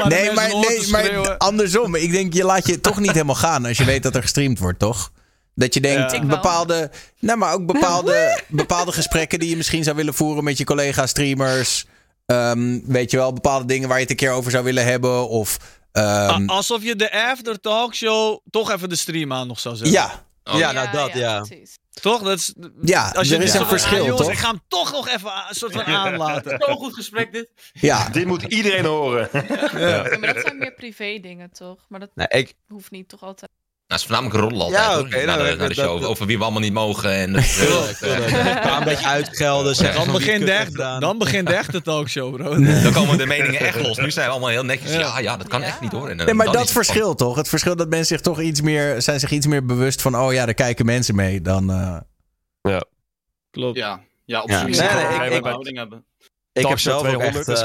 nee maar, nee, maar andersom. Ik denk, je laat je toch niet helemaal gaan als je weet dat er gestreamd wordt, toch? Dat je denkt, ja. bepaalde... Nou, maar ook bepaalde, bepaalde gesprekken die je misschien zou willen voeren met je collega streamers. Um, weet je wel, bepaalde dingen waar je het een keer over zou willen hebben of... Um, alsof je de after talk show toch even de stream aan nog zou zetten. Ja, oh. ja, nou dat, ja. ja. Toch? Dat is, ja, als je er is een verschil, jongens, toch? Ik ga hem toch nog even een soort van aanlaten. Zo'n goed gesprek, dit. Ja. Dit moet iedereen horen. Ja. Ja. Ja, maar dat zijn meer privé dingen, toch? Maar dat nee, ik... hoeft niet toch altijd... Nou, het is voornamelijk rollen altijd, ja, okay, naar, nou, de, naar de show, dat, over wie we allemaal niet mogen. En dat, ja, dat, ja, dat, ja. Een paar beetje uitgelden. Zeg, dan, begint echt, dan begint echt de talkshow, bro. Nee. Dan komen de meningen echt los. Nu zijn we allemaal heel netjes. Ja, ja, ja dat kan ja. echt niet hoor. En, nee, maar dat verschil van... toch? Het verschil dat mensen zich toch iets meer, zijn zich iets meer bewust van, oh ja, daar kijken mensen mee. Dan, uh... Ja, klopt. Ja, ja op ja. zo'n houding hebben. Ik heb zelf ook echt...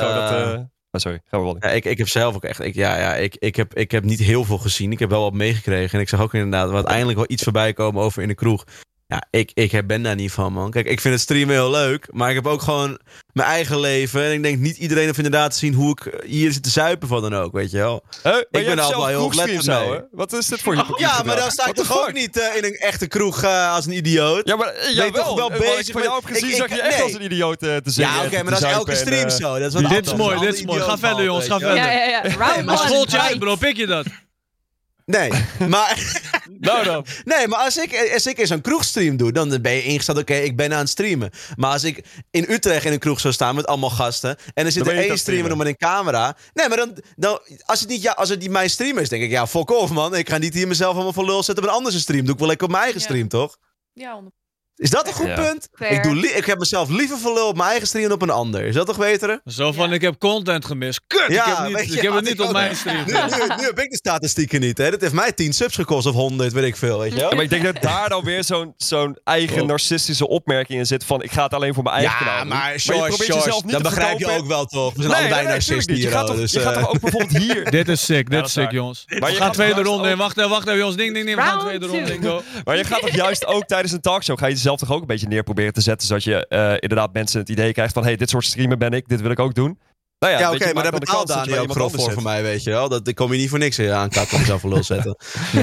Oh, sorry, gaan we ja, ik, ik heb zelf ook echt... Ik, ja, ja, ik, ik, heb, ik heb niet heel veel gezien. Ik heb wel wat meegekregen. En ik zag ook inderdaad wat eindelijk wel iets voorbij komen over in de kroeg. Ja, ik, ik ben daar niet van, man. Kijk, ik vind het streamen heel leuk. Maar ik heb ook gewoon mijn eigen leven. En ik denk niet iedereen heeft inderdaad te zien hoe ik hier zit te zuipen van dan ook, weet je wel. Hey, ik ben altijd wel heel oplettend mee. Hè? Wat is dit voor je? Oh, ja, maar dan sta ik toch ook niet uh, in een echte kroeg uh, als een idioot. Ja, maar jij bent toch wel bezig. Als ik van jou heb gezien, zag je echt nee. als een idioot uh, te zingen. Ja, oké, okay, maar dat is elke stream en, uh, zo. Dat is wat dit is mooi, dit is mooi. Ga verder, jongens, ga verder. Ja, ja, ja. Maar schooltje uit, bro, pik je dat? Nee, maar... Nou dan. Nee, maar als ik, als ik in zo'n kroegstream doe, dan ben je ingesteld, oké, okay, ik ben aan het streamen. Maar als ik in Utrecht in een kroeg zou staan met allemaal gasten en er zit er één streamer met een camera. Nee, maar dan, dan als het niet ja, als het niet mijn stream is, denk ik, ja, fuck off, man. Ik ga niet hier mezelf allemaal voor lul zetten op een andere stream. Doe ik wel lekker op mijn eigen ja. stream, toch? Ja, is dat een goed ja. punt? Ik, doe li- ik heb mezelf liever voor lul op mijn eigen stream dan op een ander. Is dat toch betere? Zo van, ja. ik heb content gemist. Kut, ja, ik heb, niet, je, ik heb het niet op mijn stream. Ja. Nu, nu, nu heb ik de statistieken niet. Hè. Dat heeft mij tien subs gekost of honderd, weet ik veel. Weet je wel? Ja, maar ik denk dat daar dan weer zo'n, zo'n eigen oh. narcistische opmerking in zit van ik ga het alleen voor mijn eigen ja, kanaal doen. Maar, George, maar je probeert George, jezelf niet dat te begrijp verkopen. Je ook wel, toch? We zijn nee, allebei nee, narcisten hier. Je gaat toch, dus, je gaat toch ook bijvoorbeeld hier... Dit is sick, dit is sick, jongens. We gaan tweede ronde in. Wacht, wacht even, jongens. Ding, ding, ding. We gaan tweede ronde in. Maar je gaat toch juist ook tijdens een talkshow... ga je zelf toch ook een beetje neer proberen te zetten... zodat je uh, inderdaad mensen het idee krijgt van... hey, dit soort streamer ben ik, dit wil ik ook doen. Nou ja, ja oké, okay, maar daar betaalt Daniel ook grof voor voor mij, weet je wel. Dat, ik kom hier niet voor niks aan katten om mezelf voor lul zetten.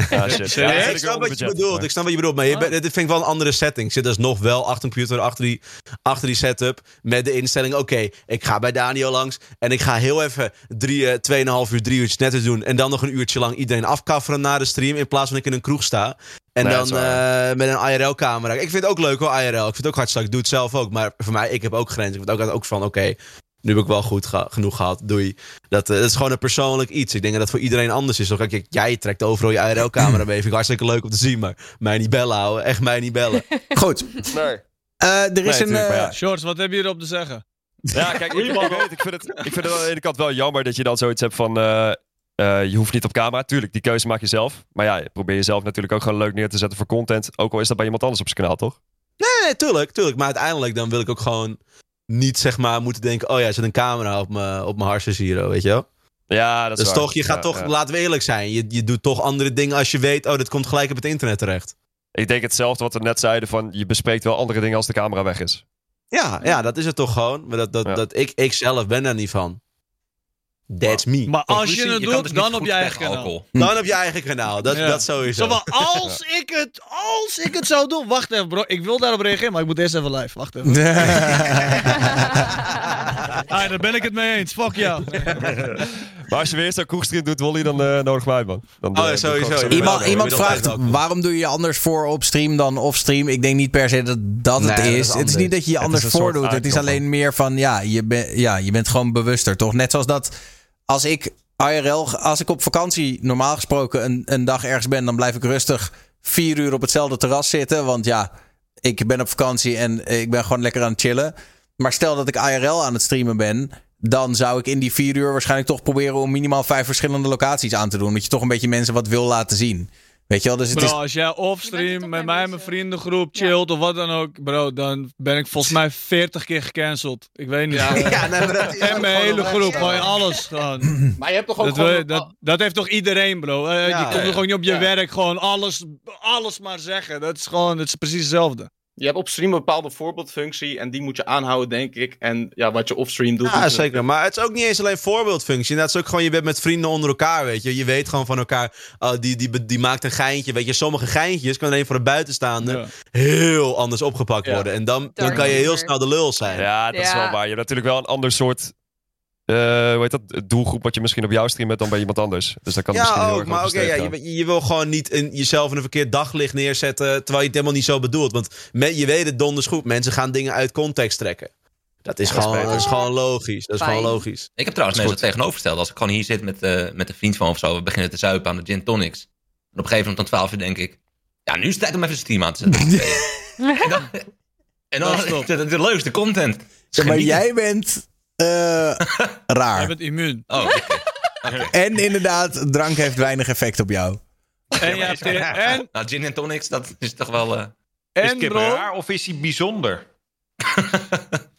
Ja, shit. Ja, ja, ik, ik snap wat je bedoelt, maar. ik snap wat je bedoelt. Maar je, dit vind ik wel een andere setting. Ik zit dus nog wel achter een computer, achter die, achter die setup... met de instelling, oké, okay, ik ga bij Daniel langs... en ik ga heel even drie, tweeënhalf uur, drie uurtjes netten doen... en dan nog een uurtje lang iedereen afkafferen na de stream... in plaats van ik in een kroeg sta... En nee, dan uh, met een I R L-camera. Ik vind het ook leuk hoor, I R L. Ik vind het ook hartstikke. Ik doe het zelf ook. Maar voor mij, ik heb ook grenzen. Ik vind het ook, ook van, oké, okay, nu heb ik wel goed ge- genoeg gehad. Doei. Dat, uh, dat is gewoon een persoonlijk iets. Ik denk dat dat voor iedereen anders is. Toch? Jij trekt overal je I R L-camera mee. Vind ik hartstikke leuk om te zien. Maar mij niet bellen houden. Echt mij niet bellen. Goed. Nee. Uh, er is nee, een... Uh... Ja. Shorts, wat heb je erop te zeggen? Ja, kijk, ik, weet, ik, vind het, ik vind het aan de ene kant wel jammer dat je dan zoiets hebt van... Uh... Uh, je hoeft niet op camera. Tuurlijk, die keuze maak je zelf. Maar ja, probeer jezelf natuurlijk ook gewoon leuk neer te zetten voor content. Ook al is dat bij iemand anders op zijn kanaal, toch? Nee, nee, tuurlijk, tuurlijk. Maar uiteindelijk dan wil ik ook gewoon niet, zeg maar, moeten denken... oh ja, er zit een camera op mijn op mijn harses hier, weet je wel? Ja, dat is dus waar. Toch, je gaat ja, toch, ja. laten we eerlijk zijn. Je, je doet toch andere dingen als je weet... oh, dat komt gelijk op het internet terecht. Ik denk hetzelfde wat we net zeiden van... je bespreekt wel andere dingen als de camera weg is. Ja, ja dat is het toch gewoon. Maar dat, dat, ja. dat, ik, ik zelf ben daar niet van. That's me. Maar als conclusie, je het doet, je dus dan op je eigen kanaal. Hm. Dan op je eigen kanaal, dat, ja. dat sowieso. Zomaar, als, ik het, als ik het zou doen... Wacht even bro, ik wil daarop reageren, maar ik moet eerst even live. Wacht even. Ah, daar ben ik het mee eens, fuck jou. Maar als je weer zo'n kroegstream doet, Wally, dan uh, nodig mij man. Dan, oh, uh, sowieso. Zo iemand iemand vraagt, waarom doe je je anders voor op stream dan off stream? Ik denk niet per se dat dat nee, het is. Dat is het is niet dat je je anders voordoet. Het is alleen meer van, ja je, ben, ja, je bent gewoon bewuster, toch? Net zoals dat... Als ik I R L, als ik op vakantie normaal gesproken een, een dag ergens ben... dan blijf ik rustig vier uur op hetzelfde terras zitten. Want ja, ik ben op vakantie en ik ben gewoon lekker aan het chillen. Maar stel dat ik I R L aan het streamen ben... dan zou ik in die vier uur waarschijnlijk toch proberen... om minimaal vijf verschillende locaties aan te doen. Dat je toch een beetje mensen wat wil laten zien. Weet je wel, dus het bro, is... als jij offstream met mij en mijn vriendengroep chillt ja. of wat dan ook, bro, dan ben ik volgens mij veertig keer gecanceld. Ik weet niet. Ja, uh, ja, nee, maar dat en mijn hele groep, man, alles gewoon. Maar je hebt toch ook dat, gewoon... we, dat, dat heeft toch iedereen, bro? Uh, ja, je komt ja, ja. gewoon niet op je ja. werk, gewoon alles, alles maar zeggen. Dat is gewoon, het is precies hetzelfde. Je hebt op stream een bepaalde voorbeeldfunctie en die moet je aanhouden, denk ik. En ja, wat je offstream doet. Ja, zeker. Het. Maar het is ook niet eens alleen voorbeeldfunctie. Dat is ook gewoon, je bent met vrienden onder elkaar, weet je. Je weet gewoon van elkaar, uh, die, die, die maakt een geintje. Weet je, sommige geintjes kunnen alleen voor de buitenstaande ja. heel anders opgepakt ja. worden. En dan, dan kan je heel snel de lul zijn. Ja, dat ja. is wel waar. Je hebt natuurlijk wel een ander soort... Uh, hoe heet dat? Doelgroep wat je misschien op jouw stream hebt dan bij iemand anders. Dus dat kan ja, misschien ook, heel erg maar oké, okay, ja, je, je wil gewoon niet in, jezelf in een verkeerd daglicht neerzetten, terwijl je het helemaal niet zo bedoelt. Want me, je weet het donders goed, mensen gaan dingen uit context trekken. Dat is, ja, gewoon, dat is gewoon logisch. Dat is gewoon logisch. Ik heb trouwens meestal tegenovergesteld. Als ik gewoon hier zit met, uh, met een vriend van of zo, we beginnen te zuipen aan de gin tonics. En op een gegeven moment om twaalf uur denk ik, ja, nu is het tijd om even een stream aan te zetten. en dan, en dan dat is de, de leukste content. Zeg maar, jij bent... Uh, raar. Jij bent immuun. Oh, okay. Okay. En inderdaad, drank heeft weinig effect op jou. En ja, en, en, nou, gin en tonics, dat is toch wel... Uh, en is Kip bro, raar of is hij bijzonder?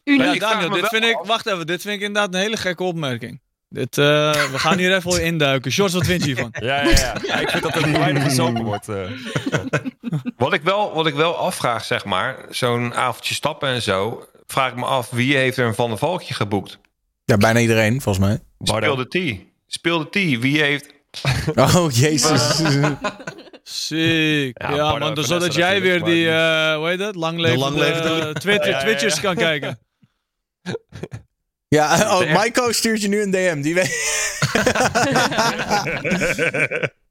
Uniek. Ja, Daniel, dit vind ik, wacht even, dit vind ik inderdaad een hele gekke opmerking. Dit, uh, we gaan hier even induiken. George, wat vind je hiervan? Ja, ja, ja. ja ik vind dat er weinig gezopen wordt. Uh. Wat, ik wel, wat ik wel afvraag, zeg maar, zo'n avondje stappen en zo... vraag ik me af, wie heeft er een Van der Valkje geboekt? Ja, bijna iedereen, volgens mij. Bardo. Speelde T. Speelde T. Wie heeft... Oh, jezus. Sick. Ja, ja man, dus zodat jij weer die, uh, hoe heet dat? Langlevende uh, Twitter, ja, ja, ja. Twitchers kan kijken. Ja, oh, Maiko stuurt je nu een D M, die weet...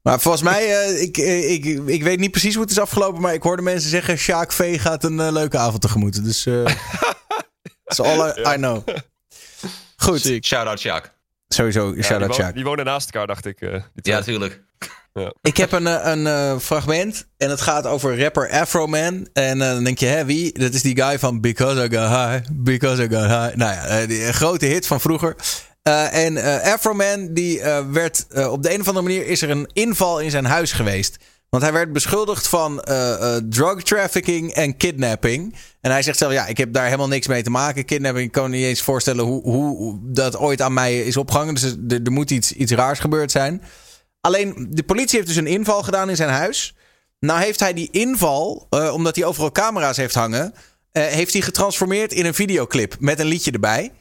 Maar volgens mij, uh, ik, ik, ik, ik weet niet precies hoe het is afgelopen, maar ik hoorde mensen zeggen, Sjaak V gaat een uh, leuke avond tegemoet. Dus uh, that's all I, I know. Goed. Shout-out Sjaak. Sowieso, ja, shout-out Sjaak. Die wonen naast elkaar, dacht ik. Uh, ja, natuurlijk. Ja. Ik heb een, een uh, fragment en het gaat over rapper Afroman. En uh, dan denk je, hè, wie? Dat is die guy van Because I Got High, Because I Got High. Nou ja, uh, die grote hit van vroeger. Uh, en uh, Afroman, die uh, werd uh, op de een of andere manier is er een inval in zijn huis geweest. Want hij werd beschuldigd van uh, uh, drug trafficking en kidnapping. En hij zegt zelf, ja, ik heb daar helemaal niks mee te maken. Kidnapping, ik kan me niet eens voorstellen hoe, hoe dat ooit aan mij is opgehangen. Dus er, er moet iets, iets raars gebeurd zijn. Alleen, de politie heeft dus een inval gedaan in zijn huis. Nou heeft hij die inval, uh, omdat hij overal camera's heeft hangen, uh, heeft hij getransformeerd in een videoclip met een liedje erbij.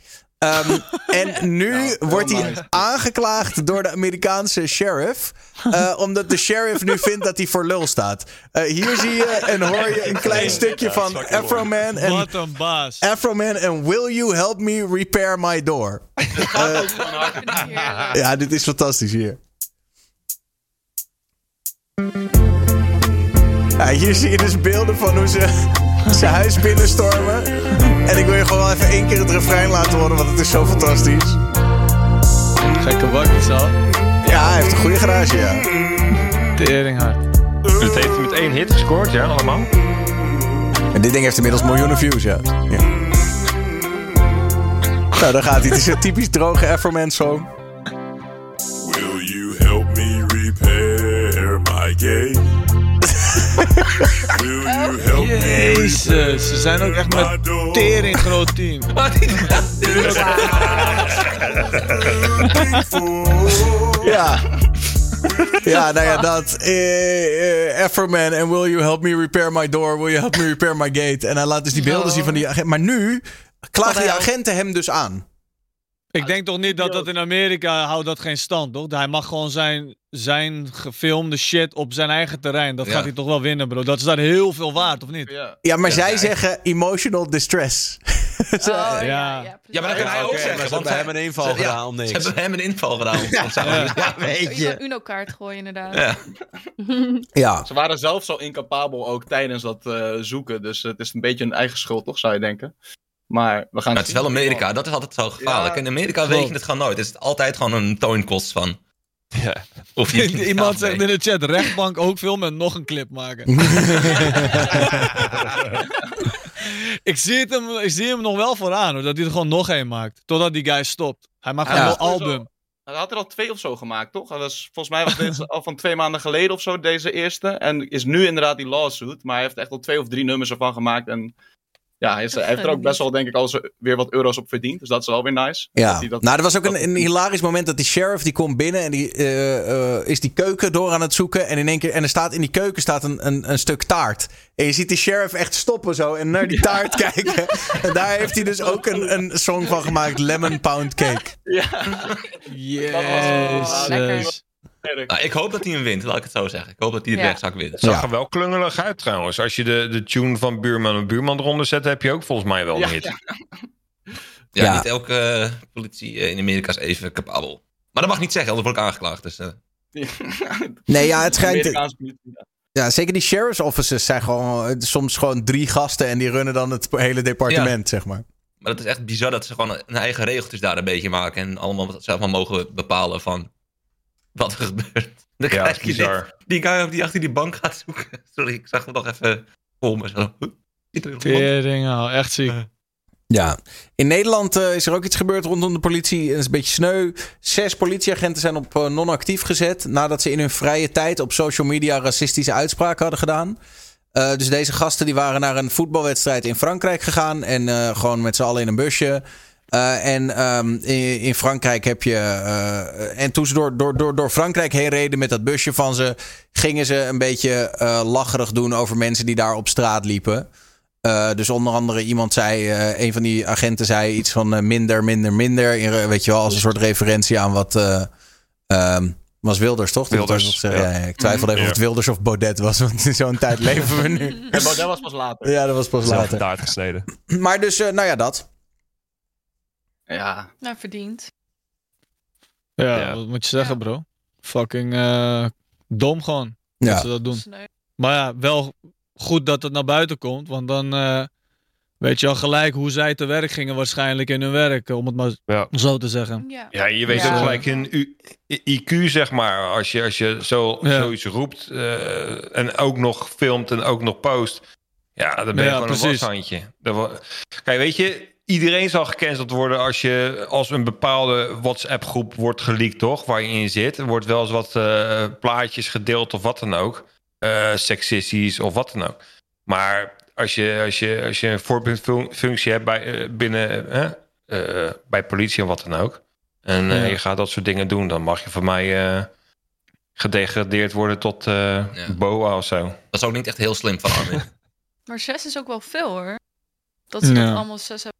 Um, en nu nou, wordt hij nice. aangeklaagd door de Amerikaanse sheriff. Uh, omdat de sheriff nu vindt dat hij voor lul staat. Uh, hier zie je en hoor je een klein stukje ja, van Afroman. Wat een baas. Afroman en Will You Help Me Repair My Door. Uh, ja, dit is fantastisch hier. Ja, hier zie je dus beelden van hoe ze zijn huis binnenstormen. En ik wil je gewoon even één keer het refrein laten horen, want het is zo fantastisch. Gekke bak, is dat? Ja, hij heeft een goede garage, ja. Teringhard. Dus het heeft hij met één hit gescoord, ja, allemaal. En dit ding heeft inmiddels miljoenen views, ja. ja. Nou, daar gaat hij. Het is een typisch droge Afroman song. Will you help me repair my game? Jezus, ze zijn ook echt met tering groot team. Ja. Ja, nou ja, dat. Uh, uh, Afroman, and will you help me repair my door? Will you help me repair my gate? En hij laat dus die beelden zien van die agenten. Maar nu klagen die agenten hem dus aan. Ik denk toch niet dat dat in Amerika houdt dat geen stand, toch? Hij mag gewoon zijn, zijn gefilmde shit op zijn eigen terrein. Dat ja. gaat hij toch wel winnen, bro. Dat is daar heel veel waard, of niet? Ja, ja maar ja, zij ja. zeggen emotional distress. Oh, ja. Ja. ja, maar dat kan ja, hij ook okay, zeggen. Want ze hebben een inval ze, gedaan ja, om niks. Ze hebben hem een inval gedaan om ja. ja. ja, weet je. Een Uno-kaart gooien, inderdaad. Ja. ja. Ze waren zelf zo incapabel ook tijdens dat uh, zoeken. Dus het is een beetje hun eigen schuld, toch, zou je denken? Maar we gaan. Maar het is wel Amerika, dat is altijd zo gevaarlijk. Ja, in Amerika weet je het gewoon nooit. Er is altijd gewoon een toonkost van. Ja. Of je iemand zegt in de chat: rechtbank ook filmen en nog een clip maken. ik, zie het hem, ik zie hem nog wel vooraan hoor, dat hij er gewoon nog één maakt. Totdat die guy stopt. Hij maakt gewoon ja, een album. Hij had er al twee of zo gemaakt, toch? Dat was, volgens mij was dit al van twee maanden geleden of zo, deze eerste. En is nu inderdaad die lawsuit. Maar hij heeft echt al twee of drie nummers ervan gemaakt. En. Ja, hij, is, hij heeft er ook best wel, denk ik, al weer wat euro's op verdiend. Dus dat is wel weer nice. Ja, dat die, dat, nou, er was ook dat, een, een hilarisch moment dat die sheriff, die komt binnen en die uh, uh, is die keuken door aan het zoeken. En in één keer, en er staat in die keuken staat een, een, een stuk taart. En je ziet die sheriff echt stoppen zo en naar die taart ja. kijken. En daar heeft hij dus ook een, een song van gemaakt, Lemon Pound Cake. Ja. Jezus. Nou, ik hoop dat hij hem wint, laat ik het zo zeggen. Ik hoop dat hij de ja. rechtszaak wint. Het zag ja. er wel klungelig uit trouwens. Als je de, de tune van Buurman en Buurman eronder zet, heb je ook volgens mij wel een ja, hit. Ja. Ja, ja, niet elke uh, politie in Amerika is even capabel. Maar dat mag niet zeggen, anders word ik aangeklaagd. Dus, uh... nee, ja, het schijnt... De... Ja, zeker die sheriff's officers zijn gewoon soms gewoon drie gasten en die runnen dan het hele departement, ja. zeg maar. Maar dat is echt bizar dat ze gewoon hun eigen regeltjes daar een beetje maken en allemaal zelf maar mogen bepalen van... Wat er gebeurt. Dan ja, krijg je bizar. Die, die guy die achter die bank gaat zoeken. Sorry, ik zag hem nog even voor me zo. Tering, oh, echt ziek. Uh. Ja. In Nederland uh, is er ook iets gebeurd rondom de politie. Dat is een beetje sneu. Zes politieagenten zijn op uh, non-actief gezet nadat ze in hun vrije tijd op social media racistische uitspraken hadden gedaan. Uh, dus deze gasten die waren naar een voetbalwedstrijd in Frankrijk gegaan en uh, gewoon met z'n allen in een busje. Uh, en um, in, in Frankrijk heb je... Uh, en toen ze door, door, door, door Frankrijk heen reden met dat busje van ze... gingen ze een beetje uh, lacherig doen over mensen die daar op straat liepen. Uh, dus onder andere iemand zei... Uh, een van die agenten zei iets van uh, minder, minder, minder. In, weet je wel, als een soort referentie aan wat... Uh, um, was Wilders, toch? Wilders, ja. Ja, ik twijfelde even ja. of het Wilders of Baudet was, want in zo'n tijd leven we nu. En Baudet was pas later. Ja, dat was pas zelf later. Taart gesneden. Maar dus, uh, nou ja, dat... Ja. Nou, verdiend. Ja, ja, wat moet je zeggen, ja. bro? Fucking uh, dom gewoon ja. dat ze dat doen. Sneu. Maar ja, wel goed dat het naar buiten komt. Want dan uh, weet je al gelijk hoe zij te werk gingen waarschijnlijk in hun werk. Om het maar ja. zo te zeggen. Ja, ja je weet ja. ook gelijk hun I Q zeg maar. Als je, als je zo, ja. zoiets roept uh, en ook nog filmt en ook nog post. Ja, dan ben je ja, gewoon precies. een washandje. Dat, kijk, weet je... Iedereen zal gecanceld worden als je als een bepaalde WhatsApp-groep wordt geleakt, toch? Waar je in zit. Er wordt wel eens wat uh, plaatjes gedeeld of wat dan ook. Uh, Seksistisch of wat dan ook. Maar als je, als je, als je een voorbeeldfunctie hebt bij, uh, binnen, uh, uh, bij politie of wat dan ook. En uh, ja. je gaat dat soort dingen doen. Dan mag je van mij uh, gedegradeerd worden tot uh, ja. boa of zo. Dat is ook niet echt heel slim van Adin. Maar zes is ook wel veel hoor. Dat ze ja. dat allemaal zes hebben.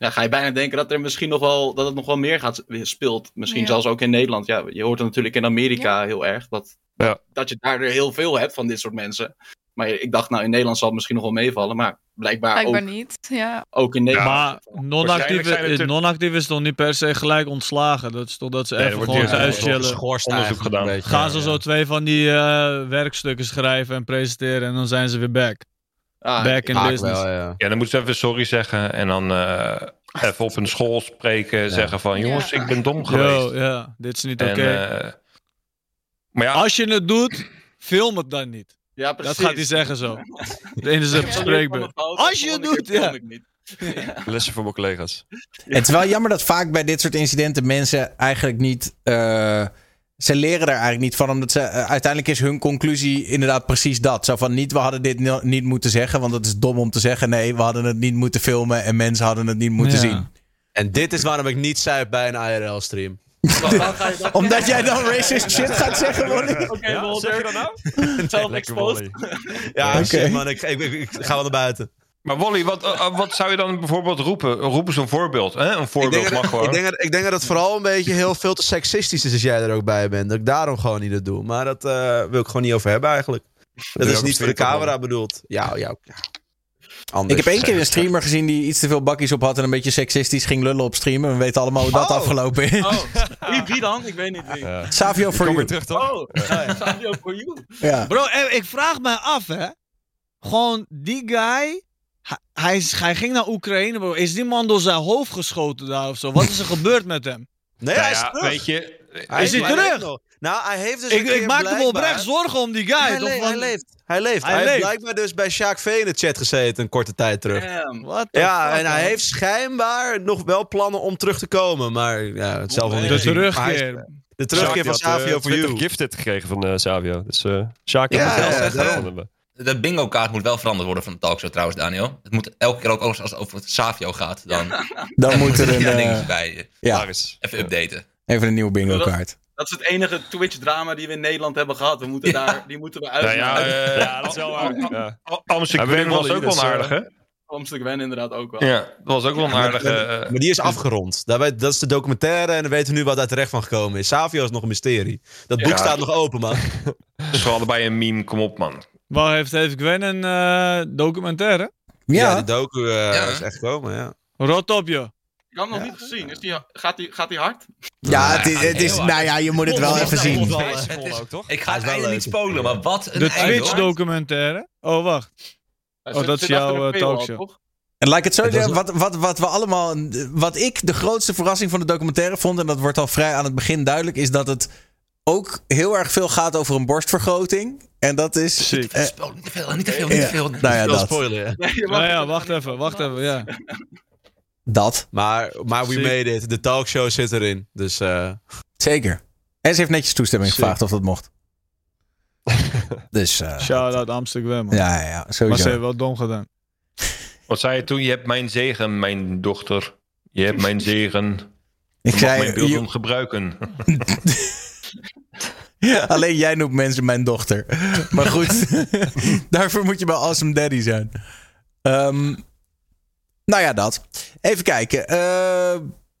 Ja, ga je bijna denken dat er misschien nog wel dat het nog wel meer gaat speelt. Misschien ja. zelfs ook in Nederland. Ja, je hoort het natuurlijk in Amerika ja. heel erg. Dat, ja. dat je daar heel veel hebt van dit soort mensen. Maar ik dacht, nou in Nederland zal het misschien nog wel meevallen. Maar blijkbaar, blijkbaar ook, niet. Ja. ook in Nederland. Ja, maar non-actief natuurlijk... non-actief is toch niet per se gelijk ontslagen. Dat is toch dat ze nee, even gewoon thuis chillen. Onderzoek gedaan. Beetje, Gaan ja, ze ja. zo twee van die uh, werkstukken schrijven en presenteren. En dan zijn ze weer back. Ah, Back in business. Wel, ja. ja, dan moeten ze even sorry zeggen. En dan uh, even op een school spreken. Ja. Zeggen van, jongens, ja. ik ben dom geweest. Yo, ja, dit is niet oké. Okay. Uh, maar ja. Als je het doet, film het dan niet. Ja, precies. Dat gaat hij zeggen zo. De ene zegt spreekbeurt. Als je het doet, ja. ja. Lessen voor mijn collega's. Ja. Het is wel jammer dat vaak bij dit soort incidenten mensen eigenlijk niet... Uh, Ze leren daar eigenlijk niet van, omdat ze uh, uiteindelijk is hun conclusie inderdaad precies dat. Zo van, niet we hadden dit no- niet moeten zeggen, want dat is dom om te zeggen. Nee, we hadden het niet moeten filmen en mensen hadden het niet moeten ja. zien. En dit is waarom ik niet zuip bij een I R L-stream. Omdat jij dan racist shit gaat zeggen, Molly? Oké, okay, ja, zeg je dat nou? Self-exposed. ja, okay. shit man, ik, ik, ik, ik ga wel naar buiten. Maar Wally, wat, uh, wat zou je dan bijvoorbeeld roepen? Roepen ze een voorbeeld? Hè? Een voorbeeld ik mag dat, gewoon. Ik denk, dat, ik denk dat het vooral een beetje heel veel te seksistisch is als jij er ook bij bent. Dat ik daarom gewoon niet dat doe. Maar dat uh, wil ik gewoon niet over hebben eigenlijk. Dat is niet voor de camera man. bedoeld. Ja, ja, ja. Anders. Ik heb één keer een streamer gezien die iets te veel bakkies op had en een beetje seksistisch ging lullen op streamen. We weten allemaal hoe dat oh. afgelopen is. Oh. Wie, wie dan? Ik weet niet wie. Ja. Savio for you. Terug, toch? Oh. Ja, ja. Savio for you. Ja. Bro, ik vraag me af hè. Gewoon die guy... Hij, is, hij ging naar Oekraïne, bro. Is die man door zijn hoofd geschoten daar of zo? Wat is er gebeurd met hem? Nee, nou hij is ja, terug. Weet je, hij is, is hij terug? Nog. Nou, hij heeft dus. Ik, ik maak me oprecht zorgen om die guy. Hij, toch? Le- hij leeft. Hij leeft. Hij, hij leeft. heeft blijkbaar dus bij Sjaak V in de chat gezeten een korte tijd terug. Damn, what the ja, fuck, en man. Hij heeft schijnbaar nog wel plannen om terug te komen, maar ja, het zal wel niet. De terugkeer. De terugkeer van Savio voor jou. Gifted gekregen van uh, Savio. Dus uh, Sjaak heeft het wel slecht gedaan. De bingo-kaart moet wel veranderd worden van de talkshow trouwens, Daniel. Het moet elke keer ook als het over Savio gaat, dan... dan moet er een... Ja, dingetje bij. Ja. Even updaten. Even een nieuwe bingo-kaart. Dat, dat is het enige Twitch-drama die we in Nederland hebben gehad. We moeten ja. daar, die moeten we uitzetten. Ja, ja, ja, ja, dat is wel waar. Ja. Amsterdam was ook wel aardig, hè? Amsterdam inderdaad ook wel. Ja, dat was ook wel een aardige... Ja, maar die is afgerond. Dat is de documentaire en we weten nu wat daar terecht van gekomen is. Savio is nog een mysterie. Dat boek ja. staat nog open, man. Dus we hadden bij een meme, kom op, man. Waar heeft, heeft Gwen een uh, documentaire? Ja. ja, die docu uh, ja. is echt komen, ja. Rot op, joh. Ik had hem nog ja. niet gezien. Is die, gaat, die, gaat die hard? Ja, het is, het is, nou ja, je moet het wel even zien. Ik ga het einde niet spoilen, maar wat een De Twitch-documentaire? Oh, wacht. Oh, dat is jouw uh, talkshow. En laat ik het zo zeggen, wat, wat, wat we allemaal... Wat ik de grootste verrassing van de documentaire vond... en dat wordt al vrij aan het begin duidelijk... is dat het ook heel erg veel gaat over een borstvergroting... En dat is... Niet te veel, niet te veel, niet te veel. Niet te veel. Ja, nou ja, dat. Spoiler, ja. Nee, nou ja, wacht even, wacht even, ja. Dat. Maar, maar we Zeker. made it. De talkshow zit erin, dus... Uh... Zeker. En ze heeft netjes toestemming Zeker. gevraagd of dat mocht. dus... Uh, Shout-out Amsterdam, man. Ja, ja, sowieso. Maar ze heeft wel dom gedaan. Wat zei je toen? Je hebt mijn zegen, mijn dochter. Je hebt mijn zegen. Ik je zei, mag mijn beelden you... gebruiken. Ja. Alleen jij noemt mensen mijn dochter. Maar goed, daarvoor moet je bij Awesome Daddy zijn. Um, nou ja, dat. Even kijken. Uh,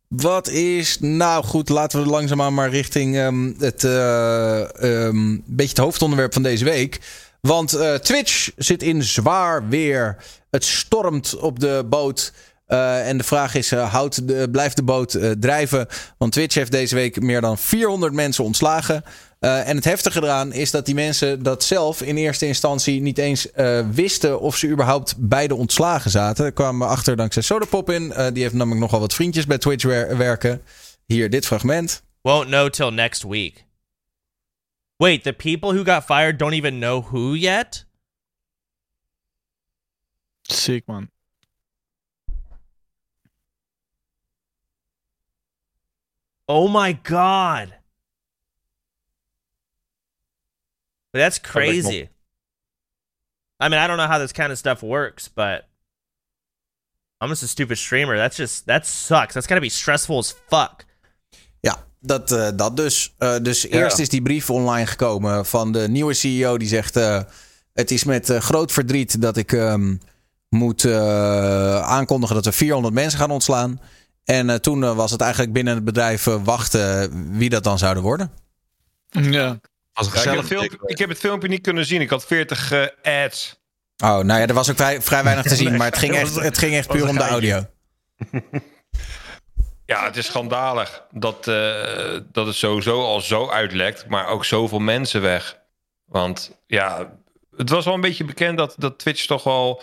wat is... Nou goed, laten we langzaamaan maar richting um, het... Uh, um, beetje het hoofdonderwerp van deze week. Want uh, Twitch zit in zwaar weer. Het stormt op de boot... Uh, en de vraag is, uh, houdt de, blijft de boot uh, drijven? Want Twitch heeft deze week meer dan vierhonderd mensen ontslagen. Uh, en het heftige eraan is dat die mensen dat zelf in eerste instantie niet eens uh, wisten of ze überhaupt beide ontslagen zaten. Daar kwamen we achter dankzij Sodapop in. Uh, die heeft namelijk nogal wat vriendjes bij Twitch wer- werken. Hier, dit fragment. Won't know till next week. Wait, the people who got fired don't even know who yet? Sick, man. Oh my god. That's crazy. I mean, I don't know how this kind of stuff works, but I'm just a stupid streamer. That's just, that sucks. That's gotta be stressful as fuck. Ja, dat, uh, dat dus. Uh, dus yeah. Eerst is die brief online gekomen van de nieuwe C E O die zegt... Uh, het is met uh, groot verdriet dat ik um, moet uh, aankondigen dat we vierhonderd mensen gaan ontslaan. En uh, toen uh, was het eigenlijk binnen het bedrijf uh, wachten wie dat dan zouden worden. Ja. Ja, ik, heb filmpje, ik heb het filmpje niet kunnen zien. Ik had veertig uh, ads. Oh, nou ja, er was ook vrij, vrij weinig te zien. Maar het ging echt, het ging echt puur om de audio. Ja, het is schandalig dat, uh, dat het sowieso al zo uitlekt. Maar ook zoveel mensen weg. Want ja, het was wel een beetje bekend dat, dat Twitch toch wel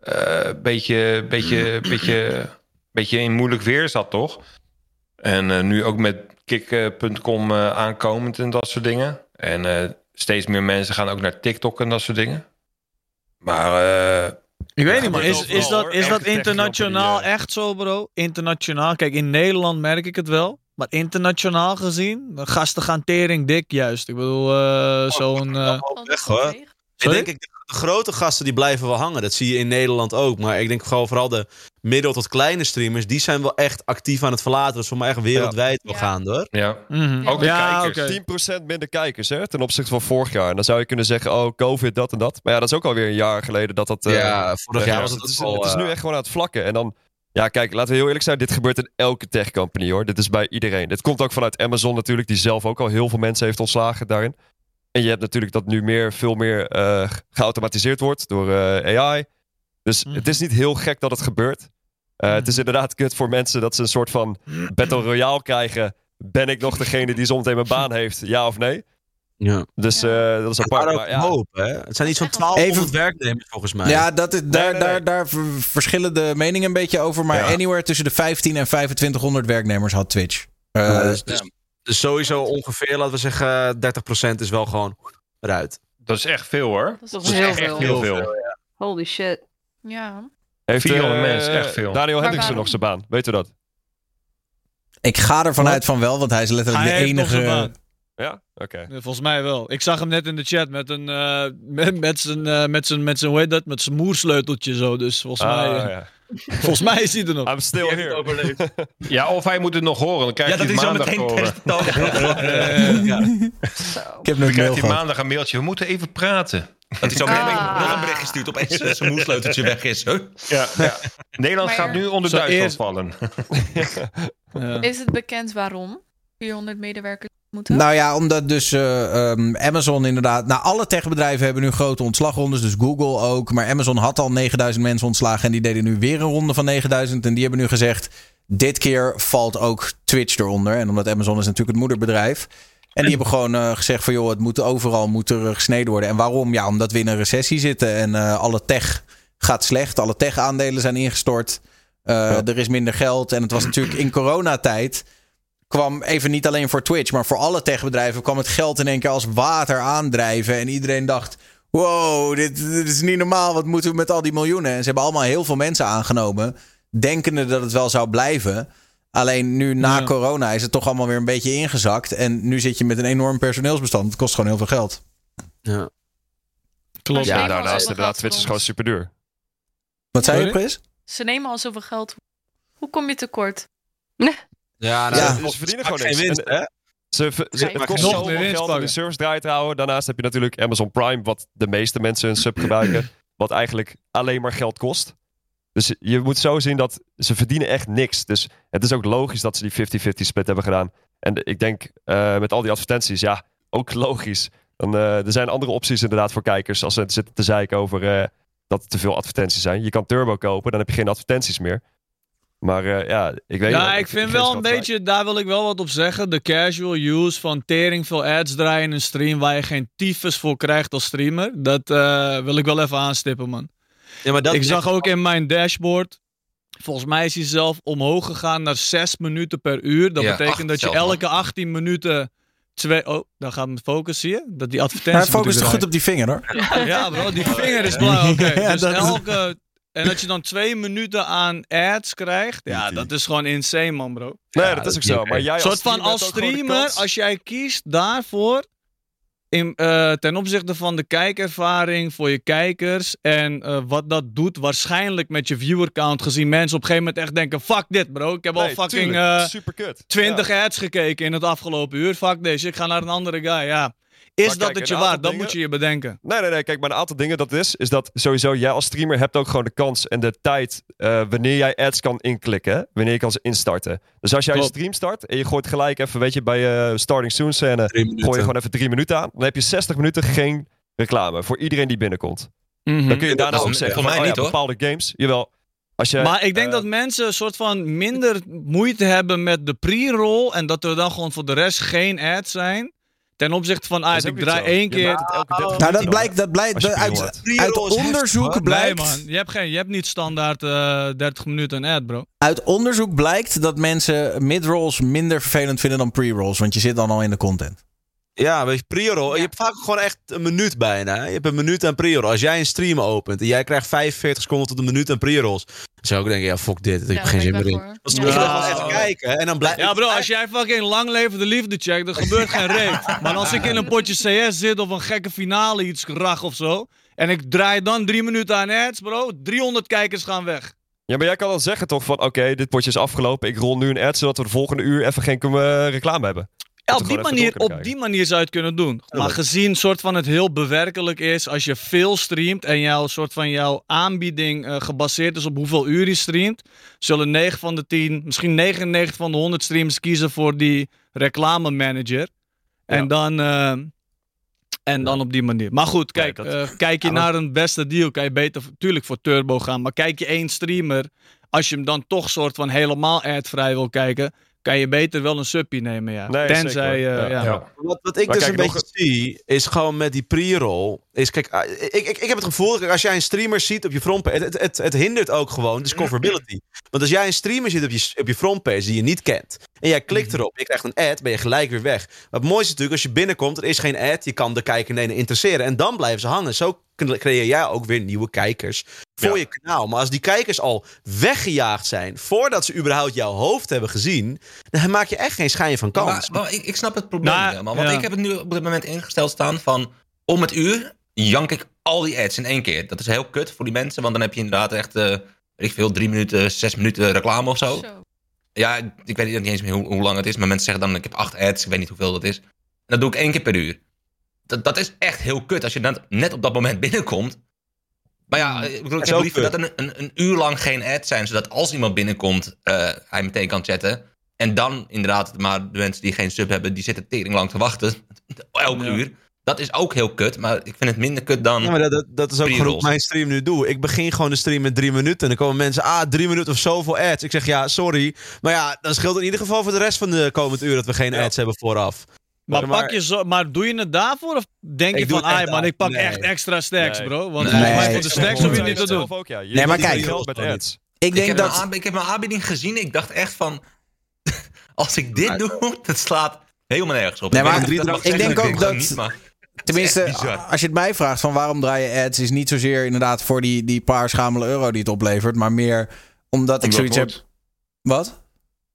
een uh, beetje, beetje, beetje, beetje in moeilijk weer zat, toch? En uh, nu ook met kick punt com uh, aankomend en dat soort dingen. En uh, steeds meer mensen gaan ook naar TikTok en dat soort dingen. Maar uh, ik weet niet, maar is, is, is dat, is dat internationaal echt zo, bro? Internationaal, kijk, in Nederland merk ik het wel. Maar internationaal gezien, gasten gaan tering dik juist. Ik bedoel, uh, oh, zo'n... Uh... Weg, hoor. Ik denk, ik, de grote gasten die blijven wel hangen. Dat zie je in Nederland ook. Maar ik denk gewoon vooral de middel tot kleine streamers, die zijn wel echt actief aan het verlaten. Dat is voor mij echt wereldwijd ja. wel gaande, hoor. Ja. Mm-hmm. Ook de ja, kijkers. Okay. tien procent minder kijkers, hè, ten opzichte van vorig jaar. En dan zou je kunnen zeggen, oh, COVID, dat en dat. Maar ja, dat is ook alweer een jaar geleden dat dat... Ja, uh, vorig jaar was het dat is, al, uh... Het is nu echt gewoon aan het vlakken. En dan... Ja, kijk, laten we heel eerlijk zijn. Dit gebeurt in elke tech-company, hoor. Dit is bij iedereen. Dit komt ook vanuit Amazon natuurlijk, die zelf ook al heel veel mensen heeft ontslagen daarin. En je hebt natuurlijk dat nu meer, veel meer uh, geautomatiseerd wordt door uh, A I. Dus mm. het is niet heel gek dat het gebeurt. Uh, het is inderdaad kut voor mensen dat ze een soort van battle royale krijgen. Ben ik nog degene die zometeen mijn baan heeft? Ja of nee? Ja. Dus uh, dat is apart. Maar, ja. hoop, hè? Het zijn iets van twaalfhonderd werknemers volgens mij. Ja, dat is, daar, nee, nee, daar, nee. daar verschillen de meningen een beetje over. Maar ja. anywhere tussen de vijftienhonderd en vijfentwintighonderd werknemers had Twitch. Uh, ja, dus, dus, dus sowieso ongeveer, laten we zeggen, dertig procent is wel gewoon eruit. Dat is echt veel, hoor. Dat is, dat is heel echt veel. heel veel. Ja. Holy shit. Ja. Heeft vierhonderd uh, mensen, echt veel. Daniel Hendriksen nog zijn baan, weet u dat? Ik ga ervan uit van wel, want hij is letterlijk hij de enige... Ja? Oké. Okay. Volgens mij wel. Ik zag hem net in de chat met een... Uh, met, met zijn... Uh, met zijn... Met zijn... Hoe heet dat? Met zijn moersleuteltje zo. Dus volgens ah, mij... Uh, ja. Volgens mij is hij er nog. I'm still here. Ja, of hij moet het nog horen. Dan krijgt ja, hij maandag te horen. Dan krijgt hij maandag een mailtje. We moeten even praten. Dat hij zo meteen ah. een berichtje stuurt. Opeens zijn moersleuteltje weg is. Huh? Ja, ja. Nederland maar gaat nu onder Duitsland eer... vallen. ja. Is het bekend waarom? vierhonderd medewerkers moeten? Nou ja, omdat dus uh, um, Amazon inderdaad... Nou, alle techbedrijven hebben nu grote ontslagrondes. Dus Google ook. Maar Amazon had al negenduizend mensen ontslagen. En die deden nu weer een ronde van negenduizend. En die hebben nu gezegd... Dit keer valt ook Twitch eronder. En omdat Amazon is natuurlijk het moederbedrijf. En die hebben gewoon uh, gezegd van... joh, het moet overal moet er gesneden worden. En waarom? Ja, omdat we in een recessie zitten. En uh, alle tech gaat slecht. Alle tech-aandelen zijn ingestort. Uh, ja. Er is minder geld. En het was natuurlijk in coronatijd... kwam even niet alleen voor Twitch, maar voor alle techbedrijven... kwam het geld in één keer als water aandrijven. En iedereen dacht... wow, dit, dit is niet normaal. Wat moeten we met al die miljoenen? En ze hebben allemaal heel veel mensen aangenomen... denkende dat het wel zou blijven. Alleen nu na ja. corona is het toch allemaal weer een beetje ingezakt. En nu zit je met een enorm personeelsbestand. Het kost gewoon heel veel geld. Ja, klopt. Ja, daarnaast inderdaad, Twitch is gewoon super duur. Wat zei je, Pris? Ze nemen al zoveel geld. Hoe kom je tekort? Nee. Ja, nou, ja. Dus ze verdienen gewoon niks. Winst, en, hè? Ze, ze, ze, het kost zoveel geld pakken. Om de service draai te houden. Daarnaast heb je natuurlijk Amazon Prime, wat de meeste mensen hun sub gebruiken. Wat eigenlijk alleen maar geld kost. Dus je moet zo zien dat ze verdienen echt niks. Dus het is ook logisch dat ze die fifty-fifty split hebben gedaan. En ik denk uh, met al die advertenties, ja, ook logisch. Dan, uh, er zijn andere opties inderdaad voor kijkers. Als ze zitten te zeiken over uh, dat er te veel advertenties zijn. Je kan Turbo kopen, dan heb je geen advertenties meer. Maar uh, ja, ik weet ja, niet. Ja, ik vind wel een beetje, daar wil ik wel wat op zeggen. De casual use van tering veel ads draaien in een stream waar je geen tyfus voor krijgt als streamer. Dat uh, wil ik wel even aanstippen, man. Ja, maar dat ik zag ook in mijn dashboard, volgens mij is hij zelf omhoog gegaan naar zes minuten per uur. Dat ja, betekent dat je elke man. achttien minuten... Twee, oh, dan gaat mijn focus, zie je? Dat die advertentie. Hij focust goed op die vinger, hoor. Ja, ja bro, die vinger is blauw. Okay. Ja, dus elke... En dat je dan twee minuten aan ads krijgt. Ja, dat is gewoon insane, man, bro. Nee, ja, dat is ook zo. Maar jij als soort van als streamer, als jij kiest daarvoor. In, uh, ten opzichte van de kijkervaring voor je kijkers en uh, wat dat doet waarschijnlijk met je viewercount, gezien mensen op een gegeven moment echt denken, fuck dit bro, ik heb nee, al fucking uh, twintig ja. ads gekeken in het afgelopen uur, fuck deze, ik ga naar een andere guy, ja. Is maar dat kijk, het je waard? Dat moet je je bedenken. Nee, nee, nee. Kijk, maar een aantal dingen dat is, is dat sowieso jij als streamer hebt ook gewoon de kans en de tijd uh, wanneer jij ads kan inklikken, wanneer je kan ze instarten. Dus als jij Klopt. een stream start en je gooit gelijk even, weet je, bij je uh, starting soon scène, gooi je gewoon even drie minuten aan, dan heb je zestig minuten geen reclame voor iedereen die binnenkomt. Mm-hmm. Dan kun je daarna ook zeggen, van, oh, niet, ja, bepaalde games, jawel. Als je, maar ik denk uh, dat mensen een soort van minder moeite hebben met de pre-roll en dat er dan gewoon voor de rest geen ads zijn. Ten opzichte van, ah, ik draai één keer... Ja, nou, dat door. blijkt, dat blijkt de, uit, uit onderzoek heftig, blijkt... Nee, man. Je hebt, geen, je hebt niet standaard uh, dertig minuten een ad, bro. Uit onderzoek blijkt dat mensen mid-rolls minder vervelend vinden dan pre-rolls. Want je zit dan al in de content. Ja, weet je, pre-roll... Ja. Je hebt vaak gewoon echt een minuut bijna. Je hebt een minuut aan pre-roll. Als jij een stream opent en jij krijgt vijfenveertig seconden tot een minuut aan pre-rolls... zou ik denken, ja, fuck dit. Ik heb ja, geen zin meer in. Dan moet je gewoon even kijken. En dan blijf... Ja bro, als jij fucking lang leven de liefde checkt, dan gebeurt geen reet. Maar als ik in een potje C S zit of een gekke finale iets krach of zo, en ik draai dan drie minuten aan ads, bro, driehonderd kijkers gaan weg. Ja, maar jij kan dan zeggen toch van, oké, okay, dit potje is afgelopen, ik rol nu een ad, zodat we de volgende uur even geen uh, reclame hebben. Ja, op die manier, op die manier zou je het kunnen doen. Maar gezien soort van het heel bewerkelijk is, als je veel streamt en jouw, soort van jouw aanbieding uh, gebaseerd is op hoeveel uur je streamt, zullen negen van de tien, misschien negenennegentig van de honderd streams kiezen voor die reclame manager. En, ja. dan, uh, en dan op die manier. Maar goed, kijk, uh, kijk je naar een beste deal, kan je beter natuurlijk voor Turbo gaan. Maar kijk je één streamer, als je hem dan toch soort van helemaal advrij wil kijken, kan je beter wel een subpie nemen, ja. Nee, tenzij, uh, ja. Ja. Ja. Wat, wat ik maar dus kijk, een beetje een... zie, is gewoon met die pre-roll... Is, kijk, uh, ik, ik, ik heb het gevoel, als jij een streamer ziet op je frontpage... Het, het, het hindert ook gewoon discoverability. Want als jij een streamer ziet op je, op je frontpage die je niet kent... en jij klikt erop, je krijgt een ad, ben je gelijk weer weg. Maar het mooiste is natuurlijk, als je binnenkomt, er is geen ad... je kan de kijker nee, nee, interesseren en dan blijven ze hangen. Zo creëer jij ook weer nieuwe kijkers voor ja. je kanaal. Maar als die kijkers al weggejaagd zijn... voordat ze überhaupt jouw hoofd hebben gezien... dan maak je echt geen schijn van kans. Maar, maar ik, ik snap het probleem nou, helemaal. Want ja. ik heb het nu op dit moment ingesteld staan van... om het uur jank ik al die ads in één keer. Dat is heel kut voor die mensen, want dan heb je inderdaad echt... Uh, weet ik veel, drie minuten, zes minuten reclame of zo. zo. Ja, ik weet niet eens meer hoe, hoe lang het is... maar mensen zeggen dan, ik heb acht ads, ik weet niet hoeveel dat is. En dat doe ik één keer per uur. Dat, dat is echt heel kut als je net, net op dat moment binnenkomt. Maar ja, ik bedoel, ik heb liever dat er een, een uur lang geen ads zijn... zodat als iemand binnenkomt, uh, hij meteen kan chatten. En dan inderdaad, maar de mensen die geen sub hebben... die zitten tering lang te wachten, elk ja. uur... Dat is ook heel kut, maar ik vind het minder kut dan... Ja, maar dat, dat, dat is ook gewoon wat mijn stream nu doe. Ik begin gewoon de stream met drie minuten. En dan komen mensen, ah, drie minuten of zoveel ads. Ik zeg, ja, sorry. Maar ja, dan scheelt in ieder geval voor de rest van de komend uur... dat we geen ads ja. hebben vooraf. Maar, maar, pak je zo, maar doe je het daarvoor? Of denk je van, ah, man, ik pak nee. echt extra stacks, nee. bro. Want nee. volgens mij voor de stacks hoef je niet te doen. Ook, ja. je nee, maar kijk. Met ads. Ik, denk ik, heb dat... ik heb mijn aanbieding gezien. Ik dacht echt van, als ik dit doe, dat slaat helemaal nergens op. Nee, maar ik denk ook dat... Tenminste, als je het mij vraagt van waarom draai je ads... is niet zozeer inderdaad voor die, die paar schamele euro die het oplevert... maar meer omdat, omdat ik zoiets heb... Wat?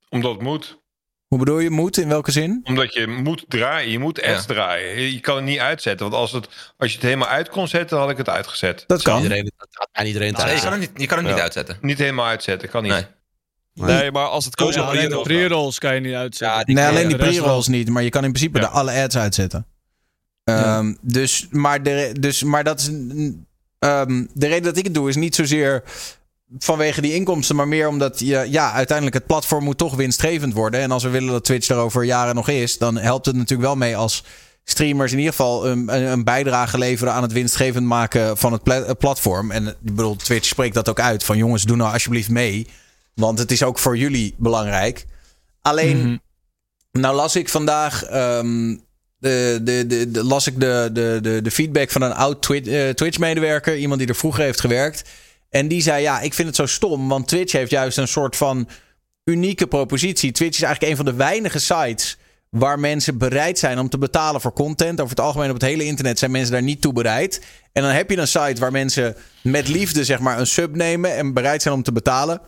Omdat het moet. Hoe bedoel je moet? In welke zin? Omdat je moet draaien. Je moet ads ja. draaien. Je kan het niet uitzetten. Want als, het, als je het helemaal uit kon zetten, had ik het uitgezet. Dat kan. Iedereen, aan iedereen nou, nee, je kan het niet, je kan het ja. niet uitzetten. Niet helemaal uitzetten. Kan niet. Nee. Nee, maar als het komt... Ja, alleen de pre-rolls kan je niet uitzetten. Ja, die nee, alleen die pre-rolls niet. Maar je kan in principe ja. de alle ads uitzetten. Ja. Um, dus, maar de, dus, maar dat is, um, de reden dat ik het doe is niet zozeer vanwege die inkomsten, maar meer omdat je, ja, uiteindelijk het platform moet toch winstgevend worden. En als we willen dat Twitch er over jaren nog is, dan helpt het natuurlijk wel mee als streamers in ieder geval een, een bijdrage leveren aan het winstgevend maken van het pla- platform. En ik bedoel, Twitch spreekt dat ook uit van jongens, doe nou alsjeblieft mee. Want het is ook voor jullie belangrijk. Alleen, mm-hmm. nou las ik vandaag... Um, de, de, de, de, las ik de, de, de feedback van een oud Twi- uh, Twitch-medewerker. Iemand die er vroeger heeft gewerkt. En die zei, ja, ik vind het zo stom. Want Twitch heeft juist een soort van unieke propositie. Twitch is eigenlijk een van de weinige sites... waar mensen bereid zijn om te betalen voor content. Over het algemeen op het hele internet zijn mensen daar niet toe bereid. En dan heb je een site waar mensen met liefde zeg maar een sub nemen... en bereid zijn om te betalen.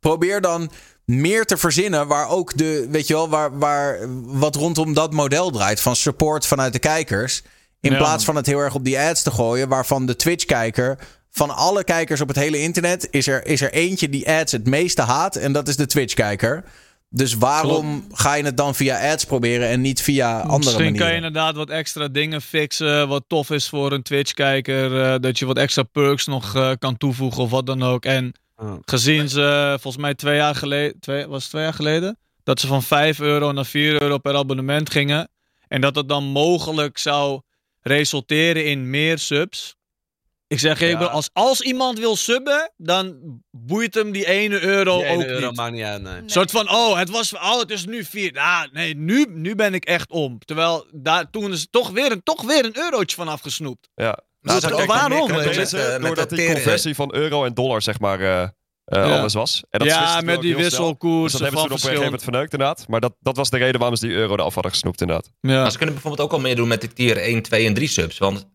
Probeer dan meer te verzinnen waar ook de... weet je wel, waar, waar wat rondom dat model draait... van support vanuit de kijkers... in ja. plaats van het heel erg op die ads te gooien... waarvan de Twitch-kijker... van alle kijkers op het hele internet... is er, is er eentje die ads het meeste haat... en dat is de Twitch-kijker... Dus waarom Klopt. ga je het dan via ads proberen en niet via andere Misschien manieren? Misschien kan je inderdaad wat extra dingen fixen... wat tof is voor een Twitch-kijker... Uh, dat je wat extra perks nog uh, kan toevoegen of wat dan ook. En gezien ze, volgens mij twee jaar geleden... Twee, was het twee jaar geleden? Dat ze van vijf euro naar vier euro per abonnement gingen... en dat dat dan mogelijk zou resulteren in meer subs... Ik zeg even, ja. als, als iemand wil subben, dan boeit hem die ene euro die ook ene euro niet. Maakt niet uit, nee. Een soort van, oh, het was, oh, het is nu vier. Ah, nee, nu, nu ben ik echt om. Terwijl, daar, toen is toch weer, toch weer een eurotje van afgesnoept. Ja. Nou, dus, nou, waarom? Mee, met, uh, met doordat die conversie van euro en dollar, zeg maar, uh, uh, ja. anders was. En dat ja, met die wisselkoers. Dus dat hebben ze toen op een gegeven moment verneukt, inderdaad. Maar dat, dat was de reden waarom ze die euro eraf hadden gesnoept, inderdaad. Ja. Maar ze kunnen bijvoorbeeld ook al meer doen met de tier één, twee en drie subs, want...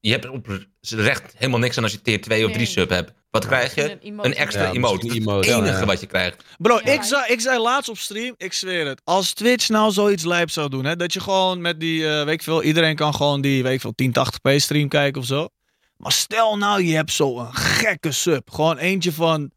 Je hebt op recht helemaal niks aan als je tier twee nee. of drie sub hebt. Wat ja, krijg je? Een, een extra ja, emote. Het enige ja, ja. wat je krijgt. Bro, ja. ik, zei, ik zei laatst op stream, ik zweer het. Als Twitch nou zoiets lijp zou doen, hè, dat je gewoon met die, uh, weet ik veel, iedereen kan gewoon die, weet ik veel, tien tachtig p stream kijken of zo. Maar stel nou, je hebt zo'n gekke sub. Gewoon eentje van,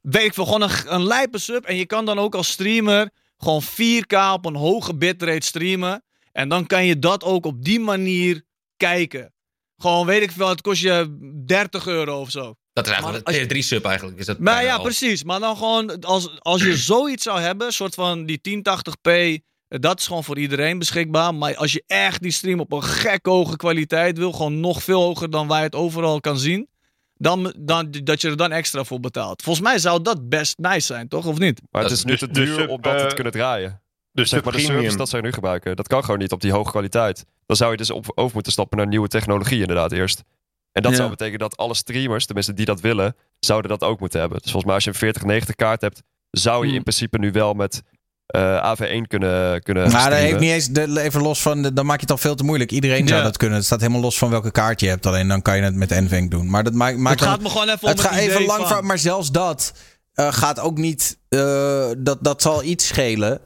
weet ik veel, gewoon een, een lijpe sub. En je kan dan ook als streamer gewoon vier k op een hoge bitrate streamen. En dan kan je dat ook op die manier... kijken. Gewoon, weet ik veel, het kost je dertig euro of zo. Dat is eigenlijk een tier drie sub eigenlijk. Is dat maar ja, al. precies. Maar dan gewoon, als, als je zoiets zou hebben, soort van die tien tachtig p, dat is gewoon voor iedereen beschikbaar. Maar als je echt die stream op een gek hoge kwaliteit wil, gewoon nog veel hoger dan waar je het overal kan zien, dan, dan, dat je er dan extra voor betaalt. Volgens mij zou dat best nice zijn, toch? Of niet? Maar het is nu dus, te duur dus, om dat uh, te kunnen draaien. Dus zeg maar de service dat zij nu gebruiken, dat kan gewoon niet op die hoge kwaliteit. Dan zou je dus op, over moeten stappen naar nieuwe technologie inderdaad eerst. En dat ja. zou betekenen dat alle streamers, tenminste die dat willen, zouden dat ook moeten hebben. Dus volgens mij als je een veertig negentig kaart hebt, zou je in principe nu wel met uh, A V één kunnen, kunnen Maar dat heeft niet eens, de, even los van, de, dan maak je het al veel te moeilijk. Iedereen ja. zou dat kunnen. Het staat helemaal los van welke kaart je hebt. Alleen dan kan je het met N V E N C doen. Maar dat maakt, maakt het gaat dan, me gewoon even om het gaat even lang van. Van, maar zelfs dat uh, gaat ook niet, uh, dat, dat zal iets schelen.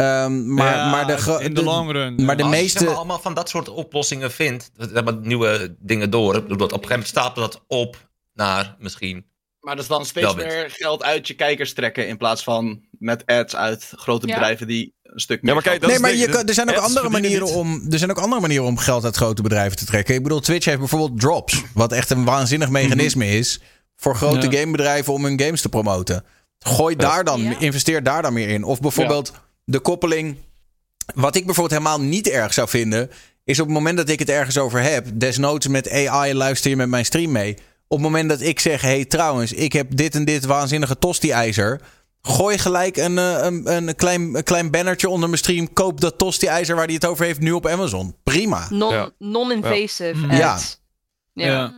Um, maar, ja, maar de, ge- in de long run. De, maar de als meeste... je zeg maar allemaal van dat soort oplossingen vindt, nieuwe dingen door, op een gegeven moment stapelt dat op naar misschien... Maar dat is dan steeds meer geld uit je kijkers trekken in plaats van met ads uit grote ja. bedrijven die een stuk meer... Ja, maar kijk, dat nee, maar je kan, er zijn ook andere manieren om, er zijn ook andere manieren om geld uit grote bedrijven te trekken. Ik bedoel, Twitch heeft bijvoorbeeld drops, wat echt een waanzinnig mechanisme mm-hmm. is voor grote ja. gamebedrijven om hun games te promoten. Gooi ja. daar dan, ja. investeer daar dan meer in. Of bijvoorbeeld... Ja. De koppeling, wat ik bijvoorbeeld helemaal niet erg zou vinden, is op het moment dat ik het ergens over heb, desnoods met A I luister je met mijn stream mee. Op het moment dat ik zeg, hey trouwens, ik heb dit en dit waanzinnige tosti-ijzer, gooi gelijk een, een, een, klein, een klein bannertje onder mijn stream, koop dat tosti-ijzer waar hij het over heeft nu op Amazon. Prima. Non, ja. Non-invasive ja. ads. Ja. ja.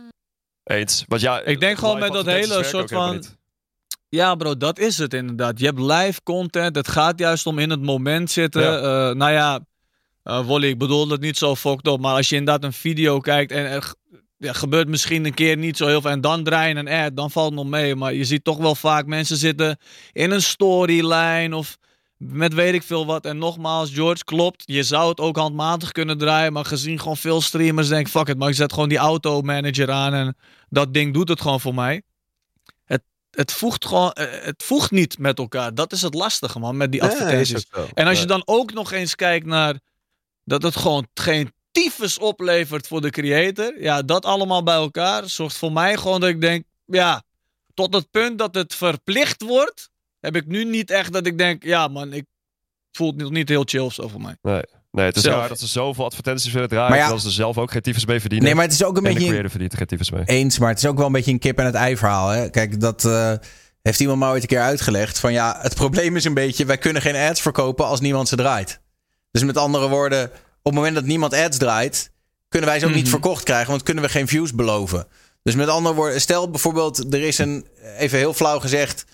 Eens. Want ja, ik denk gewoon met dat hele soort van... Ja bro, dat is het inderdaad. Je hebt live content, het gaat juist om in het moment zitten. Ja. Uh, nou ja, uh, Wolly, ik bedoel dat niet zo fucked up, maar als je inderdaad een video kijkt en er ja, gebeurt misschien een keer niet zo heel veel en dan draai je een ad, dan valt het nog mee. Maar je ziet toch wel vaak mensen zitten in een storyline of met weet ik veel wat. En nogmaals, George, klopt, je zou het ook handmatig kunnen draaien, maar gezien gewoon veel streamers denk ik, fuck it, maar ik zet gewoon die automanager aan en dat ding doet het gewoon voor mij. Het voegt, gewoon, het voegt niet met elkaar. Dat is het lastige, man, met die advertenties. Ja, en als je dan ook nog eens kijkt naar... dat het gewoon geen tyfus oplevert voor de creator. Ja, dat allemaal bij elkaar zorgt voor mij gewoon dat ik denk... ja, tot het punt dat het verplicht wordt... heb ik nu niet echt dat ik denk... ja, man, ik voel het nog niet heel chill of zo voor mij. Nee. Nee, het is raar dat ze zoveel advertenties willen draaien... Ja, dat ze zelf ook geen tyfus mee verdienen. Nee, maar het is ook een en beetje... En de creator verdient er geen tyfus mee. Eens, maar het is ook wel een beetje een kip en het ei verhaal. Hè? Kijk, dat... Uh, heeft iemand maar ooit een keer uitgelegd van ja, het probleem is een beetje, wij kunnen geen ads verkopen als niemand ze draait. Dus met andere woorden, op het moment dat niemand ads draait, kunnen wij ze ook mm-hmm. niet verkocht krijgen, want kunnen we geen views beloven. Dus met andere woorden, stel bijvoorbeeld, er is een, even heel flauw gezegd,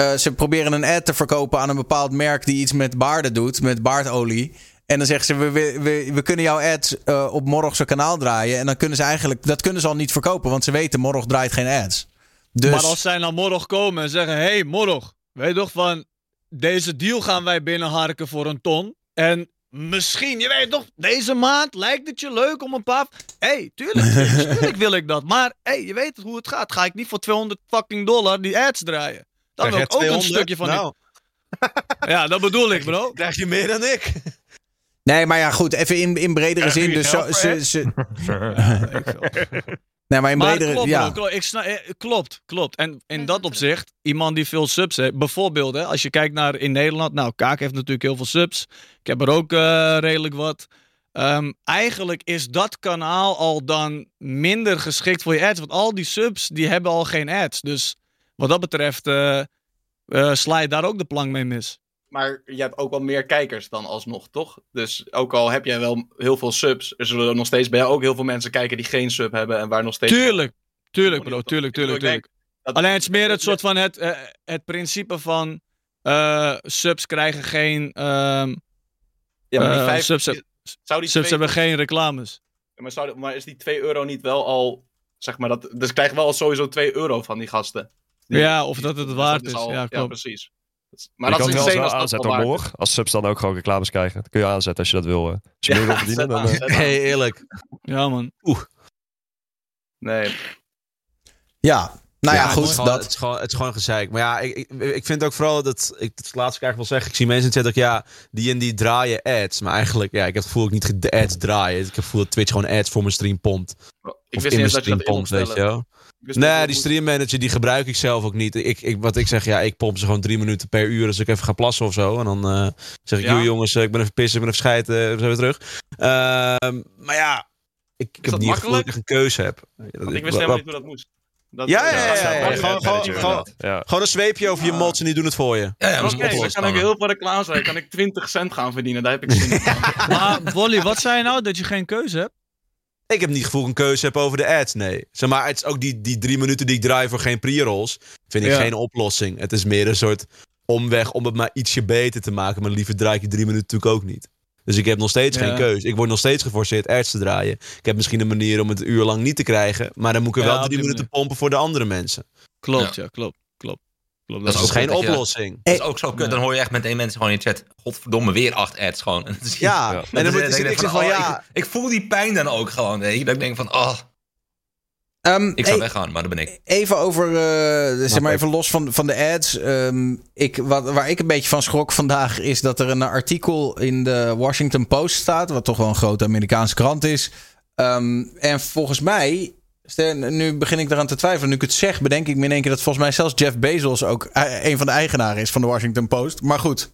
uh, ze proberen een ad te verkopen aan een bepaald merk die iets met baarden doet, met baardolie. En dan zeggen ze, we, we, we, we kunnen jouw ads uh, op Morrog zijn kanaal draaien. En dan kunnen ze eigenlijk, dat kunnen ze al niet verkopen, want ze weten, Morrog draait geen ads. Dus... Maar als zij naar Morrog komen en zeggen, hé hey, Morrog, weet toch van, deze deal gaan wij binnenharken voor een ton. En misschien, je weet toch, deze maand lijkt het je leuk om een paar... Hé, hey, tuurlijk, natuurlijk wil ik dat. Maar hé, hey, je weet hoe het gaat. Ga ik niet voor tweehonderd fucking dollar die ads draaien. Dan wil ik ook tweehonderd? Een stukje van nou. Die... Ja, dat bedoel ik, bro. Krijg je meer dan ik. Nee, maar ja, goed, even in, in bredere zin. Dus zo, ze, ze... Ja, ik nee, maar in maar bredere... Klopt, ja. Bro, ik sna- klopt, klopt. En in dat opzicht, iemand die veel subs heeft... Bijvoorbeeld, hè, als je kijkt naar in Nederland... Nou, Kaak heeft natuurlijk heel veel subs. Ik heb er ook uh, redelijk wat. Um, eigenlijk is dat kanaal al dan minder geschikt voor je ads. Want al die subs, die hebben al geen ads. Dus wat dat betreft uh, uh, sla je daar ook de plank mee mis. Maar je hebt ook wel meer kijkers dan alsnog, toch? Dus ook al heb jij wel heel veel subs... er zullen er nog steeds bij jou ook heel veel mensen kijken... die geen sub hebben en waar nog steeds... Tuurlijk, tuurlijk bro, tuurlijk, tuurlijk, tuurlijk. Alleen het is meer het soort van het, uh, het principe van... Uh, subs krijgen geen... Uh, ja, maar die vijf, subs, die, zou die subs twee... hebben geen reclames. Ja, maar, zou, maar is die twee euro niet wel al... zeg maar dat... Dus krijg je wel sowieso twee euro van die gasten. Die, ja, of die, dat het die, waard is. Al, ja, klopt. Ja, precies. Maar je dat kan het wel aanzetten omhoog. Als subs dan ook gewoon reclames krijgen. Dat kun je aanzetten als je dat wil. Uh, als je ja, meer wil verdienen. Dan, uh... Hey, eerlijk. Ja, man. Oeh. Nee. Ja. Nou ja, ja goed. Het is, gewoon, dat... het, is gewoon, het is gewoon gezeik. Maar ja, ik, ik, ik vind ook vooral dat... Ik het laatste keer eigenlijk wel zeg. Ik zie mensen in Twitter, ja, die en die draaien ads. Maar eigenlijk, ja, ik heb het gevoel dat ik niet de ads draai. Ik heb het gevoel dat Twitch gewoon ads voor mijn stream pompt. Ik wist niet eens dat je dat pompt, weet je wel. Nee, die stream manager die gebruik ik zelf ook niet. Ik, ik, wat ik zeg, ja, ik pomp ze gewoon drie minuten per uur als ik even ga plassen of zo. En dan uh, zeg ik, ja. joh jongens, ik ben even pissen, ik ben even schijten, we zijn weer terug. Uh, maar ja, ik, ik heb niet gevoel dat ik een keuze heb. Want ik wist helemaal niet hoe dat moest. Dat, ja, ja, ja, ja, ja, ja. Gewoon, gewoon, gewoon, ja. gewoon een zweepje over je mods en die doen het voor je. Ja, ja, oké, okay, dan kan ik heel veel reclame zijn. Kan ik twintig cent gaan verdienen, daar heb ik zin in. Maar Wolly, wat zei je nou dat je geen keuze hebt? Ik heb niet het gevoel dat ik een keuze heb over de ads, nee. Zeg maar, het is ook die, die drie minuten die ik draai voor geen pre-rolls, vind ik ja. geen oplossing. Het is meer een soort omweg om het maar ietsje beter te maken, maar liever draai ik die drie minuten natuurlijk ook niet. Dus ik heb nog steeds ja. geen keuze. Ik word nog steeds geforceerd ads te draaien. Ik heb misschien een manier om het een uur lang niet te krijgen, maar dan moet ik er ja, wel drie minuten manier. pompen voor de andere mensen. Klopt, ja, ja klopt, klopt. Klopt, dat, dat is ook geen dat oplossing. Je, dat is ook zo kut. Dan hoor je echt met één mens gewoon in de chat... Godverdomme, weer acht ads gewoon. En is, ja, ja. En dan moet je zeggen van ja... Ik, ik voel die pijn dan ook gewoon. Dat ik denk van, oh... Um, ik zou e- weggaan, maar dat ben ik. Even over... Uh, zeg maar even los van, van de ads. Um, ik, wat, waar ik een beetje van schrok vandaag... is dat er een artikel in de Washington Post staat... wat toch wel een grote Amerikaanse krant is. Um, en volgens mij... Nu begin ik eraan te twijfelen. Nu ik het zeg, bedenk ik me in één keer dat volgens mij zelfs Jeff Bezos ook een van de eigenaren is van de Washington Post. Maar goed.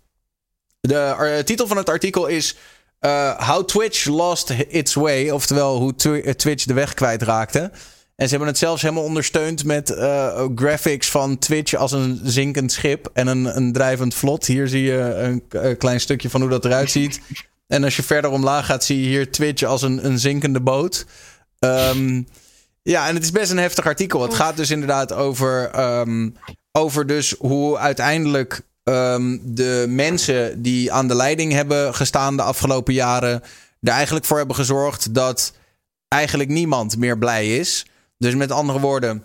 De uh, titel van het artikel is uh, How Twitch Lost Its Way. Oftewel, hoe tw- Twitch de weg kwijtraakte. En ze hebben het zelfs helemaal ondersteund met uh, graphics van Twitch als een zinkend schip en een, een drijvend vlot. Hier zie je een, een klein stukje van hoe dat eruit ziet. En als je verder omlaag gaat, zie je hier Twitch als een, een zinkende boot. Ehm... Um, Ja, en het is best een heftig artikel. Het gaat dus inderdaad over, um, over dus hoe uiteindelijk um, de mensen die aan de leiding hebben gestaan de afgelopen jaren er eigenlijk voor hebben gezorgd dat eigenlijk niemand meer blij is. Dus met andere woorden,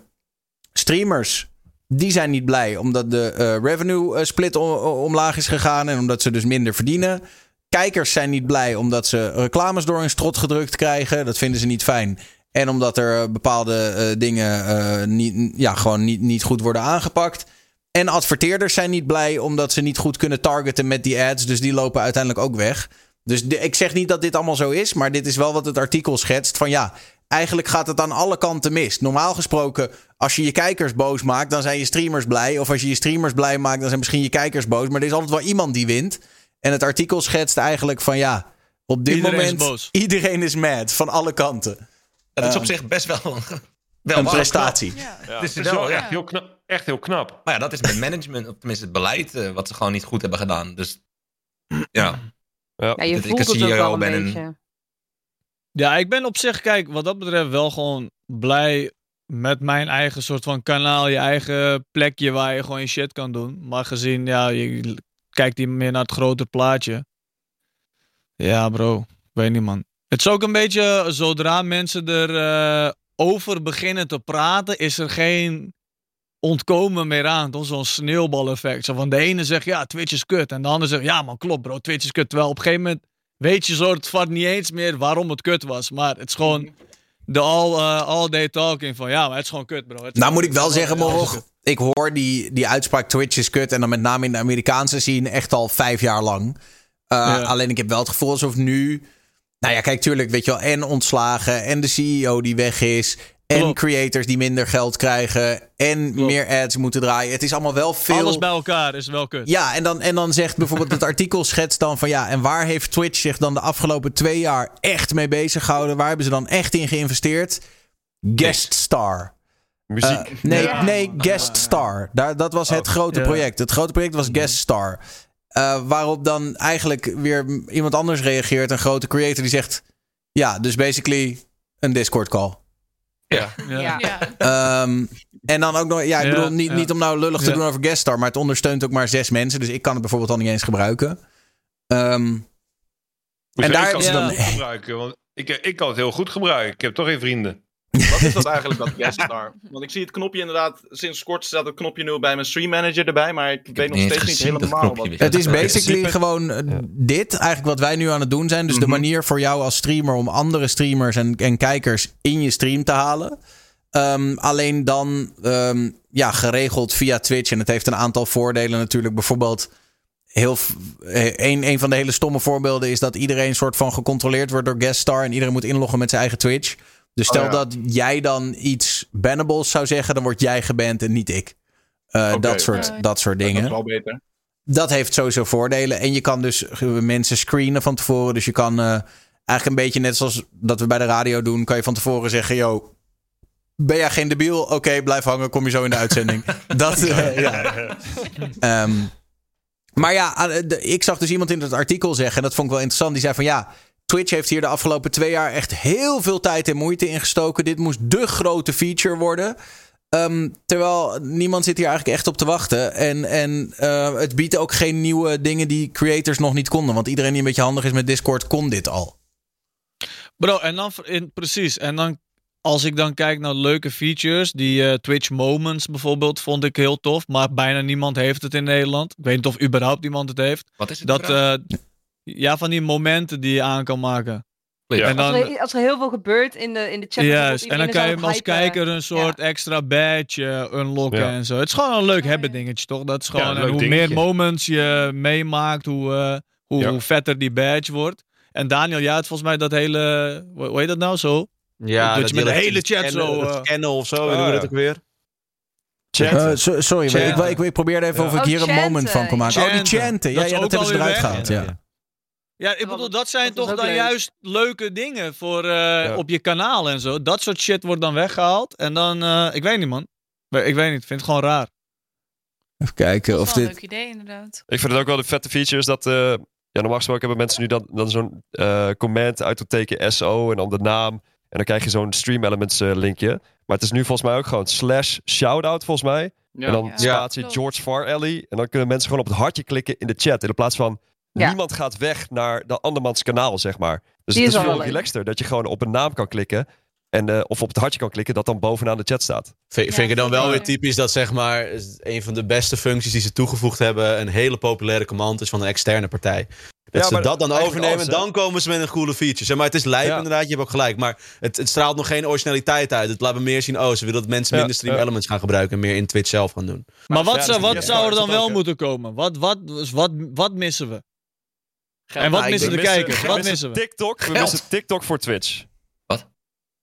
streamers, die zijn niet blij omdat de uh, revenue split om, omlaag is gegaan en omdat ze dus minder verdienen. Kijkers zijn niet blij omdat ze reclames door hun strot gedrukt krijgen. Dat vinden ze niet fijn. En omdat er bepaalde uh, dingen uh, niet, ja, gewoon niet, niet goed worden aangepakt. En adverteerders zijn niet blij omdat ze niet goed kunnen targeten met die ads. Dus die lopen uiteindelijk ook weg. Dus de, ik zeg niet dat dit allemaal zo is. Maar dit is wel wat het artikel schetst. Van ja, eigenlijk gaat het aan alle kanten mis. Normaal gesproken, als je je kijkers boos maakt, dan zijn je streamers blij. Of als je je streamers blij maakt, dan zijn misschien je kijkers boos. Maar er is altijd wel iemand die wint. En het artikel schetst eigenlijk van ja, op dit iedereen moment is boos. Iedereen is mad van alle kanten. Dat is op zich best wel, wel een prestatie. Ja. Ja. Het is wel echt heel knap, echt heel knap. Maar ja, dat is met management, of tenminste het beleid, uh, wat ze gewoon niet goed hebben gedaan. Dus ja. ja. ja je dat voelt ik het ook wel een ben beetje. Een... Ja, ik ben op zich, kijk, wat dat betreft wel gewoon blij met mijn eigen soort van kanaal. Je eigen plekje waar je gewoon je shit kan doen. Maar gezien, ja, je kijkt hier meer naar het grotere plaatje. Ja, bro. Ik weet niet, man. Het is ook een beetje, zodra mensen er uh, over beginnen te praten, is er geen ontkomen meer aan. Toch? Zo'n sneeuwbaleffect. Zo van de ene zegt, ja, Twitch is kut. En de ander zegt, ja man, klopt bro, Twitch is kut. Terwijl op een gegeven moment weet je soort van niet eens meer waarom het kut was. Maar het is gewoon de all, uh, all day talking van, ja, maar het is gewoon kut, bro. Het nou moet ik wel zeggen, Morrog, ik hoor die, die uitspraak Twitch is kut en dan met name in de Amerikaanse scene echt al vijf jaar lang. Uh, ja. Alleen ik heb wel het gevoel alsof nu... Nou ja, kijk, tuurlijk, weet je wel, en ontslagen, en de C E O die weg is, en Klopt. creators die minder geld krijgen, en Klopt. meer ads moeten draaien. Het is allemaal wel veel... Alles bij elkaar is wel kut. Ja, en dan, en dan zegt bijvoorbeeld het artikel schetst dan van ja, en waar heeft Twitch zich dan de afgelopen twee jaar echt mee bezig gehouden? Waar hebben ze dan echt in geïnvesteerd? Guest star. Muziek. Uh, nee, ja. nee, guest star. Daar, dat was oh, het grote yeah. project. Het grote project was guest star. Uh, waarop dan eigenlijk weer iemand anders reageert. Een grote creator die zegt... Ja, dus basically een Discord call. Ja. ja. ja. Um, en dan ook nog... Ja, ik ja, bedoel, niet, ja. niet om nou lullig te ja. doen over Guest Star... maar het ondersteunt ook maar zes mensen. Dus ik kan het bijvoorbeeld al niet eens gebruiken. Um, dus en daar ik kan het dan... niet gebruiken, want ik, ik kan het heel goed gebruiken. Ik heb toch geen vrienden. Wat is dat eigenlijk, dat Guest Star? Want ik zie het knopje inderdaad... Sinds kort staat het knopje nu bij mijn stream manager erbij... maar ik, ik weet nog steeds niet helemaal wat... Het is basically ja. gewoon uh, dit... eigenlijk wat wij nu aan het doen zijn. Dus mm-hmm. de manier voor jou als streamer... om andere streamers en, en kijkers in je stream te halen. Um, alleen dan um, ja, geregeld via Twitch. En het heeft een aantal voordelen natuurlijk. Bijvoorbeeld... Heel, een, een van de hele stomme voorbeelden is... dat iedereen soort van gecontroleerd wordt door Guest Star... en iedereen moet inloggen met zijn eigen Twitch... Dus stel oh, ja. dat jij dan iets bannables zou zeggen... dan word jij geband en niet ik. Uh, okay, dat, soort, ja. dat soort dingen. Dat is wel beter. Dat heeft sowieso voordelen. En je kan dus mensen screenen van tevoren. Dus je kan uh, eigenlijk een beetje net zoals dat we bij de radio doen... kan je van tevoren zeggen... yo, ben jij geen debiel? Oké, okay, blijf hangen, kom je zo in de uitzending. dat, uh, ja. Um, maar ja, ik zag dus iemand in het artikel zeggen... en dat vond ik wel interessant, die zei van ja... Twitch heeft hier de afgelopen twee jaar echt heel veel tijd en moeite in gestoken. Dit moest dé grote feature worden. Um, terwijl niemand zit hier eigenlijk echt op te wachten. En, en uh, het biedt ook geen nieuwe dingen die creators nog niet konden. Want iedereen die een beetje handig is met Discord, kon dit al. Bro, en dan in, precies. En dan als ik dan kijk naar leuke features. Die uh, Twitch Moments bijvoorbeeld vond ik heel tof. Maar bijna niemand heeft het in Nederland. Ik weet niet of überhaupt iemand het heeft. Wat is het? Dat... Ja, van die momenten die je aan kan maken. Ja. En dan, als, er, als er heel veel gebeurt in de, in de chat... Yes. En dan kan je hem als hypen. kijker een soort ja. extra badge unlocken ja. en zo. Het is gewoon een leuk oh, hebben dingetje, toch? Dat is gewoon, ja, hoe dingetje. meer moments je meemaakt, hoe, uh, hoe, ja. hoe vetter die badge wordt. En Daniel, ja, het volgens mij dat hele... Hoe heet dat nou zo? Ja, dat je met de hele chat zo... Uh, scannen of zo, ah, doen we dat ook weer. Uh, so, sorry, ik, ik, ik probeerde even ja. of ik hier oh, een moment van kon maken. Chanten. Oh, die chanten. Ja, dat, ja, dat hebben ze eruit gehaald, ja. Ja, ik bedoel, dat zijn dat toch dan leuk. juist leuke dingen voor uh, ja. op je kanaal en zo. Dat soort shit wordt dan weggehaald. En dan, uh, ik weet niet, man. Ik weet niet, ik vind het gewoon raar. Even kijken of dit... Dat is wel een leuk idee, inderdaad. Ik vind het ook wel de vette features dat... Uh, ja, normaal gesproken hebben mensen nu dan, dan zo'n uh, comment uit het teken S O en dan de naam. En dan krijg je zo'n Stream Elements uh, linkje. Maar het is nu volgens mij ook gewoon slash shoutout, volgens mij. Ja. En dan ja. staat je George Farrelly. En dan kunnen mensen gewoon op het hartje klikken in de chat. In de plaats van... Ja. Niemand gaat weg naar de andermans kanaal, zeg maar. Dus die het is, is veel leuk. relaxter dat je gewoon op een naam kan klikken. En, uh, of op het hartje kan klikken dat dan bovenaan de chat staat. V- ja, vind ik het dan wel weer typisch dat, zeg maar, een van de beste functies die ze toegevoegd hebben... een hele populaire command is van een externe partij. Dat ja, ze dat dan overnemen, als, dan komen ze met een coole feature. Zeg maar, het is lijp ja. inderdaad, je hebt ook gelijk. Maar het, het straalt nog geen originaliteit uit. Het laat me meer zien, oh, ze willen dat mensen ja, minder stream ja. elements gaan gebruiken... en meer in Twitch zelf gaan doen. Maar, maar wat, ja, zou, wat ja. zou er dan wel moeten komen? Wat, wat, wat, wat missen we? Geld. En wat nou, missen de missen, kijkers? Wat missen we? TikTok. We Geld. missen TikTok voor Twitch. Wat?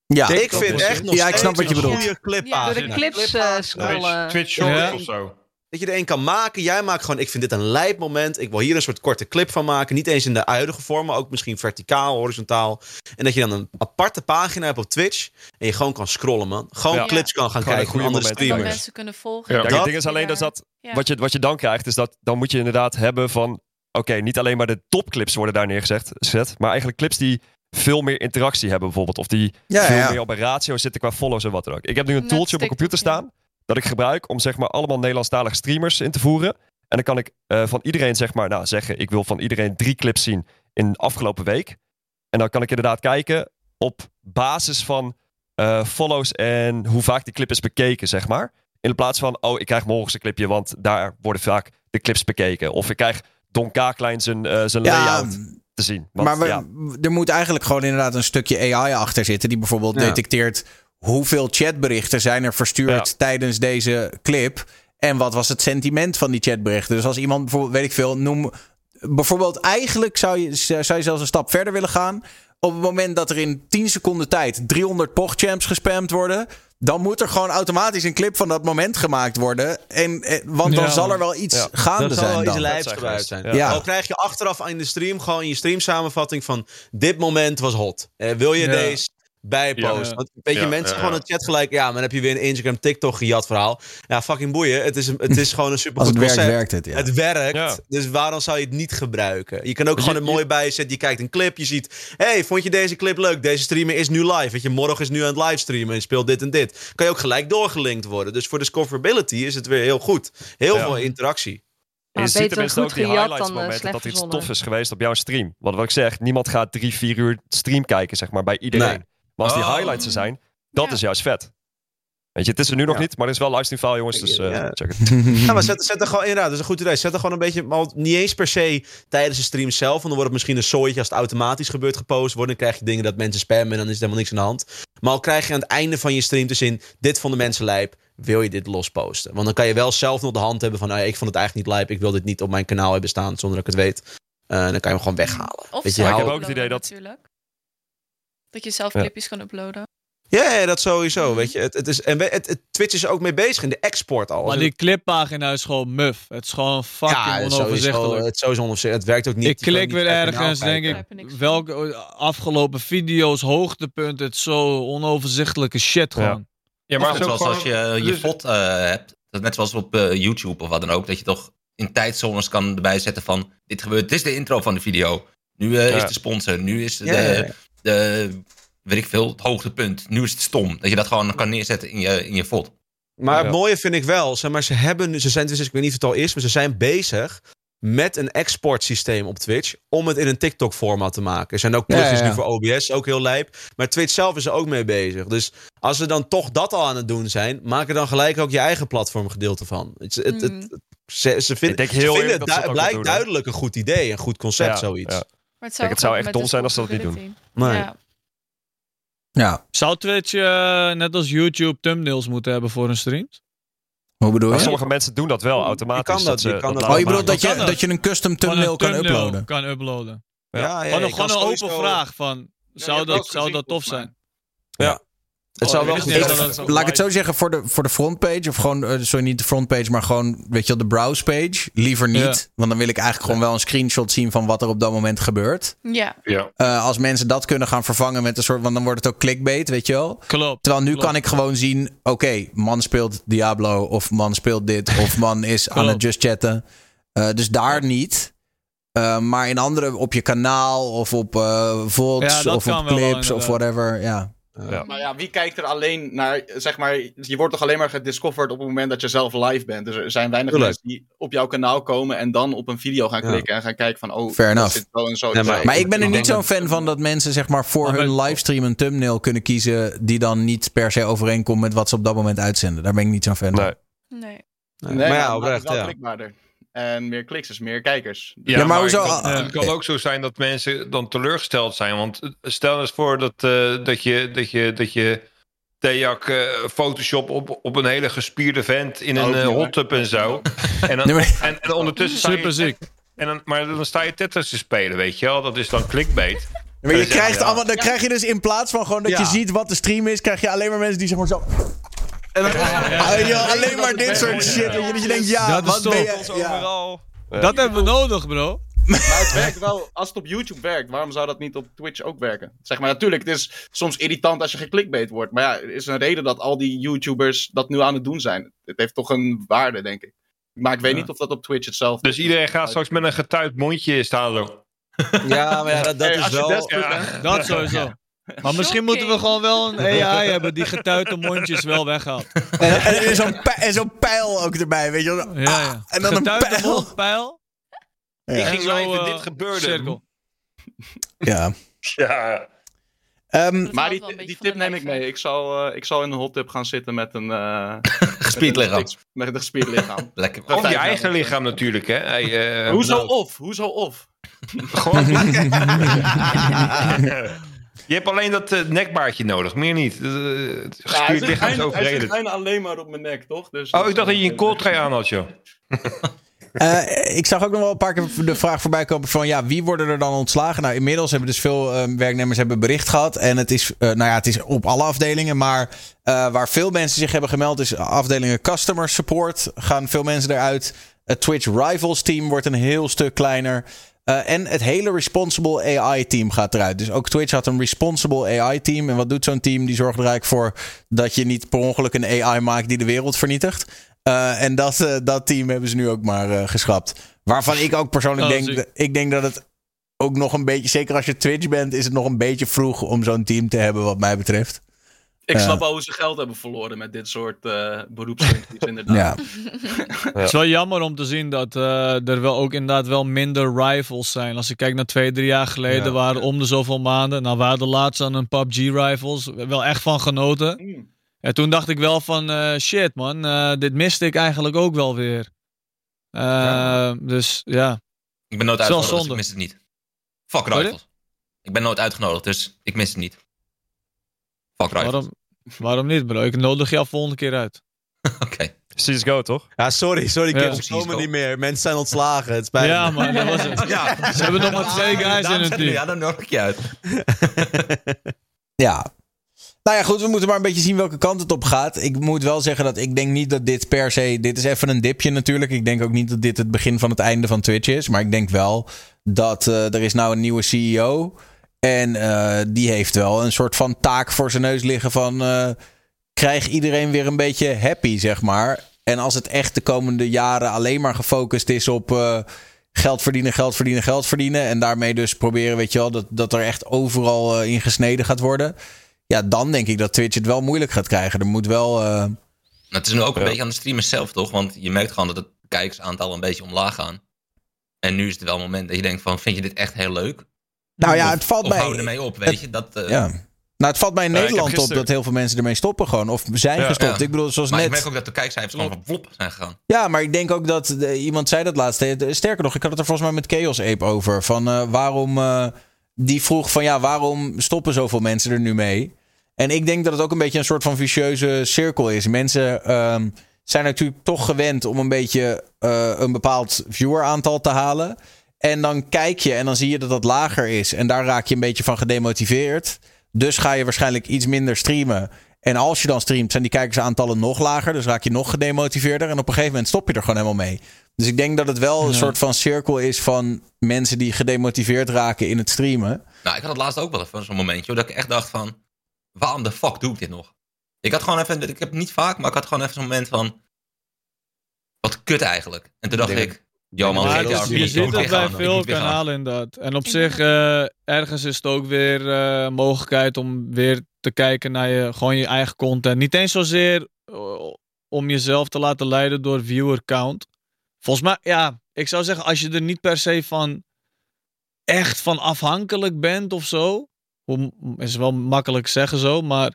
Ja, TikTok ik vind echt nog ja, ik snap wat je bedoelt. Een goede clip ja, door de clips uh, scrollen. Twitch, Twitch Shorts ja. of zo. Dat je er een kan maken. Jij maakt gewoon, ik vind dit een lijp moment. Ik wil hier een soort korte clip van maken. Niet eens in de huidige vorm, maar ook misschien verticaal, horizontaal. En dat je dan een aparte pagina hebt op Twitch. En je gewoon kan scrollen, man. Gewoon ja. clips kan gaan gewoon kijken van andere streamers. Dat mensen kunnen volgen. Ja. Ja, het ding is alleen dat, dat ja. wat, je, wat je dan krijgt, is dat dan moet je inderdaad hebben van... Oké, okay, niet alleen maar de topclips worden daar neergezet. Maar eigenlijk clips die veel meer interactie hebben bijvoorbeeld. Of die ja, veel ja. meer op een ratio zitten qua follows en wat dan ook. Ik heb nu een tooltje op mijn computer staan. Dat ik gebruik om zeg maar allemaal Nederlandstalige streamers in te voeren. En dan kan ik uh, van iedereen zeg maar, nou, zeggen... ik wil van iedereen drie clips zien in de afgelopen week. En dan kan ik inderdaad kijken op basis van uh, follows... en hoe vaak die clip is bekeken, zeg maar. In plaats van, oh, ik krijg morgens een clipje... want daar worden vaak de clips bekeken. Of ik krijg Don Kaaklijn zijn, uh, zijn ja, layout te zien. Want, maar we, ja. er moet eigenlijk gewoon inderdaad een stukje A I achter zitten... die bijvoorbeeld ja. detecteert... hoeveel chatberichten zijn er verstuurd ja. tijdens deze clip? En wat was het sentiment van die chatberichten? Dus als iemand bijvoorbeeld, weet ik veel, noem... Bijvoorbeeld eigenlijk zou je, zou je zelfs een stap verder willen gaan. Op het moment dat er in tien seconden tijd driehonderd PogChamps gespamd worden... dan moet er gewoon automatisch een clip van dat moment gemaakt worden. En, eh, want dan ja. zal er wel iets ja. gaande dat zijn. Er zal wel iets lijps gebruikt zijn. Ja. Ja. Al krijg je achteraf aan de stream, gewoon in je streamsamenvatting van... dit moment was hot. Eh, wil je ja. deze... bijpost. Ja, want weet je, ja, mensen ja, gewoon ja. een chat gelijk... ja, maar dan heb je weer een Instagram, TikTok gejat verhaal. Ja, fucking boeien. Het is, het is gewoon een supergoed concept. Als het werkt, werkt het, ja. Het werkt, ja. Dus waarom zou je het niet gebruiken? Je kan ook dus gewoon je, een mooi bijzet. Je kijkt een clip, je ziet... hé, hey, vond je deze clip leuk? Deze streamer is nu live. Weet je, Morrog is nu aan het livestreamen en speelt dit en dit. Kan je ook gelijk doorgelinkt worden. Dus voor discoverability is het weer heel goed. Heel ja. veel interactie. Maar je ziet tenminste ook die highlights momenten dat er iets tof is geweest op jouw stream. Want wat ik zeg, niemand gaat drie, vier uur stream kijken, zeg maar, bij iedereen. Nee. Maar als die oh. highlights er zijn, dat ja. is juist vet. Weet je, het is er nu nog ja. niet, maar er is wel livestreamfile, jongens, dus uh, ja. check het. Ja, maar zet, zet er gewoon inderdaad, dat is een goed idee. Zet er gewoon een beetje, maar niet eens per se tijdens de stream zelf, want dan wordt het misschien een zooitje als het automatisch gebeurt gepost wordt. Dan krijg je dingen dat mensen spammen en dan is er helemaal niks aan de hand. Maar al krijg je aan het einde van je stream te zien, dit vonden mensen lijp, wil je dit losposten? Want dan kan je wel zelf nog de hand hebben van, nou ja, ik vond het eigenlijk niet lijp, ik wil dit niet op mijn kanaal hebben staan zonder dat ik het weet. Uh, dan kan je hem gewoon weghalen. Of weet je, ik heb ook het idee dat... Natuurlijk. Dat je zelf clipjes ja. kan uploaden. Ja, ja, dat sowieso. Weet je. Het, het is, en we, het, het, Twitch is ook mee bezig in de export al. Maar die clippagina is gewoon muf. Het is gewoon fucking ja, het onoverzichtelijk. Sowieso, het, sowieso het werkt ook niet. Ik klik weer ergens, denk ik, welke afgelopen video's, hoogtepunten. Het zo onoverzichtelijke shit gewoon. Ja, ja maar net zoals gewoon, als je je V O D uh, hebt. Net zoals op uh, YouTube of wat dan ook. Dat je toch in tijdzones kan erbij zetten van... dit gebeurt, dit is de intro van de video. Nu uh, ja. is de sponsor, nu is de... Ja, ja, ja. De, weet ik veel, het hoogtepunt. Nu is het stom. Dat je dat gewoon kan neerzetten in je, in je V O D. Maar ja. het mooie vind ik wel. Zeg maar, ze hebben, ze zijn, dus ik weet niet of het al is, maar ze zijn bezig met een exportsysteem op Twitch om het in een TikTok-format te maken. Er zijn ook plugins ja, ja, ja. nu voor O B S, ook heel lijp. Maar Twitch zelf is er ook mee bezig. Dus als ze dan toch dat al aan het doen zijn, maak er dan gelijk ook je eigen platformgedeelte van. Het, het, het, het, ze, ze, vind, ze vinden het du- blijkt duidelijk een goed idee, een goed concept, ja, zoiets. Ja. Maar het zou, Kijk, het zou echt dom zijn als ze dat niet doen. Nee. Ja. Ja. Zou Twitch uh, net als YouTube thumbnails moeten hebben voor hun streams? Hoe bedoel je? Maar sommige mensen doen dat wel automatisch. Je kan dat, dat, je kan dat, dat oh, je bedoelt dat je, dat je een custom thumbnail, een thumbnail kan uploaden? Kan uploaden. Ja, ja, ja, ja, gewoon een open wel... vraag van, zou ja, dat, zou dat tof zijn? Ja. ja. Het oh, zou wel goed zijn. Laat ik het zo zeggen, voor de, voor de frontpage, of gewoon, uh, sorry, niet de frontpage, maar gewoon, weet je wel, de browsepage. Liever niet, ja. want dan wil ik eigenlijk gewoon ja. wel een screenshot zien van wat er op dat moment gebeurt. Ja. ja. Uh, als mensen dat kunnen gaan vervangen met een soort, want dan wordt het ook clickbait, weet je wel. Klopt. Terwijl nu klopt. kan ik gewoon zien, oké, okay, man speelt Diablo, of man speelt dit, of man is aan het just chatten. Uh, dus daar niet. Uh, maar in andere, op je kanaal, of op uh, V O D's, ja, of op clips, wel, of whatever, ja. Uh, ja. Maar ja, wie kijkt er alleen naar, zeg maar, je wordt toch alleen maar gediscoverd op het moment dat je zelf live bent. Dus er zijn weinig mensen die op jouw kanaal komen en dan op een video gaan klikken ja. en gaan kijken van, oh, fair enough. Zit zo en zo. Ja, maar, maar ik ben er niet zo'n fan van dat mensen, zeg maar, voor maar hun livestream een thumbnail kunnen kiezen die dan niet per se overeenkomt met wat ze op dat moment uitzenden. Daar ben ik niet zo'n fan van. Nee. Nee. nee. Maar ja, oprecht, ja. klikbaarder. En meer kliks, dus meer kijkers. Ja, ja maar hoezo? Het kan, kan ook zo zijn dat mensen dan teleurgesteld zijn. Want stel eens voor dat, uh, dat je, dat je, dat je Theak uh, Photoshop op, op een hele gespierde vent in oh, een uh, hot tub en zo. en, dan, en, en ondertussen super ziek. En dan, maar dan sta je Tetris te spelen, weet je wel? Dat is dan clickbait. Ja, maar je krijgt allemaal, dan krijg je dus in plaats van gewoon dat ja. je ziet wat de stream is, krijg je alleen maar mensen die zeg maar zo. En dan, ja, ja, ja. Yo, alleen maar dit soort shit. Ja. Dat je denkt, ja, dat wat ben je... Ja. Dat hebben we nodig, bro. Maar het werkt wel, als het op YouTube werkt, waarom zou dat niet op Twitch ook werken? Zeg maar, natuurlijk, het is soms irritant als je geklikbait wordt. Maar ja, er is een reden dat al die YouTubers dat nu aan het doen zijn. Het heeft toch een waarde, denk ik. Maar ik weet ja. niet of dat op Twitch hetzelfde is. Dus iedereen gaat straks met een getuid mondje staan zo. Ja, maar ja, dat, dat hey, is wel... Bent, ja. Dat sowieso. Maar misschien moeten we gewoon wel een A I hebben die getuite mondjes wel weghaalt. En, en zo'n pijl, zo pijl ook erbij, weet je wel. Ah, ja, ja. En dan getuite een pijl. Mond, pijl. Ja. Ik ging zo even, uh, dit gebeurde. Cirkel. Ja. Ja. Um, maar die, die tip neem ik mee. Ik zal, uh, ik zal in een hot tub gaan zitten met een... Uh, gespierd lichaam. Met een gespierd lichaam. Lekker. Of je eigen lichaam natuurlijk, hè. Hey, uh, hoezo nou. of? Hoezo of? Gewoon... Je hebt alleen dat uh, nekbaardje nodig, meer niet. Uh, het gespierd ja, lichaam is overreden. Hij zit bijna alleen maar op mijn nek, toch? Dus, oh, ik dacht dat je een coltrui aan had, joh. Uh, ik zag ook nog wel een paar keer de vraag voorbij komen van ja, wie worden er dan ontslagen? Nou, inmiddels hebben dus veel uh, werknemers hebben bericht gehad. En het is, uh, nou ja, het is op alle afdelingen. Maar uh, waar veel mensen zich hebben gemeld is afdelingen customer support. Gaan veel mensen eruit. Het Twitch Rivals team wordt een heel stuk kleiner. Uh, en het hele Responsible A I team gaat eruit. Dus ook Twitch had een Responsible A I team. En wat doet zo'n team? Die zorgt er eigenlijk voor dat je niet per ongeluk een A I maakt die de wereld vernietigt. Uh, en dat, uh, dat team hebben ze nu ook maar uh, geschrapt. Waarvan ik ook persoonlijk oh, denk... Dat, ik denk dat het ook nog een beetje... Zeker als je Twitch bent, is het nog een beetje vroeg... om zo'n team te hebben, wat mij betreft. Ik uh, snap al hoe ze geld hebben verloren... met dit soort uh, beroepsfuncties, inderdaad. Ja. Ja. Het is wel jammer om te zien dat uh, er wel ook inderdaad... wel minder rivals zijn. Als ik kijk naar twee, drie jaar geleden... Ja, waren ja. om de zoveel maanden... nou, we hadden laatst aan een P U B G rivals... wel echt van genoten... Mm. En toen dacht ik wel van, uh, shit man, uh, dit miste ik eigenlijk ook wel weer. Uh, ja. Dus ja. Ik ben nooit uitgenodigd, dus ik mis het niet. Fuck rifles. Ik ben nooit uitgenodigd, dus ik mis het niet. Fuck rifles. Waarom, waarom niet bro? Ik nodig jou volgende keer uit. Oké. Okay. C S G O, toch? Ja, sorry, sorry, kids. Ze komen niet meer. Mensen zijn ontslagen. Het spijt me. Ja, man, dat was het. Ja. Ze hebben nog maar twee guys in hun team. Ja, dan nodig ik je uit. Ja. Nou ja, goed, we moeten maar een beetje zien welke kant het op gaat. Ik moet wel zeggen dat ik denk niet dat dit per se... Dit is even een dipje natuurlijk. Ik denk ook niet dat dit het begin van het einde van Twitch is. Maar ik denk wel dat uh, er is nou een nieuwe C E O. En uh, die heeft wel een soort van taak voor zijn neus liggen van... Uh, krijg iedereen weer een beetje happy, zeg maar. En als het echt de komende jaren alleen maar gefocust is op... Uh, geld verdienen, geld verdienen, geld verdienen. En daarmee dus proberen, weet je wel, dat, dat er echt overal uh, in gesneden gaat worden... Ja, dan denk ik dat Twitch het wel moeilijk gaat krijgen. Er moet wel... Uh... Het is nu ook een ja. beetje aan de streamers zelf, toch? Want je merkt gewoon dat het kijkersaantal een beetje omlaag gaan. En nu is het wel een moment dat je denkt van... Vind je dit echt heel leuk? Nou ja, of, het valt mij... Hou ermee op, weet het, je? Dat, uh... ja. Nou, het valt mij in ja, Nederland gisteren... op dat heel veel mensen ermee stoppen gewoon. Of zijn ja, gestopt. Ja. Ik bedoel, zoals maar net... ik merk ook dat de kijkcijfers gewoon van plop zijn gegaan. Ja, maar ik denk ook dat... Uh, iemand zei dat laatst. Sterker nog, ik had het er volgens mij met Chaos Ape over. Van uh, waarom... Uh, die vroeg van ja, waarom stoppen zoveel mensen er nu mee? En ik denk dat het ook een beetje een soort van vicieuze cirkel is. Mensen um, zijn natuurlijk toch gewend om een beetje uh, een bepaald vieweraantal te halen. En dan kijk je en dan zie je dat dat lager is. En daar raak je een beetje van gedemotiveerd. Dus ga je waarschijnlijk iets minder streamen. En als je dan streamt, zijn die kijkersaantallen nog lager. Dus raak je nog gedemotiveerder. En op een gegeven moment stop je er gewoon helemaal mee. Dus ik denk dat het wel een ja. soort van cirkel is van mensen die gedemotiveerd raken in het streamen. Nou, ik had het laatst ook wel even zo'n momentje. Dat ik echt dacht van, waarom de fuck doe ik dit nog? Ik had gewoon even, ik heb het niet vaak, maar ik had gewoon even zo'n moment van, wat kut eigenlijk. En toen dacht ik, ik joh man, ja, dus je ziet het bij veel kanalen inderdaad. En op zich, uh, ergens is het ook weer uh, mogelijkheid om weer te kijken naar je, gewoon je eigen content. Niet eens zozeer uh, om jezelf te laten leiden door viewer count. Volgens mij, ja, ik zou zeggen, als je er niet per se van echt van afhankelijk bent of zo, is wel makkelijk zeggen zo, maar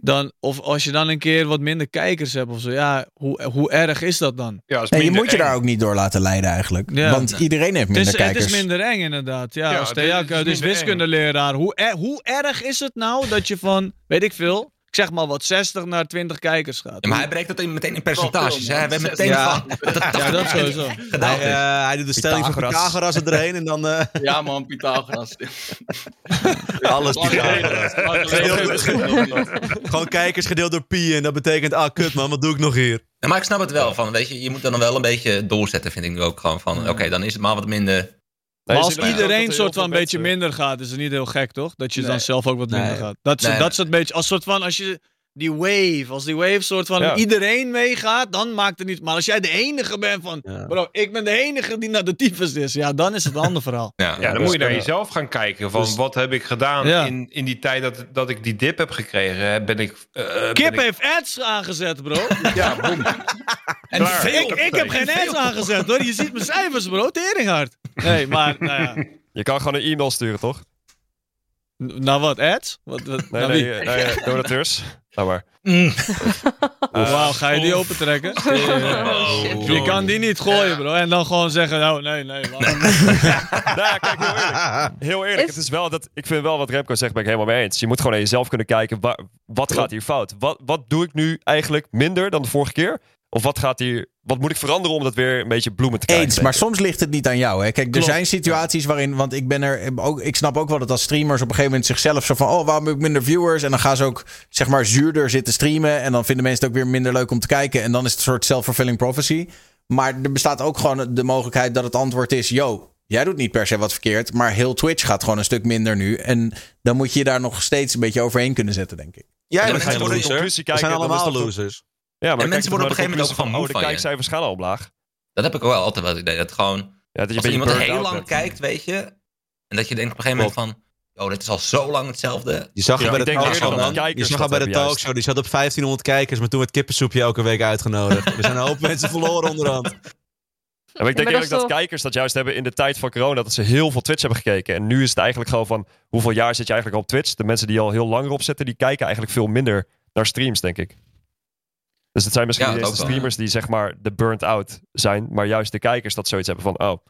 dan, of als je dan een keer wat minder kijkers hebt of zo, ja, hoe, hoe erg is dat dan? Ja, is nee, je moet eng. je daar ook niet door laten leiden eigenlijk, ja. want iedereen heeft minder het is, kijkers. Het is minder eng inderdaad, ja, ja als Theak, dus wiskundeleraar, hoe, er, hoe erg is het nou dat je van, weet ik veel, ik zeg maar wat, zestig naar twintig kijkers gaat. Ja, maar hij breekt dat in, meteen in percentages. Hè? We hebben meteen ja. van... Dat ja, dat sowieso. Hij, uh, hij doet de stelling van Pythagoras erheen en dan... Uh... Ja man, Pythagoras. Alles Pythagoras. Gewoon kijkers gedeeld door pi en dat betekent, ah kut man, wat doe ik nog hier? Ja, maar ik snap het wel van, weet je, je moet dan wel een beetje doorzetten, vind ik ook gewoon van, oké, okay, dan is het maar wat minder... Maar als iedereen soort van een beetje minder gaat, is het niet heel gek, toch? Dat je nee. dan zelf ook wat minder nee. gaat. Dat is nee. een beetje, als soort van, als je die wave, als die wave soort van ja. iedereen meegaat, dan maakt het niet. Maar als jij de enige bent van, ja. bro, ik ben de enige die naar de tyfus is, ja, dan is het een ander verhaal. Ja, ja, ja dan dus moet je naar jezelf gaan kijken, van dus, wat heb ik gedaan ja. in, in die tijd dat, dat ik die dip heb gekregen, ben ik... Uh, Kip ben heeft ik... ads aangezet, bro. Ja, boem. En veel ik, ik heb geen ads aangezet, hoor. Je ziet mijn cijfers, bro, teringhard. Nee, maar, nou ja. Je kan gewoon een e-mail sturen, toch? N- nou wat, ads? Wat, wat, nee, nee, nee, nee, donateurs. Nou maar. Mm. uh, Wauw, ga je die opentrekken? Oh, oh, je kan die niet gooien, bro. En dan gewoon zeggen, nou, nee, nee. Nou ja, kijk, heel eerlijk. Heel eerlijk, is... het is wel dat, ik vind wel wat Remco zegt, ben ik helemaal mee eens. Je moet gewoon aan jezelf kunnen kijken, wa- wat gaat hier fout? Wat, wat doe ik nu eigenlijk minder dan de vorige keer? Of wat gaat hier... Wat moet ik veranderen om dat weer een beetje bloemen te krijgen? Eens, maar soms ligt het niet aan jou. Hè? Kijk, er Klopt. zijn situaties waarin... Want ik ben er ook, ik snap ook wel dat als streamers op een gegeven moment zichzelf zo van... Oh, waarom heb ik minder viewers? En dan gaan ze ook, zeg maar, zuurder zitten streamen. En dan vinden mensen het ook weer minder leuk om te kijken. En dan is het een soort self-fulfilling prophecy. Maar er bestaat ook gewoon de mogelijkheid dat het antwoord is... Yo, jij doet niet per se wat verkeerd. Maar heel Twitch gaat gewoon een stuk minder nu. En dan moet je je daar nog steeds een beetje overheen kunnen zetten, denk ik. Ja, ja dan ga je toch een conclusie kijken. We zijn allemaal losers. Ja, maar en mensen worden op een gegeven moment ook van moe van, oh, de kijkcijfers gaan al omlaag. Dat heb ik wel altijd wel het idee. Dat gewoon, ja, dat je als je iemand heel lang kijkt, weet je. En dat je denkt op een gegeven moment van, oh, dit is al zo lang hetzelfde. Je zag ja, het bij de talkshow, je zag al bij de talkshow. Die zat op vijftienhonderd kijkers, maar toen werd Kippensoepje elke week uitgenodigd. Er zijn een hoop mensen verloren onderhand. Ja, maar ik denk ja, maar eerlijk dat, dat kijkers dat juist hebben in de tijd van corona, dat ze heel veel Twitch hebben gekeken. En nu is het eigenlijk gewoon van, hoeveel jaar zit je eigenlijk op Twitch? De mensen die al heel langer op zitten, die kijken eigenlijk veel minder naar streams, denk ik. Dus het zijn misschien ja, de streamers wel, ja. die zeg maar de burnt out zijn. Maar juist de kijkers dat zoiets hebben van... Oh,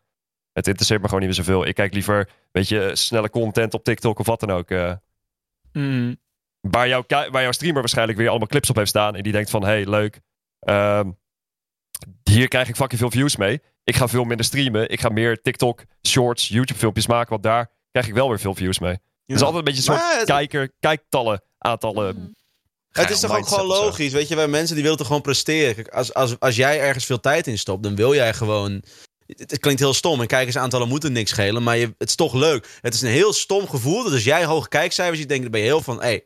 het interesseert me gewoon niet meer zoveel. Ik kijk liever, weet je, snelle content op TikTok of wat dan ook. Uh, mm. waar, jouw, waar jouw streamer waarschijnlijk weer allemaal clips op heeft staan. En die denkt van, hey, leuk. Um, hier krijg ik fucking veel views mee. Ik ga veel minder streamen. Ik ga meer TikTok, shorts, YouTube filmpjes maken. Want daar krijg ik wel weer veel views mee. Ja. Dus altijd een beetje een soort ja, kijker, kijktallen, aantallen... Mm. Geil, het is toch ook gewoon logisch, weet je, wij mensen die willen toch gewoon presteren. Kijk, als, als, als jij ergens veel tijd in stopt, dan wil jij gewoon... Het, het klinkt heel stom en kijkersaantallen moeten niks schelen, maar je, het is toch leuk. Het is een heel stom gevoel dat als jij hoge kijkcijfers ziet, denk je, dan ben je heel van... Hey,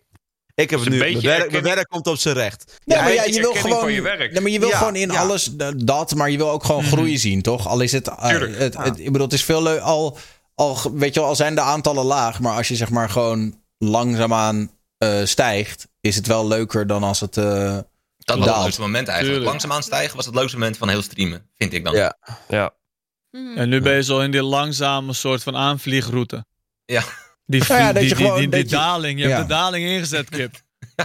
ik heb het nu, mijn werk, mijn werk komt op zijn recht. Nee, ja, maar ja, je wil gewoon, je nee, maar je wil ja, gewoon in ja. alles dat, maar je wil ook gewoon mm-hmm. groei zien, toch? Al is het... Uh, het, het, het ik bedoel, het is veel leuk, al, al, weet je wel, al zijn de aantallen laag, maar als je zeg maar gewoon langzaamaan uh, stijgt, is het wel leuker dan als het uh, dat daalt. Was het leukste moment eigenlijk. Tuurlijk. Langzaamaan stijgen was het leukste moment van heel streamen, vind ik dan. Ja. ja. En nu ben je zo in die langzame soort van aanvliegroute. Ja. Die, ja, ja, die, die, gewoon, die, die, die daling, je ja. hebt de daling ingezet, Kip.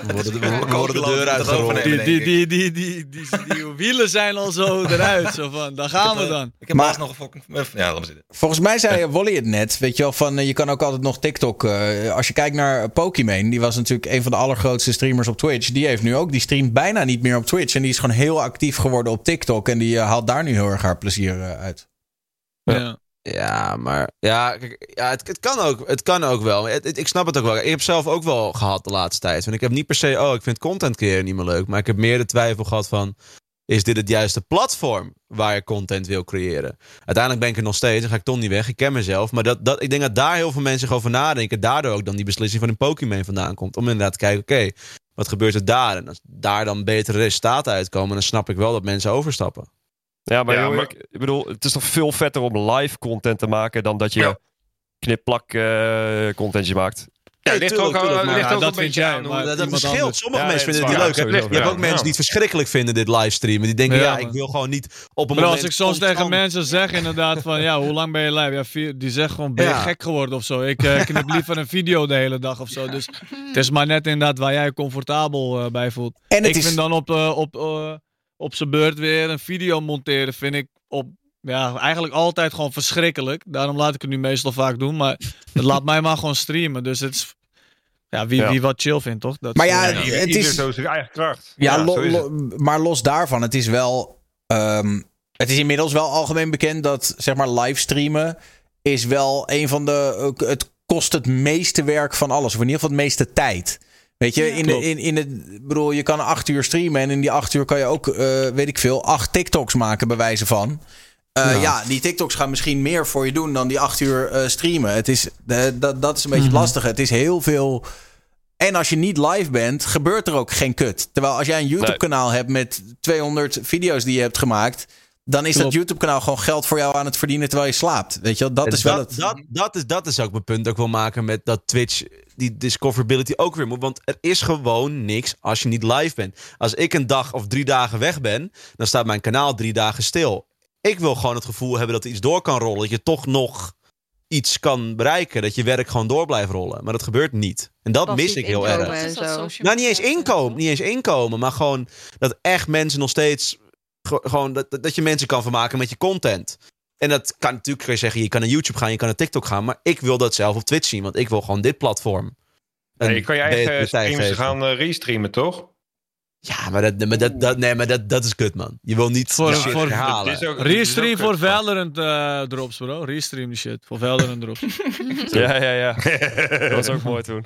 We worden, we worden de deur uitgerold. Die, die, die, die, die, die, die wielen zijn al zo eruit. Zo van, daar gaan we dan. Ik heb maar, nog een fucking... Ja, laat me zitten. Volgens mij zei Wally het net. Weet je wel, van je kan ook altijd nog TikTok... Uh, als je kijkt naar Pokimane, die was natuurlijk een van de allergrootste streamers op Twitch. Die heeft nu ook... Die streamt bijna niet meer op Twitch. En die is gewoon heel actief geworden op TikTok. En die uh, haalt daar nu heel erg haar plezier uh, uit. Ja. ja. Ja, maar ja, kijk, ja het, het, kan ook, het kan ook wel. Het, het, ik snap het ook wel. Ik heb zelf ook wel gehad de laatste tijd. Want ik heb niet per se, oh, ik vind content creëren niet meer leuk. Maar ik heb meer de twijfel gehad van, is dit het juiste platform waar je content wil creëren? Uiteindelijk ben ik er nog steeds en ga ik toch niet weg. Ik ken mezelf. Maar dat, dat, ik denk dat daar heel veel mensen over nadenken. Daardoor ook dan die beslissing van een Pokémon vandaan komt. Om inderdaad te kijken, oké, okay, wat gebeurt er daar? En als daar dan betere resultaten uitkomen, dan snap ik wel dat mensen overstappen. Ja, maar, ja, maar... Ik, ik bedoel, het is toch veel vetter om live content te maken dan dat je ja. knip-plak uh, contentje maakt. Ja, ligt ook een beetje aan. Dat verschilt. Sommige ja, mensen ja, vinden het niet leuk. Je hebt ja, ook ja. mensen die het verschrikkelijk vinden, dit livestreamen. Die denken, ja, ja, ja ik wil gewoon niet op een maar moment... Als ik soms ontstaan. tegen mensen zeg inderdaad van, ja, hoe lang ben je live? Ja, vier, die zegt gewoon, ben je ja. gek geworden of zo? Ik uh, knip liever een video de hele dag of zo. Ja. Dus het is maar net inderdaad waar jij je comfortabel uh, bij voelt. En ik vind dan op... op zijn beurt weer een video monteren vind ik op, ja, eigenlijk altijd gewoon verschrikkelijk. Daarom laat ik het nu meestal vaak doen, maar het laat mij maar gewoon streamen. Dus het is, Ja, wie, ja. wie wat chill vindt, toch? Dat maar ja, ja, ja. het is... zo zijn eigen kracht. Ja, ja lo, lo, maar los daarvan, het is wel... Um, het is inmiddels wel algemeen bekend dat, zeg maar, livestreamen is wel een van de... Het kost het meeste werk van alles. Of in ieder geval het meeste tijd. Weet je, ja, in, de, in, in het... bedoel, je kan acht uur streamen en in die acht uur kan je ook, uh, weet ik veel, acht TikToks maken, bij wijze van. Uh, nou. Ja, die TikToks gaan misschien meer voor je doen dan die acht uur uh, streamen. Het is, uh, dat, dat is een beetje mm-hmm. lastig. Het is heel veel... En als je niet live bent, gebeurt er ook geen kut. Terwijl als jij een YouTube-kanaal nee. hebt met tweehonderd video's die je hebt gemaakt... dan is Klopt. dat YouTube-kanaal gewoon geld voor jou aan het verdienen terwijl je slaapt. Weet je wel, dat en is dat, wel het... Dat, dat, is, dat is ook mijn punt dat ik wil maken met dat Twitch... die discoverability ook weer moet. Want er is gewoon niks als je niet live bent. Als ik een dag of drie dagen weg ben... dan staat mijn kanaal drie dagen stil. Ik wil gewoon het gevoel hebben dat er iets door kan rollen. Dat je toch nog iets kan bereiken. Dat je werk gewoon door blijft rollen. Maar dat gebeurt niet. En dat, dat mis ik heel erg. Nou, niet eens inkomen. Niet eens inkomen. Maar gewoon dat echt mensen nog steeds... Gewoon dat, dat je mensen kan vermaken met je content. En dat kan natuurlijk, kun je zeggen, je kan naar YouTube gaan, je kan naar TikTok gaan. Maar ik wil dat zelf op Twitch zien. Want ik wil gewoon dit platform. Nee, je kan je eigen streams gaan uh, restreamen, toch? Ja, maar dat, maar dat, dat, nee, maar dat, dat is kut, man. Je wil niet voor, shit voor, halen. Is ook, Restream is voor kut, Valorant uh, drops, bro. Restream die shit. Voor Valorant drops. ja, ja, ja. Dat was ook mooi toen.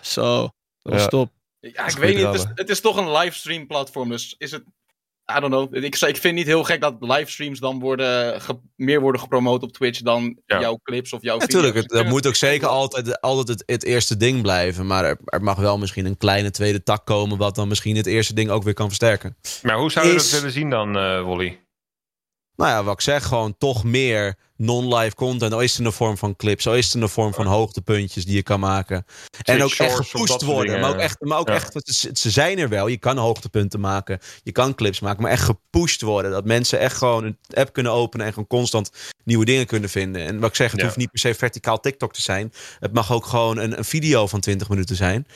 Zo. Dat was ja. top. Ja, ik weet niet. Het is, het is toch een livestream platform. Dus is het... I don't know. Ik, ik vind het niet heel gek dat livestreams dan worden ge, meer worden gepromoot op Twitch dan ja. jouw clips of jouw ja, video's. Natuurlijk, dat moet ook zeker altijd, altijd het, het eerste ding blijven. Maar er, er mag wel misschien een kleine tweede tak komen wat dan misschien het eerste ding ook weer kan versterken. Maar hoe zou je Is... dat willen zien dan, uh, Wally? Nou ja, wat ik zeg, gewoon toch meer non-live content. Al is het in de vorm van clips, al is het in de vorm van hoogtepuntjes die je kan maken. Twitch en ook echt gepusht worden. Maar ook echt, maar ook ja. echt ze, ze zijn er wel. Je kan hoogtepunten maken, je kan clips maken, maar echt gepusht worden. Dat mensen echt gewoon een app kunnen openen en gewoon constant nieuwe dingen kunnen vinden. En wat ik zeg, het ja. hoeft niet per se verticaal TikTok te zijn. Het mag ook gewoon een, een video van twintig minuten zijn.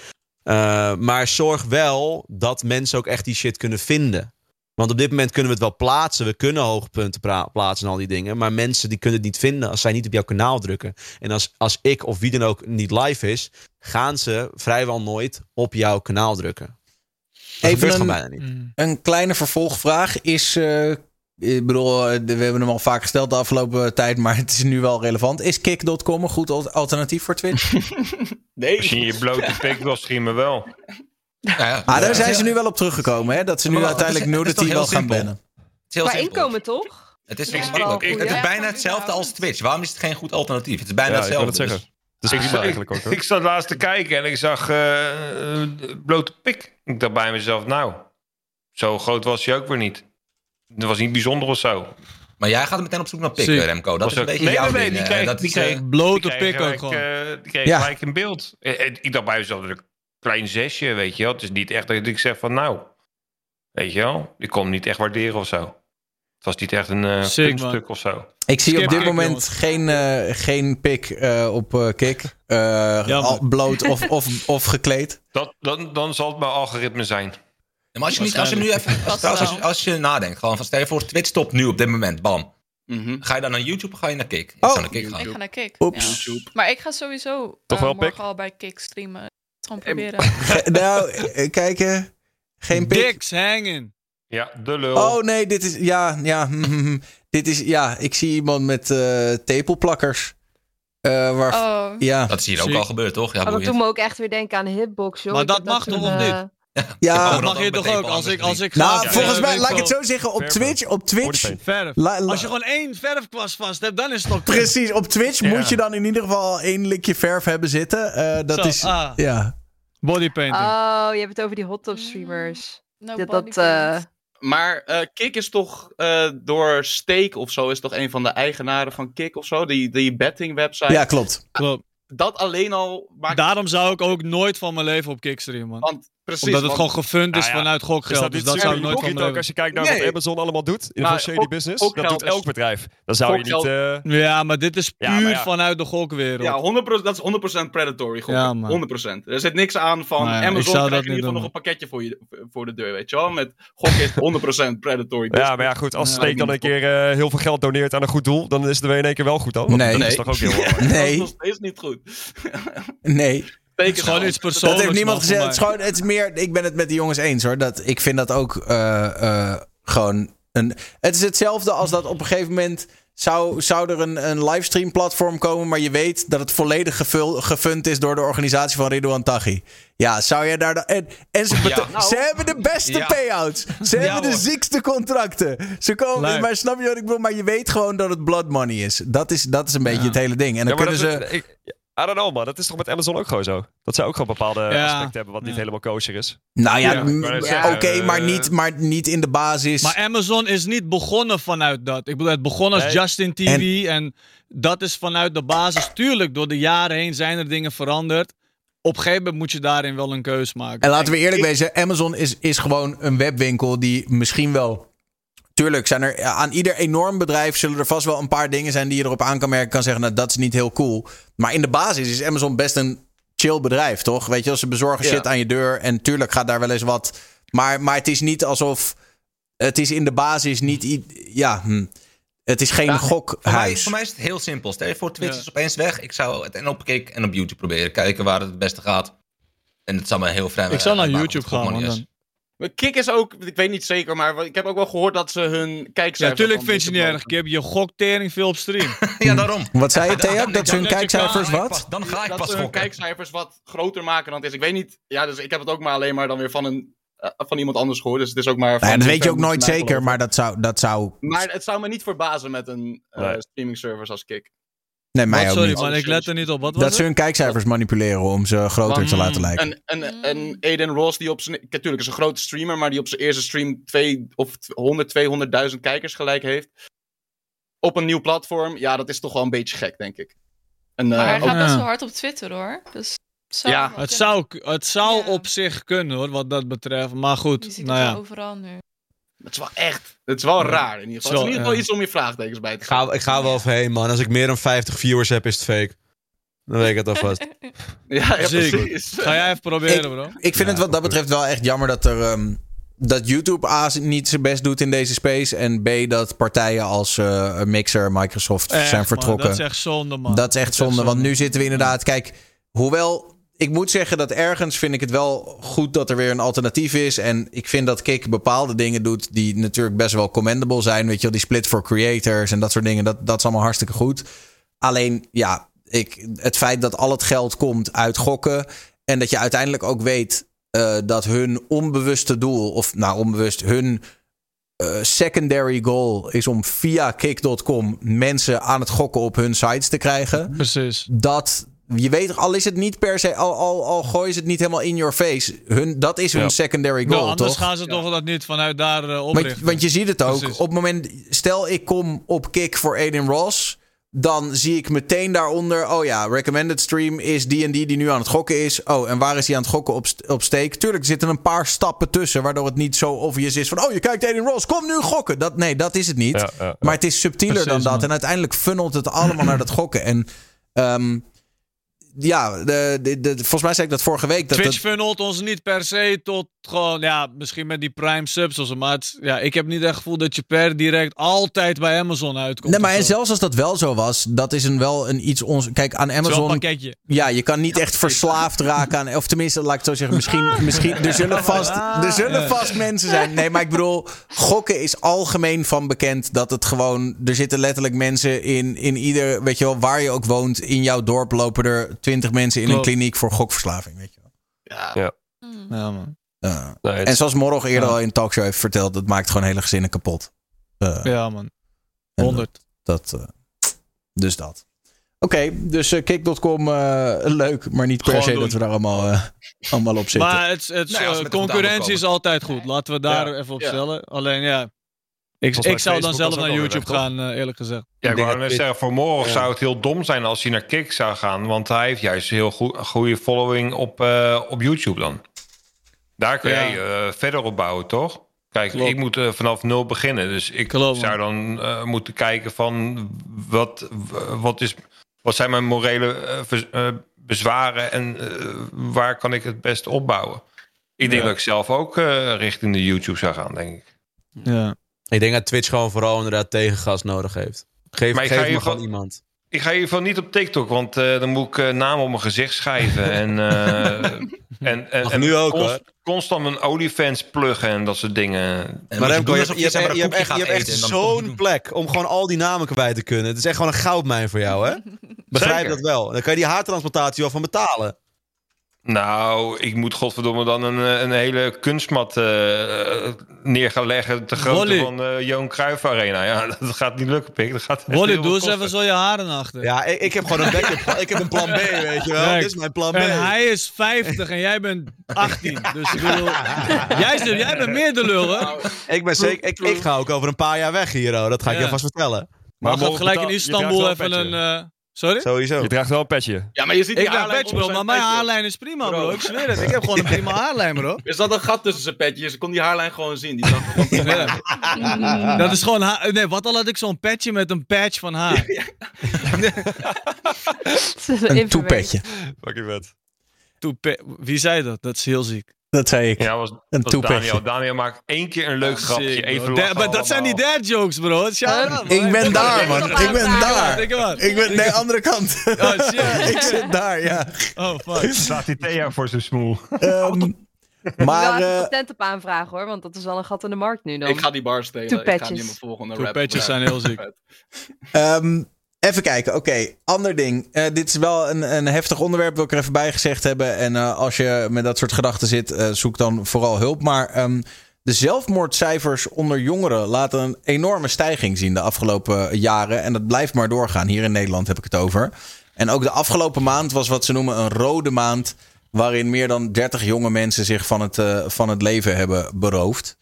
Uh, maar zorg wel dat mensen ook echt die shit kunnen vinden. Want op dit moment kunnen we het wel plaatsen. We kunnen hoogtepunten pra- plaatsen en al die dingen. Maar mensen die kunnen het niet vinden als zij niet op jouw kanaal drukken. En als, als ik of wie dan ook niet live is... gaan ze vrijwel nooit op jouw kanaal drukken. Dat Even gebeurt een, bijna niet. Een kleine vervolgvraag is... Uh, ik bedoel, we hebben hem al vaak gesteld de afgelopen tijd... maar het is nu wel relevant. Is kick punt com een goed alternatief voor Twitch? Nee. Misschien je blote pik wil streamen wel. Ja, ja. Ah, daar zijn ze nu wel op teruggekomen, hè? Dat ze nu maar uiteindelijk nudity wel gaan bannen. Maar inkomen toch? Het is, ja, ik, ik, ik, het is bijna hetzelfde als Twitch. Waarom is het geen goed alternatief? Het is bijna ja, hetzelfde. Ik, het dus. ah, ik, ik, ook, ik zat laatst te kijken en ik zag uh, blote pik. Ik dacht bij mezelf, nou, zo groot was hij ook weer niet. Dat was niet bijzonder of zo. Maar jij gaat meteen op zoek naar pik, See. Remco. Dat was is een beetje nee, jouw nee, ding. Nee, die kreeg blote pik ook gewoon. Die kreeg gelijk in beeld. Ik dacht bij mezelf natuurlijk. Klein zesje, weet je wel. Het is niet echt dat ik zeg van nou, weet je wel, ik kon hem niet echt waarderen of zo. Het was niet echt een uh, stuk of zo. Ik zie op dit moment geen, uh, geen pik uh, op uh, Kick. Uh, al, bloot of, of, of gekleed. Dat, dan, dan zal het mijn algoritme zijn. Ja, maar als je, niet, als je nu even, als, als, als je nadenkt, gewoon van stel je voor Twitch stopt nu op dit moment, bam. Mm-hmm. Ga je dan naar YouTube of ga je naar Kick? Ik, oh, ga, naar Kick gaan. ik ga naar Kick. Oeps. Ja. Maar ik ga sowieso Toch wel uh, morgen pick? al bij Kick streamen. Gewoon proberen. nou, kijken. Geen pik. Dicks hangen. Ja, de lul. Oh nee, dit is... Ja, ja. Mm, dit is... Ja, ik zie iemand met uh, tepelplakkers. Uh, waar, oh. ja. Dat is hier ook zie. al gebeurd, toch? Ja, oh, dat doet me ook echt weer denken aan Hitbox, joh. Maar ik dat mag toch of niet? Ja, dat mag je toch ook? Als ik, als ik nou, ja, volgens ja, mij, laat ik het zo zeggen, op Twitch... Op Twitch verf. La, la, als je gewoon één verfkwast vast hebt, dan is het nog... Precies, op Twitch ja. moet je dan in ieder geval één likje verf hebben zitten. Uh, dat zo, is... Ah. Ja. Bodypainting. Oh, je hebt het over die hot tub streamers. No dat, dat, uh... Maar uh, Kick is toch uh, door Steak of zo... is toch een van de eigenaren van Kick of zo? Die, die betting website. Ja, klopt. klopt. Dat alleen al... Maakt... Daarom zou ik ook nooit van mijn leven op Kick streamen, man. Want, precies, Omdat want... het gewoon gefund is nou ja, vanuit gokgeld. Dus dat, dus dat zou ik nooit van mijn ook, als je kijkt naar nee. wat Amazon allemaal doet... in nou, shady business, ook dat doet elk is... bedrijf. Dan zou gokgeld... je niet... Uh... Ja, maar dit is puur ja, ja. vanuit de gokwereld. Ja, honderd procent, dat is honderd procent predatory. Gok. Ja, honderd procent. Er zit niks aan van... Ja, Amazon krijgt in ieder geval nog een pakketje voor, je, voor de deur, weet je wel. Met gok is honderd procent predatory. Business. Ja, maar ja, goed. Als Steek ja, dan een keer uh, heel veel geld doneert aan een goed doel... dan is het er weer in één keer wel goed al. Nee. Dat is toch ook heel mooi. Nee. Niet goed. nee. Het is gewoon iets persoonlijks. Dat heeft niemand gezegd. Het is, gewoon, het is meer, ik ben het met die jongens eens hoor. Dat, ik vind dat ook uh, uh, gewoon een... Het is hetzelfde als dat op een gegeven moment... Zou, zou er een, een livestream platform komen... maar je weet dat het volledig gevul, gefund is... door de organisatie van Ridouan Taghi. Ja, zou jij daar... Da- en, en ze, bete- ja, nou. ze hebben de beste ja. payouts. Ze ja, hebben hoor. de ziekste contracten. Ze komen... Dus, maar snap je wat ik bedoel? Maar je weet gewoon dat het blood money is. Dat is, dat is een beetje ja. het hele ding. En dan ja, kunnen ze... Het, ik, I don't know, man. Dat is toch met Amazon ook gewoon zo? Dat zij ook gewoon bepaalde ja. aspecten hebben... wat ja. niet helemaal kosher is. Nou ja, ja, m- ja, ja oké, okay, maar, niet, maar niet in de basis. Maar Amazon is niet begonnen vanuit dat. Ik bedoel, het begon als nee. Justin T V... En, en dat is vanuit de basis. Tuurlijk, door de jaren heen zijn er dingen veranderd. Op een gegeven moment moet je daarin wel een keus maken. En laten we eerlijk ik, wezen, Amazon is, is gewoon een webwinkel... die misschien wel... Tuurlijk, zijn er aan ieder enorm bedrijf... zullen er vast wel een paar dingen zijn die je erop aan kan merken... kan zeggen, nou, dat is niet heel cool. Maar in de basis is Amazon best een chill bedrijf, toch? Weet je, als ze bezorgen shit ja. aan je deur... en tuurlijk gaat daar wel eens wat... Maar, maar het is niet alsof... het is in de basis niet... I- ja, hm. het is geen nou, gokhuis. Voor mij, voor mij is het heel simpel. Stel je voor, Twitch ja. is opeens weg. Ik zou het en op Kick en op YouTube proberen. Kijken waar het het beste gaat. En het zal me heel vrij... Ik zou naar YouTube gaan, Kick is ook, ik weet niet zeker, maar ik heb ook wel gehoord dat ze hun kijkcijfers... Ja, natuurlijk vind je niet erg, Kip. Je goktering veel op stream. ja, daarom. Wat zei je, Theak? Dat ze hun kijkcijfers wat? Dan ga ik pas gokken. Dat ze hun kijkcijfers wat groter maken dan het is. Ik weet niet, ja, dus ik heb het ook maar alleen maar dan weer van een... van iemand anders gehoord, dus het is ook maar... Van ja, dat weet je ook nooit zeker, maar dat zou, dat zou... Maar het zou me niet verbazen met een uh, streaming service als Kick. Nee, mij wat, ook sorry, niet. Man, ik let er niet op. Wat was dat het? Ze hun kijkcijfers manipuleren om ze groter Want, te laten lijken. En, en, en Adin Ross, die op zijn... Natuurlijk is een grote streamer, maar die op zijn eerste stream... Twee, of honderd, tweehonderdduizend kijkers gelijk heeft. Op een nieuw platform. Ja, dat is toch wel een beetje gek, denk ik. En, maar uh, hij ook... gaat best wel hard op Twitter, hoor. Dus... Zou ja, het zou, het zou ja. op zich kunnen hoor, wat dat betreft. Maar goed, je ziet nou het ja. overal nu. Het is wel echt, het is wel ja. raar in ieder geval. Het is, wel, het is in ieder geval ja. iets om je vraagtekens bij te gaan. Ik ga wel overheen, man. Als ik meer dan vijftig viewers heb, is het fake. Dan weet ik het alvast. ja, ja, precies. Ga jij even proberen, ik, bro. Ik vind ja, het wat dat betreft wel echt jammer dat er... Um, dat YouTube A niet zijn best doet in deze space... en B dat partijen als uh, Mixer, Microsoft echt, zijn vertrokken. Man, dat is echt zonde, man. Dat is echt, dat is echt zonde, zonde, want nu zitten we inderdaad... Kijk, hoewel... Ik moet zeggen dat ergens vind ik het wel goed dat er weer een alternatief is. En ik vind dat Kick bepaalde dingen doet die natuurlijk best wel commendable zijn. Weet je wel, die split voor creators en dat soort dingen. Dat, dat is allemaal hartstikke goed. Alleen, ja, ik, het feit dat al het geld komt uit gokken... en dat je uiteindelijk ook weet uh, dat hun onbewuste doel... of nou, onbewust, hun uh, secondary goal is om via kick punt com... mensen aan het gokken op hun sites te krijgen. Precies. Dat... Je weet, al is het niet per se... al, al, al gooien ze het niet helemaal in your face. Hun, dat is hun ja. secondary goal, no, anders toch? Anders gaan ze ja. toch dat niet vanuit daar uh, oprichten. Want, want je ziet het ook. Precies. Op het moment... Stel, ik kom op Kick voor Adin Ross... dan zie ik meteen daaronder... oh ja, recommended stream is die en die die nu aan het gokken is. Oh, en waar is die aan het gokken op, op steek? Tuurlijk, er zitten een paar stappen tussen... waardoor het niet zo obvious is van... oh, je kijkt Adin Ross, kom nu gokken. Dat, nee, dat is het niet. Ja, ja, ja. Maar het is subtieler Precies, dan dat. Man. En uiteindelijk funnelt het allemaal naar dat gokken. En... Um, Ja, de, de, de, volgens mij zei ik dat vorige week. Dat Twitch dat... funnelt ons niet per se tot gewoon, ja, misschien met die prime subs of zo. Maar het, ja, ik heb niet echt het gevoel dat je per direct altijd bij Amazon uitkomt. Nee, maar en zelfs als dat wel zo was, dat is een wel een iets ons. Kijk, aan Amazon. Zo'n pakketje. Ja, je kan niet echt verslaafd raken aan. Of tenminste, laat ik het zo zeggen, misschien. misschien er zullen vast, er zullen vast ja. mensen zijn. Nee, maar ik bedoel, gokken is algemeen van bekend dat het gewoon. Er zitten letterlijk mensen in, in ieder. Weet je wel, waar je ook woont, in jouw dorp lopen er. twintig mensen in Klopt. een kliniek voor gokverslaving, weet je wel. Ja. ja. ja man. Uh, nee, het... En zoals Morrog eerder ja. al in een talkshow heeft verteld, dat maakt gewoon hele gezinnen kapot. Uh, ja, man. honderd Dat, dat uh, dus dat. Oké, okay, dus uh, kick punt com uh, leuk, maar niet per gewoon se doen. Dat we daar allemaal, uh, allemaal op zitten. Maar het, het, nou, uh, concurrentie is altijd goed. Laten we daar ja. even op stellen. Ja. Alleen ja... Ik, ik zou dan zelf naar YouTube recht, gaan, uh, eerlijk gezegd. Ja, ik wou net zeggen, voor Morrog ja. zou het heel dom zijn als hij naar Kick zou gaan. Want hij heeft juist een heel goe- goede following op, uh, op YouTube dan. Daar kun ja. je uh, verder op bouwen, toch? Kijk, Klopt. ik moet uh, vanaf nul beginnen. Dus ik Klopt, zou dan uh, moeten kijken van... Wat, wat, is, wat zijn mijn morele uh, vers, uh, bezwaren en uh, waar kan ik het best opbouwen? Ik denk ja. dat ik zelf ook uh, richting de YouTube zou gaan, denk ik. Ja. Ik denk dat Twitch gewoon vooral inderdaad tegengas nodig heeft. Geef, maar geef me gewoon iemand. Ik ga in ieder geval niet op TikTok, want uh, dan moet ik uh, namen op mijn gezicht schrijven. en, uh, en, en, en nu ook, const, constant mijn OnlyFans pluggen en dat soort dingen. En maar Remco, je, je, je, je, je, je, je hebt echt, je hebt echt zo'n plek om gewoon al die namen kwijt te kunnen. Het is echt gewoon een goudmijn voor jou, hè? Begrijp Zeker. Dat wel. Dan kan je die haartransplantatie wel van betalen. Nou, ik moet godverdomme dan een, een hele kunstmat uh, neer gaan leggen. De grootte Wally. van uh, Johan Cruijff Arena. Ja, dat gaat niet lukken, Pik. Dat gaat Wally, doe eens even zo je haren achter. Ja, ik, ik heb gewoon een backup. Ik heb een plan B, weet je wel. Kijk, dit is mijn plan B. En hij is vijftig en jij bent achttien. Dus ik bedoel, jij, jij bent meer de lul, hè? Ik, ben zeker, ik, ik ga ook over een paar jaar weg hier, oh. Dat ga ik ja. je vast vertellen. Maar we gaan gelijk in Istanbul even een... een uh, Sorry? Sowieso. Je draagt wel een petje. Ja, maar je ziet die ik draag patch, bro, maar mijn haarlijn is prima, bro. bro. Ik zweer het. Ik heb gewoon een prima haarlijn, bro. Er zat een gat tussen zijn petje. Dus ik kon die haarlijn gewoon zien. Die zat ja. Dat is gewoon... Ha- nee, wat al had ik zo'n petje met een patch van haar. Ja. Een toepetje. Fucking vet. Toepe- Wie zei dat? Dat is heel ziek. Dat zei ik. Ja, was, een was Daniel. Daniel maakt één keer een leuk grapje. Even da- maar dat zijn die dad jokes, bro. Out, ik ben daar, man. Ik ben daar. Ik ben... Nee, andere kant. Oh, shit. Ik zit daar, ja. Oh, fuck. Staat die Thea voor zijn smoel. Um, maar... Uh, een patent op aanvragen, hoor. Want dat is wel een gat in de markt nu dan. Ik ga die bar stelen. Two patches. Ik ga niet in mijn volgende Two rap. Patches zijn heel ziek. um, Even kijken, oké. Okay. Ander ding. Uh, dit is wel een, een heftig onderwerp, wil ik er even bij gezegd hebben. En uh, als je met dat soort gedachten zit, uh, zoek dan vooral hulp. Maar um, de zelfmoordcijfers onder jongeren laten een enorme stijging zien de afgelopen jaren. En dat blijft maar doorgaan. Hier in Nederland heb ik het over. En ook de afgelopen maand was wat ze noemen een rode maand, waarin meer dan dertig jonge mensen zich van het, uh, van het leven hebben beroofd.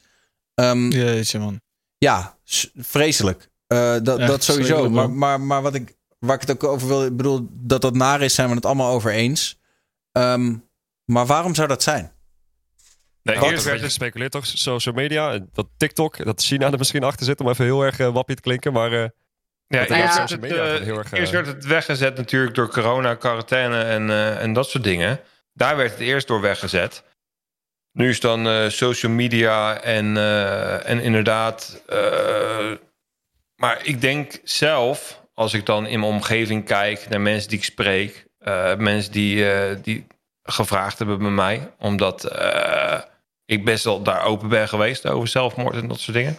Um, Jeetje, man. Ja, vreselijk. Uh, dat, Echt, dat sowieso, maar, maar, maar wat ik, waar ik het ook over wil, ik bedoel, dat dat naar is, zijn we het allemaal over eens. Um, maar waarom zou dat zijn? Nee, nou, eerst werd er gespeculeerd toch, social media, dat TikTok, dat China er misschien achter zit, om even heel erg uh, wappie te klinken, maar... Uh, ja, ja, ja het, media, uh, heel erg, uh, eerst werd het weggezet natuurlijk door corona, quarantaine en, uh, en dat soort dingen. Daar werd het eerst door weggezet. Nu is dan uh, social media en, uh, en inderdaad... Uh, Maar ik denk zelf, als ik dan in mijn omgeving kijk naar mensen die ik spreek, uh, mensen die, uh, die gevraagd hebben bij mij, omdat uh, ik best wel daar open ben geweest over zelfmoord en dat soort dingen,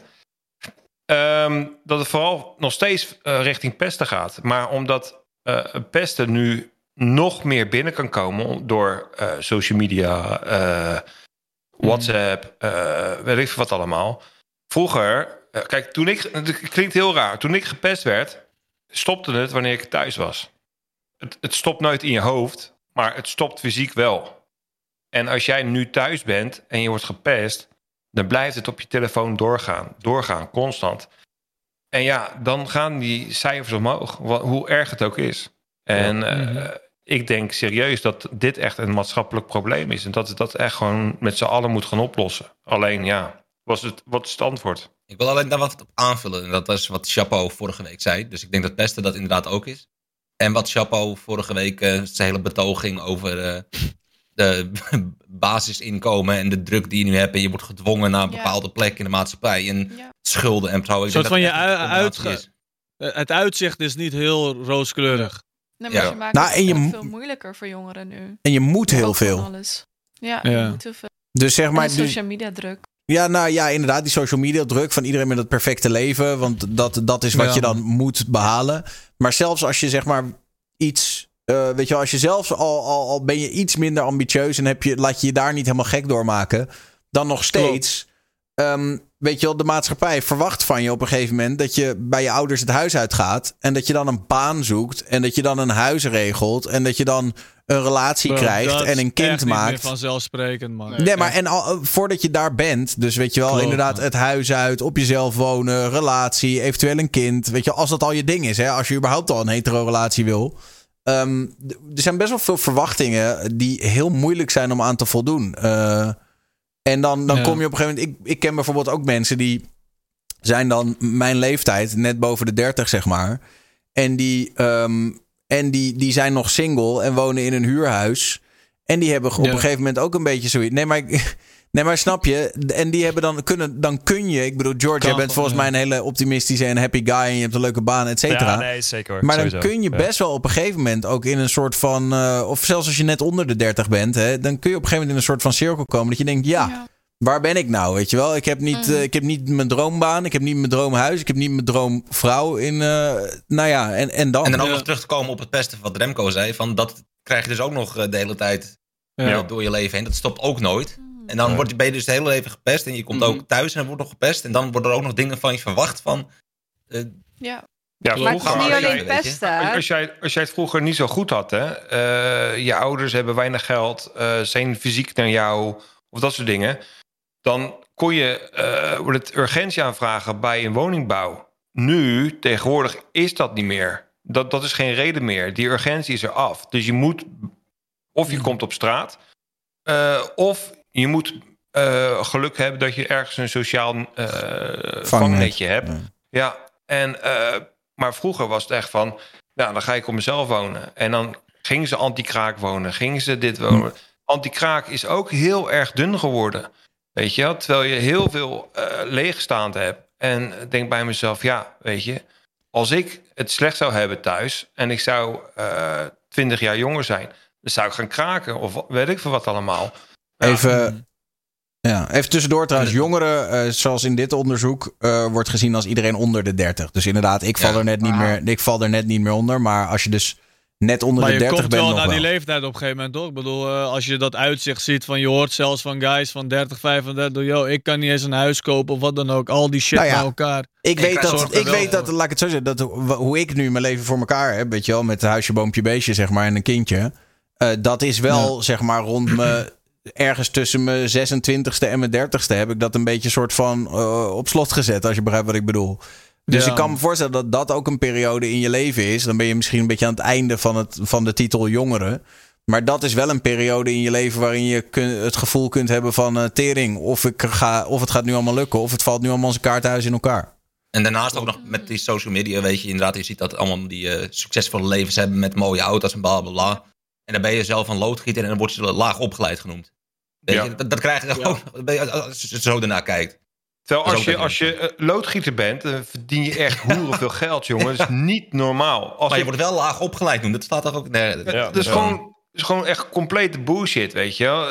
um, dat het vooral nog steeds uh, richting pesten gaat. Maar omdat uh, pesten nu nog meer binnen kan komen door uh, social media, uh, WhatsApp, uh, weet ik wat allemaal. Vroeger... Kijk, toen ik, het klinkt heel raar. Toen ik gepest werd, stopte het wanneer ik thuis was. Het, het stopt nooit in je hoofd, maar het stopt fysiek wel. En als jij nu thuis bent en je wordt gepest, dan blijft het op je telefoon doorgaan. Doorgaan, constant. En ja, dan gaan die cijfers omhoog, hoe erg het ook is. En ja. uh, mm-hmm. ik denk serieus dat dit echt een maatschappelijk probleem is. En dat het dat echt gewoon met z'n allen moet gaan oplossen. Alleen ja, was het, wat is het antwoord? Ik wil alleen daar wat op aanvullen. En dat was wat Chapo vorige week zei. Dus ik denk dat pesten dat inderdaad ook is. En wat Chapo vorige week, uh, zijn hele betoging over uh, de basisinkomen en de druk die je nu hebt. En je wordt gedwongen naar een bepaalde ja. plek in de maatschappij. En ja. schulden en zo. Ik denk dat van je uit, uit, het uitzicht is niet heel rooskleurig. Nee, maar ja. je maakt nou, het en je mo- veel moeilijker voor jongeren nu. En je moet heel ook veel. Alles. Ja, ja, je moet heel veel. Dus zeg maar, de social media druk. Ja, nou ja, inderdaad, die social media druk van iedereen met het perfecte leven. Want dat, dat is wat ja. je dan moet behalen. Maar zelfs als je zeg maar iets... Uh, weet je wel, als je zelfs al, al, al ben je iets minder ambitieus... en heb je, laat je je daar niet helemaal gek door maken... dan nog steeds... Um, weet je wel, de maatschappij verwacht van je op een gegeven moment... dat je bij je ouders het huis uitgaat... en dat je dan een baan zoekt... en dat je dan een huis regelt... en dat je dan... een relatie Bro, krijgt en een kind maakt. Dat is vanzelfsprekend, man. Nee, nee maar en al, voordat je daar bent, dus weet je wel, Klopt, inderdaad man. Het huis uit, op jezelf wonen, relatie, eventueel een kind. Weet je, als dat al je ding is, hè, als je überhaupt al een hetero-relatie wil. Um, er zijn best wel veel verwachtingen die heel moeilijk zijn om aan te voldoen. Uh, en dan, dan ja. kom je op een gegeven moment... Ik, ik ken bijvoorbeeld ook mensen die zijn dan mijn leeftijd, net boven de dertig, zeg maar. En die... Um, En die, die zijn nog single en wonen in een huurhuis. En die hebben op ja. een gegeven moment ook een beetje zoiets. Nee, maar ik, Nee, maar snap je? En die hebben dan kunnen, dan kun je. Ik bedoel, George, kan, jij bent volgens ja. mij een hele optimistische en happy guy. En je hebt een leuke baan, et cetera. Ja, nee, zeker hoor. Maar sowieso. Dan kun je best ja. wel op een gegeven moment ook in een soort van. Uh, of zelfs als je net onder de dertig bent, hè, dan kun je op een gegeven moment in een soort van cirkel komen. Dat je denkt, ja, ja. waar ben ik nou? Weet je wel, ik heb niet, uh, ik heb niet mijn droombaan. Ik heb niet mijn droomhuis. Ik heb niet mijn droomvrouw. In, uh, nou ja, en, en dan. En dan ook nog terug te komen op het beste wat Remco zei. Van dat krijg je dus ook nog de hele tijd ja. door je leven heen. Dat stopt ook nooit. En dan word je, ben je dus het hele leven gepest. En je komt mm-hmm. ook thuis en dan wordt nog gepest. En dan worden er ook nog dingen van je verwacht van... Uh, ja. ja maar het is niet alleen pesten. Als jij, als jij het vroeger niet zo goed had, hè. Uh, je ouders hebben weinig geld. Uh, zijn fysiek naar jou. Of dat soort dingen. Dan kon je uh, het urgentie aanvragen bij een woningbouw. Nu, tegenwoordig, is dat niet meer. Dat, dat is geen reden meer. Die urgentie is eraf. Dus je moet... Of je komt op straat. Uh, of... Je moet uh, geluk hebben dat je ergens een sociaal uh, vangnetje hebt. Ja, ja en, uh, maar vroeger was het echt van... Nou, dan ga ik op mezelf wonen. En dan gingen ze anti-kraak wonen. Gingen ze dit wonen. Hm. Anti-kraak is ook heel erg dun geworden. Weet je, terwijl je heel veel uh, leegstaand hebt. En denk bij mezelf, ja, weet je... Als ik het slecht zou hebben thuis... En ik zou twintig uh, jaar jonger zijn... Dan zou ik gaan kraken. Of weet ik veel wat allemaal... Even, ja, even tussendoor trouwens. Jongeren, uh, zoals in dit onderzoek, uh, wordt gezien als iedereen onder de dertig. Dus inderdaad, ik val, ja, er net niet meer, ik val er net niet meer onder. Maar als je dus net onder maar de dertig bent... Maar je komt wel naar die leeftijd op een gegeven moment, toch? Ik bedoel, uh, als je dat uitzicht ziet, van je hoort zelfs van guys van dertig, vijfendertig... Yo, ik kan niet eens een huis kopen of wat dan ook. Al die shit nou ja, bij elkaar. Ik weet, ik dat, ik weet dat, laat ik het zo zeggen, dat hoe ik nu mijn leven voor elkaar heb, weet je wel, met huisje, boompje, beestje, zeg maar, en een kindje. Uh, dat is wel, ja. zeg maar, rond me... Ergens tussen mijn zesentwintigste en mijn dertigste heb ik dat een beetje soort van uh, op slot gezet, als je begrijpt wat ik bedoel. Dus ja. ik kan me voorstellen dat dat ook een periode in je leven is. Dan ben je misschien een beetje aan het einde van, het, van de titel jongeren. Maar dat is wel een periode in je leven waarin je kun, het gevoel kunt hebben van uh, tering. Of, ik ga, of het gaat nu allemaal lukken, of het valt nu allemaal zijn kaartenhuis in elkaar. En daarnaast ook nog met die social media, weet je, inderdaad, je ziet dat allemaal die uh, succesvolle levens hebben met mooie auto's en bla bla bla. En dan ben je zelf een loodgieter en dan word je laag opgeleid genoemd. Ja. Je, dat, dat krijg je gewoon ja. als je zo daarna kijkt. Terwijl als je, als je loodgieter bent, dan verdien je echt hoeren veel geld, jongen. Dat is niet normaal. Als maar je, je wordt wel laag opgeleid doen. Dat staat toch ook... Nee, dat, ja, dat is, ja. gewoon, dat is gewoon echt complete bullshit, weet je wel.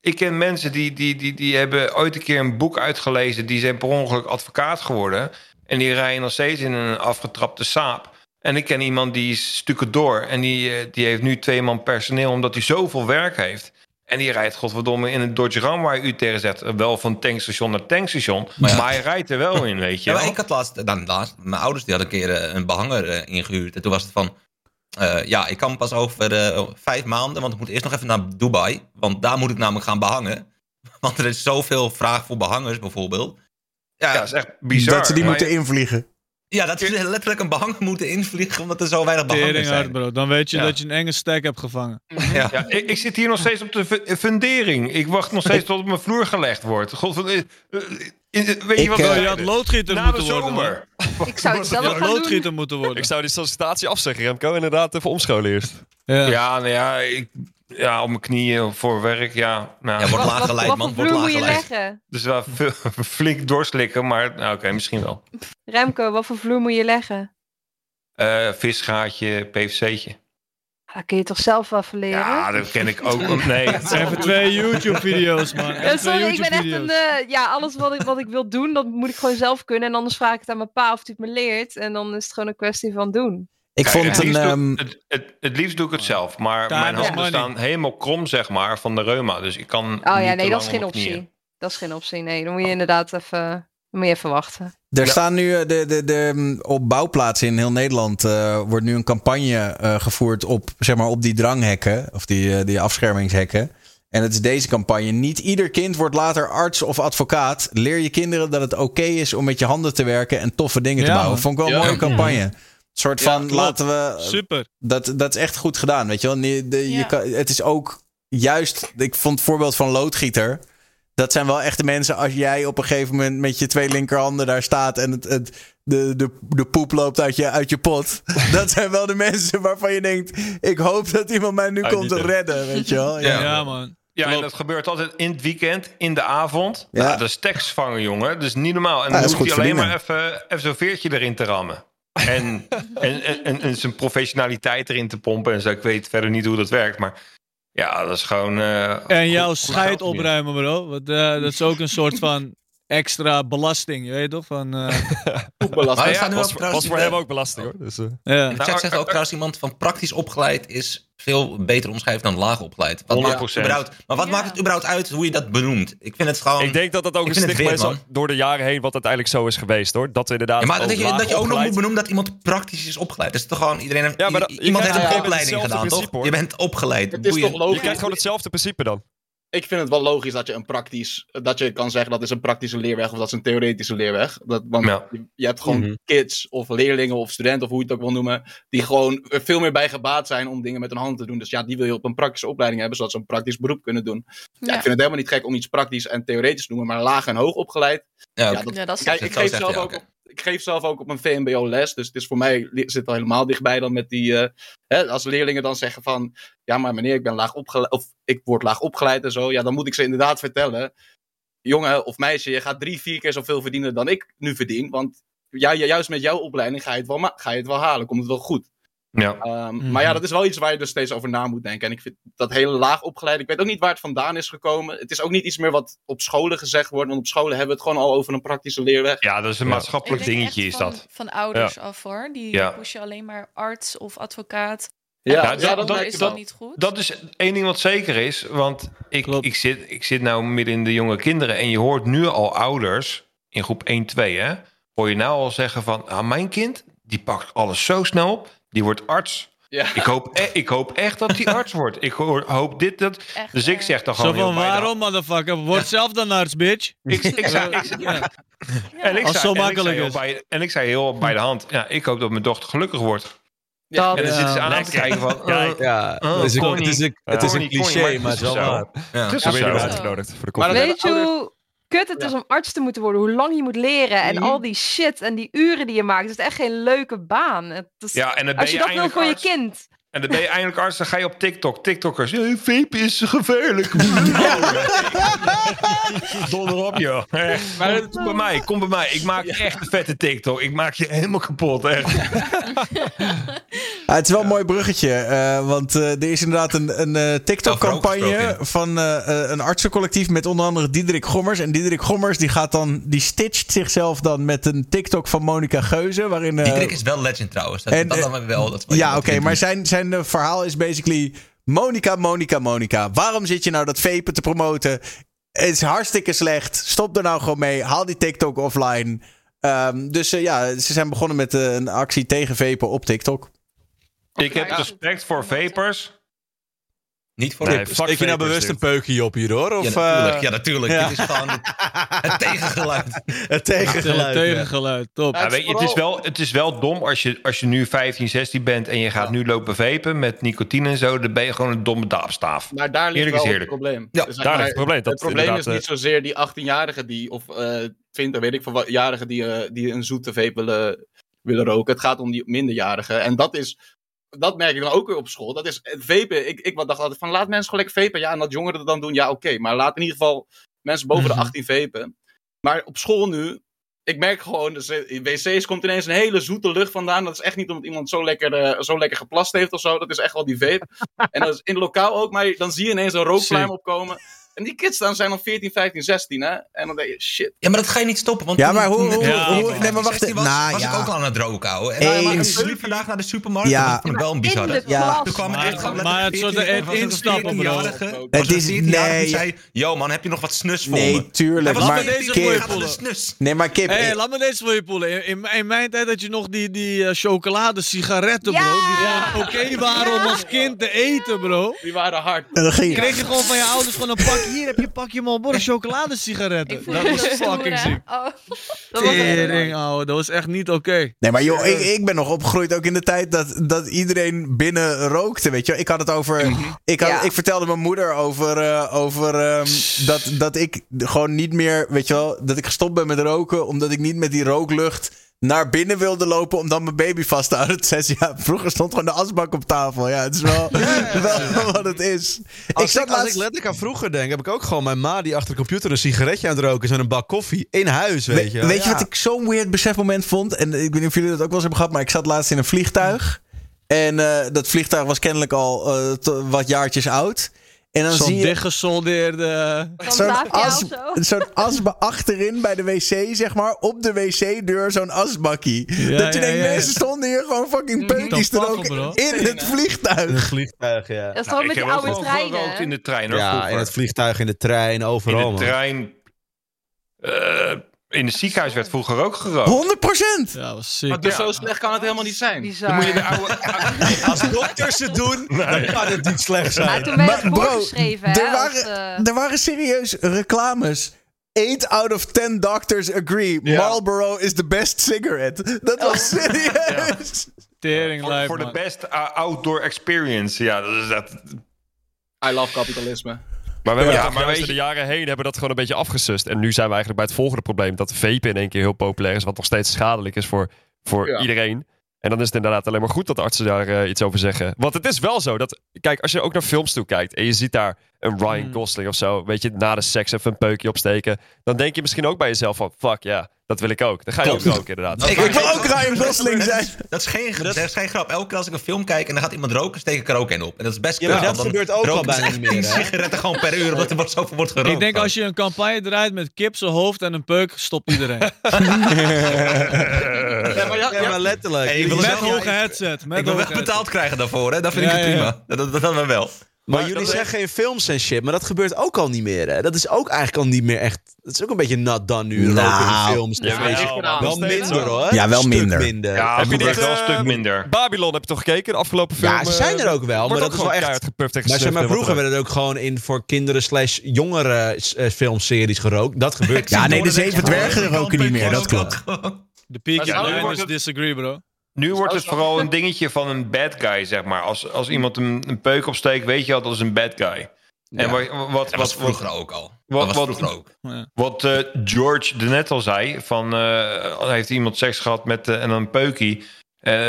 Ik ken mensen die, die, die, die hebben ooit een keer een boek uitgelezen. Die zijn per ongeluk advocaat geworden. En die rijden nog steeds in een afgetrapte Saab. En ik ken iemand die is stukken door. En die, die heeft nu twee man personeel omdat hij zoveel werk heeft. En die rijdt, godverdomme, in een Dodge Ram waar je u tegen zegt. Wel van tankstation naar tankstation. Maar, ja. maar hij rijdt er wel in, weet je. Ja, ik had laatst, dan, laatst, mijn ouders die hadden een keer een behanger uh, ingehuurd. En toen was het van, uh, ja, ik kan pas over uh, vijf maanden. Want ik moet eerst nog even naar Dubai. Want daar moet ik namelijk gaan behangen. Want er is zoveel vraag voor behangers, bijvoorbeeld. Ja, ja, dat is echt bizar. Dat ze die maar moeten invliegen. Ja, dat ze letterlijk een behang moeten invliegen, omdat er zo weinig behangers zijn. Bro. Dan weet je ja. dat je een enge stack hebt gevangen. Ja. Ja, ik, ik zit hier nog steeds op de fundering. Ik wacht nog steeds tot op mijn vloer gelegd wordt. God, weet je wat? Je had loodgieter na moeten worden. Hoor. Ik zou het zelf gaan doen. Loodgieter moeten worden. Ik zou die sollicitatie afzeggen, Remco. Inderdaad, even omscholen eerst. Ja, ja nou ja, ik... Ja, op mijn knieën, voor werk, ja. Nou. Ja, wordt laag geleid, man. Wordt laag geleid. Dus wel flink doorslikken, maar nou, oké, okay, misschien wel. Remco, wat voor vloer moet je leggen? Uh, visgaatje, P V C'tje. Dat kun je toch zelf wel verleren? Ja, dat ken ik ook. Nee. Even twee YouTube-video's, man. Ja, sorry, ik ben echt een... Uh, ja, alles wat ik, wat ik wil doen, dat moet ik gewoon zelf kunnen. En anders vraag ik het aan mijn pa of hij het me leert. En dan is het gewoon een kwestie van doen. Ik Kijk, vond het, een, liefst um... doe, het, het, het liefst doe ik het zelf, maar Daar mijn handen money. staan helemaal krom, zeg maar, van de reuma. Dus ik kan. Oh ja, niet nee, dat is geen optie. Knieën. Dat is geen optie. Nee, dan moet je inderdaad even, moet je even wachten. Er ja. staan nu de, de, de, op bouwplaatsen in heel Nederland uh, wordt nu een campagne uh, gevoerd op, zeg maar, op die dranghekken of die, uh, die afschermingshekken. En het is deze campagne. Niet ieder kind wordt later arts of advocaat. Leer je kinderen dat het oké okay is om met je handen te werken en toffe dingen ja. te bouwen. Vond ik wel ja. een mooie campagne. Ja. soort van, ja, laten we... Super. Dat, dat is echt goed gedaan, weet je wel. De, de, ja. je kan, het is ook juist... Ik vond het voorbeeld van loodgieter. Dat zijn wel echte mensen, als jij op een gegeven moment met je twee linkerhanden daar staat en het, het, de, de, de poep loopt uit je, uit je pot. Dat zijn wel de mensen waarvan je denkt, ik hoop dat iemand mij nu uit komt te redden, weet je wel. Ja, ja man. Ja, en dat gebeurt altijd in het weekend, in de avond. Ja. Nou, dat is tekst vangen, jongen. Dus niet normaal. En dan ja, hoeft hij alleen maar even, even zo'n veertje erin te rammen. En, en, en, en, en zijn professionaliteit erin te pompen. En zo, ik weet verder niet hoe dat werkt, maar... Ja, dat is gewoon... Uh, en jouw scheid opruimen, bro. Want, uh, dat is ook een soort van extra belasting, je weet toch? Van, uh... belasting. Ah, ja, was, voor, was voor hem ook belasting, hoor. Dus, uh... ja. De chat zegt nou, ook trouwens iemand van praktisch opgeleid is veel beter omschrijven dan laag opgeleid. Wat maakt het überhaupt, maar wat ja. maakt het überhaupt uit hoe je dat benoemt? Ik vind het gewoon... Ik denk dat dat ook een stigma is door de jaren heen wat uiteindelijk zo is geweest, hoor. Dat we inderdaad... Ja, maar dat, dat, je, dat je ook opgeleid... nog moet benoemen dat iemand praktisch is opgeleid. Dat is toch gewoon... Iedereen heeft, ja, maar dat, iemand heeft een opleiding gedaan, toch? Je bent opgeleid. Het is toch logisch? Je krijgt gewoon hetzelfde principe dan. Ik vind het wel logisch dat je een praktisch... Dat je kan zeggen dat is een praktische leerweg... of dat is een theoretische leerweg. Dat, want ja. je, je hebt gewoon mm-hmm. kids of leerlingen of studenten... of hoe je het ook wil noemen... die gewoon veel meer bij gebaat zijn om dingen met hun handen te doen. Dus ja, die wil je op een praktische opleiding hebben... zodat ze een praktisch beroep kunnen doen. Ja, ja. Ik vind het helemaal niet gek om iets praktisch en theoretisch te noemen... maar laag en hoog opgeleid. Ja, ja, dat, ja, dat is kijk, ik, geef zelf ja, ook okay. op, ik geef zelf ook op een V M B O les... dus het is voor mij zit al helemaal dichtbij dan met die... Uh, hè, als leerlingen dan zeggen van... ja, maar meneer, ik ben laag opgeleid... of ik word laag opgeleid en zo... ja, dan moet ik ze inderdaad vertellen... jongen of meisje, je gaat drie, vier keer zoveel verdienen... dan ik nu verdien... want ja, juist met jouw opleiding ga je het wel, ma- ga je het wel halen... komt het wel goed. Ja. Um, mm-hmm. Maar ja, dat is wel iets waar je dus steeds over na moet denken... en ik vind dat hele laag opgeleid... ik weet ook niet waar het vandaan is gekomen... het is ook niet iets meer wat op scholen gezegd wordt... want op scholen hebben we het gewoon al over een praktische leerweg. Ja, dat is een ja. maatschappelijk dingetje is van, dat. Van ouders ja. af, hoor. Die ja. pushen alleen maar arts of advocaat... Ja, ja, ja, dat, dat is dan niet goed. Dat is één ding wat zeker is. Want ik, ik, zit, ik zit nou midden in de jonge kinderen. En je hoort nu al ouders in groep één, twee. Hè, hoor je nou al zeggen van... Ah, mijn kind, die pakt alles zo snel op. Die wordt arts. Ja. Ik, hoop, ik hoop echt dat die arts wordt. Ik hoop dit, dat. Echt, dus ik zeg dan gewoon... Zo van, waarom, motherfucker? Word ja. zelf dan arts, bitch. Ik, ik zei... Ik zei ja. En ik zei, zo makkelijk en ik zei, is. Bij, en ik zei heel bij de hand... Ja, ik hoop dat mijn dochter gelukkig wordt... Ja, en dan zitten ze aan het kijken van... Het is een cliché, maar het is wel waar. Ja, dus ja, we hebben uitgenodigd voor de koffie. Weet je hoe kut het ja. is om arts te moeten worden? Hoe lang je moet leren en mm-hmm. al die shit en die uren die je maakt. Het is echt geen leuke baan. Het is, ja, en dan ben als je, je dat wil voor arts. Je kind... En dan ben je eindelijk arts, dan ga je op TikTok. TikTokkers, hey, vape is gevaarlijk. Donder op, joh. Maar kom bij mij, kom bij mij. Ik maak echt een vette TikTok. Ik maak je helemaal kapot, echt. Ah, het is wel een mooi bruggetje. Uh, want uh, er is inderdaad een, een uh, TikTok-campagne van uh, een artsencollectief met onder andere Diederik Gommers. En Diederik Gommers, die gaat dan, die stitcht zichzelf dan met een TikTok van Monica Geuze. Waarin, uh, Diederik is wel legend trouwens. Dat, en, dat dan wel. Dat ja, oké, okay, maar zijn... zijn Zijn verhaal is basically... Monica, Monica, Monica. Waarom zit je nou dat vapen te promoten? Het is hartstikke slecht. Stop er nou gewoon mee. Haal die TikTok offline. Um, dus uh, ja, ze zijn begonnen met uh, een actie tegen vapen op TikTok. Ik heb respect voor vapers... Niet voor nee, ik je nou bewust een peukje op hier, hoor? Of, ja, natuurlijk. Ja, natuurlijk. Ja. Dit is gewoon het, het tegengeluid. Het tegengeluid. Het tegengeluid, top. Ja, weet je, het, is wel, het is wel dom als je, als je nu vijftien, zestien bent... en je gaat ja. nu lopen vapen met nicotine en zo... dan ben je gewoon een domme daapstaaf. Maar daar ligt wel het probleem. Ja, dus daar ligt het probleem. Dat het probleem is niet zozeer die achttienjarige die... of uh, twintig, weet ik van wat, jarigen die, uh, die een zoete vape willen, willen roken. Het gaat om die minderjarigen. En dat is... Dat merk ik dan ook weer op school. Dat is vapen. Ik, ik dacht altijd van laat mensen gewoon lekker vapen. Ja, en dat jongeren dat dan doen. Ja, oké. Okay. Maar laat in ieder geval mensen boven de achttien vapen. Maar op school nu. Ik merk gewoon. Dus in wc's komt ineens een hele zoete lucht vandaan. Dat is echt niet omdat iemand zo lekker, uh, zo lekker geplast heeft of zo. Dat is echt wel die vape. En dat is in het lokaal ook. Maar dan zie je ineens een rookpluim opkomen. En die kids dan zijn dan veertien, vijftien, zestien, hè? En dan denk je, shit. Ja, maar dat ga je niet stoppen. Want ja, maar hoe... hoe, ja, hoe nee, maar wacht. Was, nah, was ja. ik ook al aan het roken, ouwe. En nou, maar ik liep vandaag naar de supermarkt. Ja. Dat vond ik wel een bizarre. Ja. Toen kwam maar, het echt... Maar, maar het was een instappen, bro. Het is... Nee. Zei, yo, man, heb je nog wat snus voor nee, me? Nee, tuurlijk. Maar Kip... Nee, maar Kip... Hé, laat me deze voor je poelen. In mijn tijd had je nog die chocolade-sigaretten, bro. Die waren oké waren om als kind te eten, bro. Die waren hard. Kreeg je gewoon van je ouders gewoon een pak... Hier heb je pak je Marlboro chocoladesigaretten. Dat was fucking ziek. Oh. Dat was Tering, ouwe. Dat was echt niet oké. Okay. Nee, maar joh, ik, ik ben nog opgegroeid ook in de tijd dat, dat iedereen binnen rookte, weet je. Ik had het over... Mm-hmm. Ik, had, ja. ik vertelde mijn moeder over, uh, over um, dat, dat ik gewoon niet meer, weet je wel, dat ik gestopt ben met roken, omdat ik niet met die rooklucht naar binnen wilde lopen om dan mijn baby vast te houden. Zes jaar. Vroeger stond gewoon de asbak op tafel. Ja, het is wel, ja, wel ja. wat het is. Als ik, zat ik, laatst... als ik letterlijk aan vroeger denk, heb ik ook gewoon mijn ma die achter de computer een sigaretje aan het roken is en een bak koffie in huis, weet We, je wel. Weet ja. je wat ik zo'n weird besefmoment vond? En ik weet niet of jullie dat ook wel eens hebben gehad, maar ik zat laatst in een vliegtuig. En uh, dat vliegtuig was kennelijk al uh, t- wat jaartjes oud. En dan zo'n zie je dichtgesoldeerde... Zo'n, as, zo'n asbak achterin bij de wc, zeg maar. Op de wc-deur zo'n asbakkie. Ja, dat je ja, denkt, ja, mensen ja. stonden hier gewoon fucking peukjes te roken in het vliegtuig. In het vliegtuig, ja. Dat is gewoon nou, met die oude treinen. Gerookt in de trein, hoor. Ja, in het vliegtuig, in de trein, overal. In de trein... Uh, in het ziekenhuis werd vroeger ook gerookt. honderd procent! Ja, dat was ziek. Maar dus ja. zo slecht kan het helemaal niet zijn. Bizar. Dan moet je de oude... Als dokters het doen, nee. dan kan het niet slecht zijn. Maar toen werd het voorgeschreven, hè? Er waren, als, uh... er waren serieus reclames. eight out of ten doctors agree. Ja. Marlboro is the best cigarette. Dat was oh. serieus. Ja. Tering life, for, for the best uh, outdoor experience. Ja, dat is dat. I love kapitalisme. Maar we hebben ja, maar weet je... de jaren heen hebben dat gewoon een beetje afgesust. En nu zijn we eigenlijk bij het volgende probleem. Dat vapen in één keer heel populair is. Wat nog steeds schadelijk is voor, voor ja. iedereen. En dan is het inderdaad alleen maar goed dat artsen daar uh, iets over zeggen. Want het is wel zo. Dat, kijk, als je ook naar films toe kijkt. En je ziet daar een Ryan mm. Gosling of zo. Weet je, na de seks even een peukje opsteken. Dan denk je misschien ook bij jezelf van... Fuck ja, yeah, dat wil ik ook. Dan ga je ook roken inderdaad. Dat ik wil ook Ryan Gosling zijn. Dat is, geen, dat is geen grap. Elke keer als ik een film kijk en dan gaat iemand roken... steek ik er ook in op. En dat is best ja, dat gebeurt ook al bijna niet meer. Sigaretten gewoon per uur omdat er wordt zoveel wordt gerookt. Ik denk als je een campagne draait met kip zijn hoofd en een peuk... stopt iedereen. Ja, maar, ja, ja, maar letterlijk. Hey, ik wil met zelf, hoge headset. Met ik wil wel betaald headset. Krijgen daarvoor, hè? Dat vind ja, ik ja, prima. Ja. Dat dan wel. Maar, maar jullie zeggen in films en shit, maar dat gebeurt ook al niet meer, hè? Dat is ook eigenlijk al niet meer echt... Dat is ook een beetje nat dan nu, nou, roken in films. Nou, nou, nou, nou, wel minder, hoor. Ja, wel minder. minder. Ja, heb je dit, wel een stuk minder. Babylon heb je toch gekeken, de afgelopen film? Ja, ze zijn er ook wel, maar dat is wel echt... Maar, maar vroeger werden er ook gewoon in voor kinderen slash jongere filmseries gerookt. Dat gebeurt. Ja, nee, de zeven dwergen roken niet meer, dat klopt. De peak is disagree, bro. Nu wordt het vooral een dingetje van een bad guy, zeg maar. Als, als iemand een, een peuk opsteekt, weet je al, dat is een bad guy. Ja. En wat, wat, wat, dat was vroeger ook al. Wat, dat was vroeger wat, ook. Wat uh, George de net al zei, van uh, heeft iemand seks gehad met uh, en dan een peukie. Uh,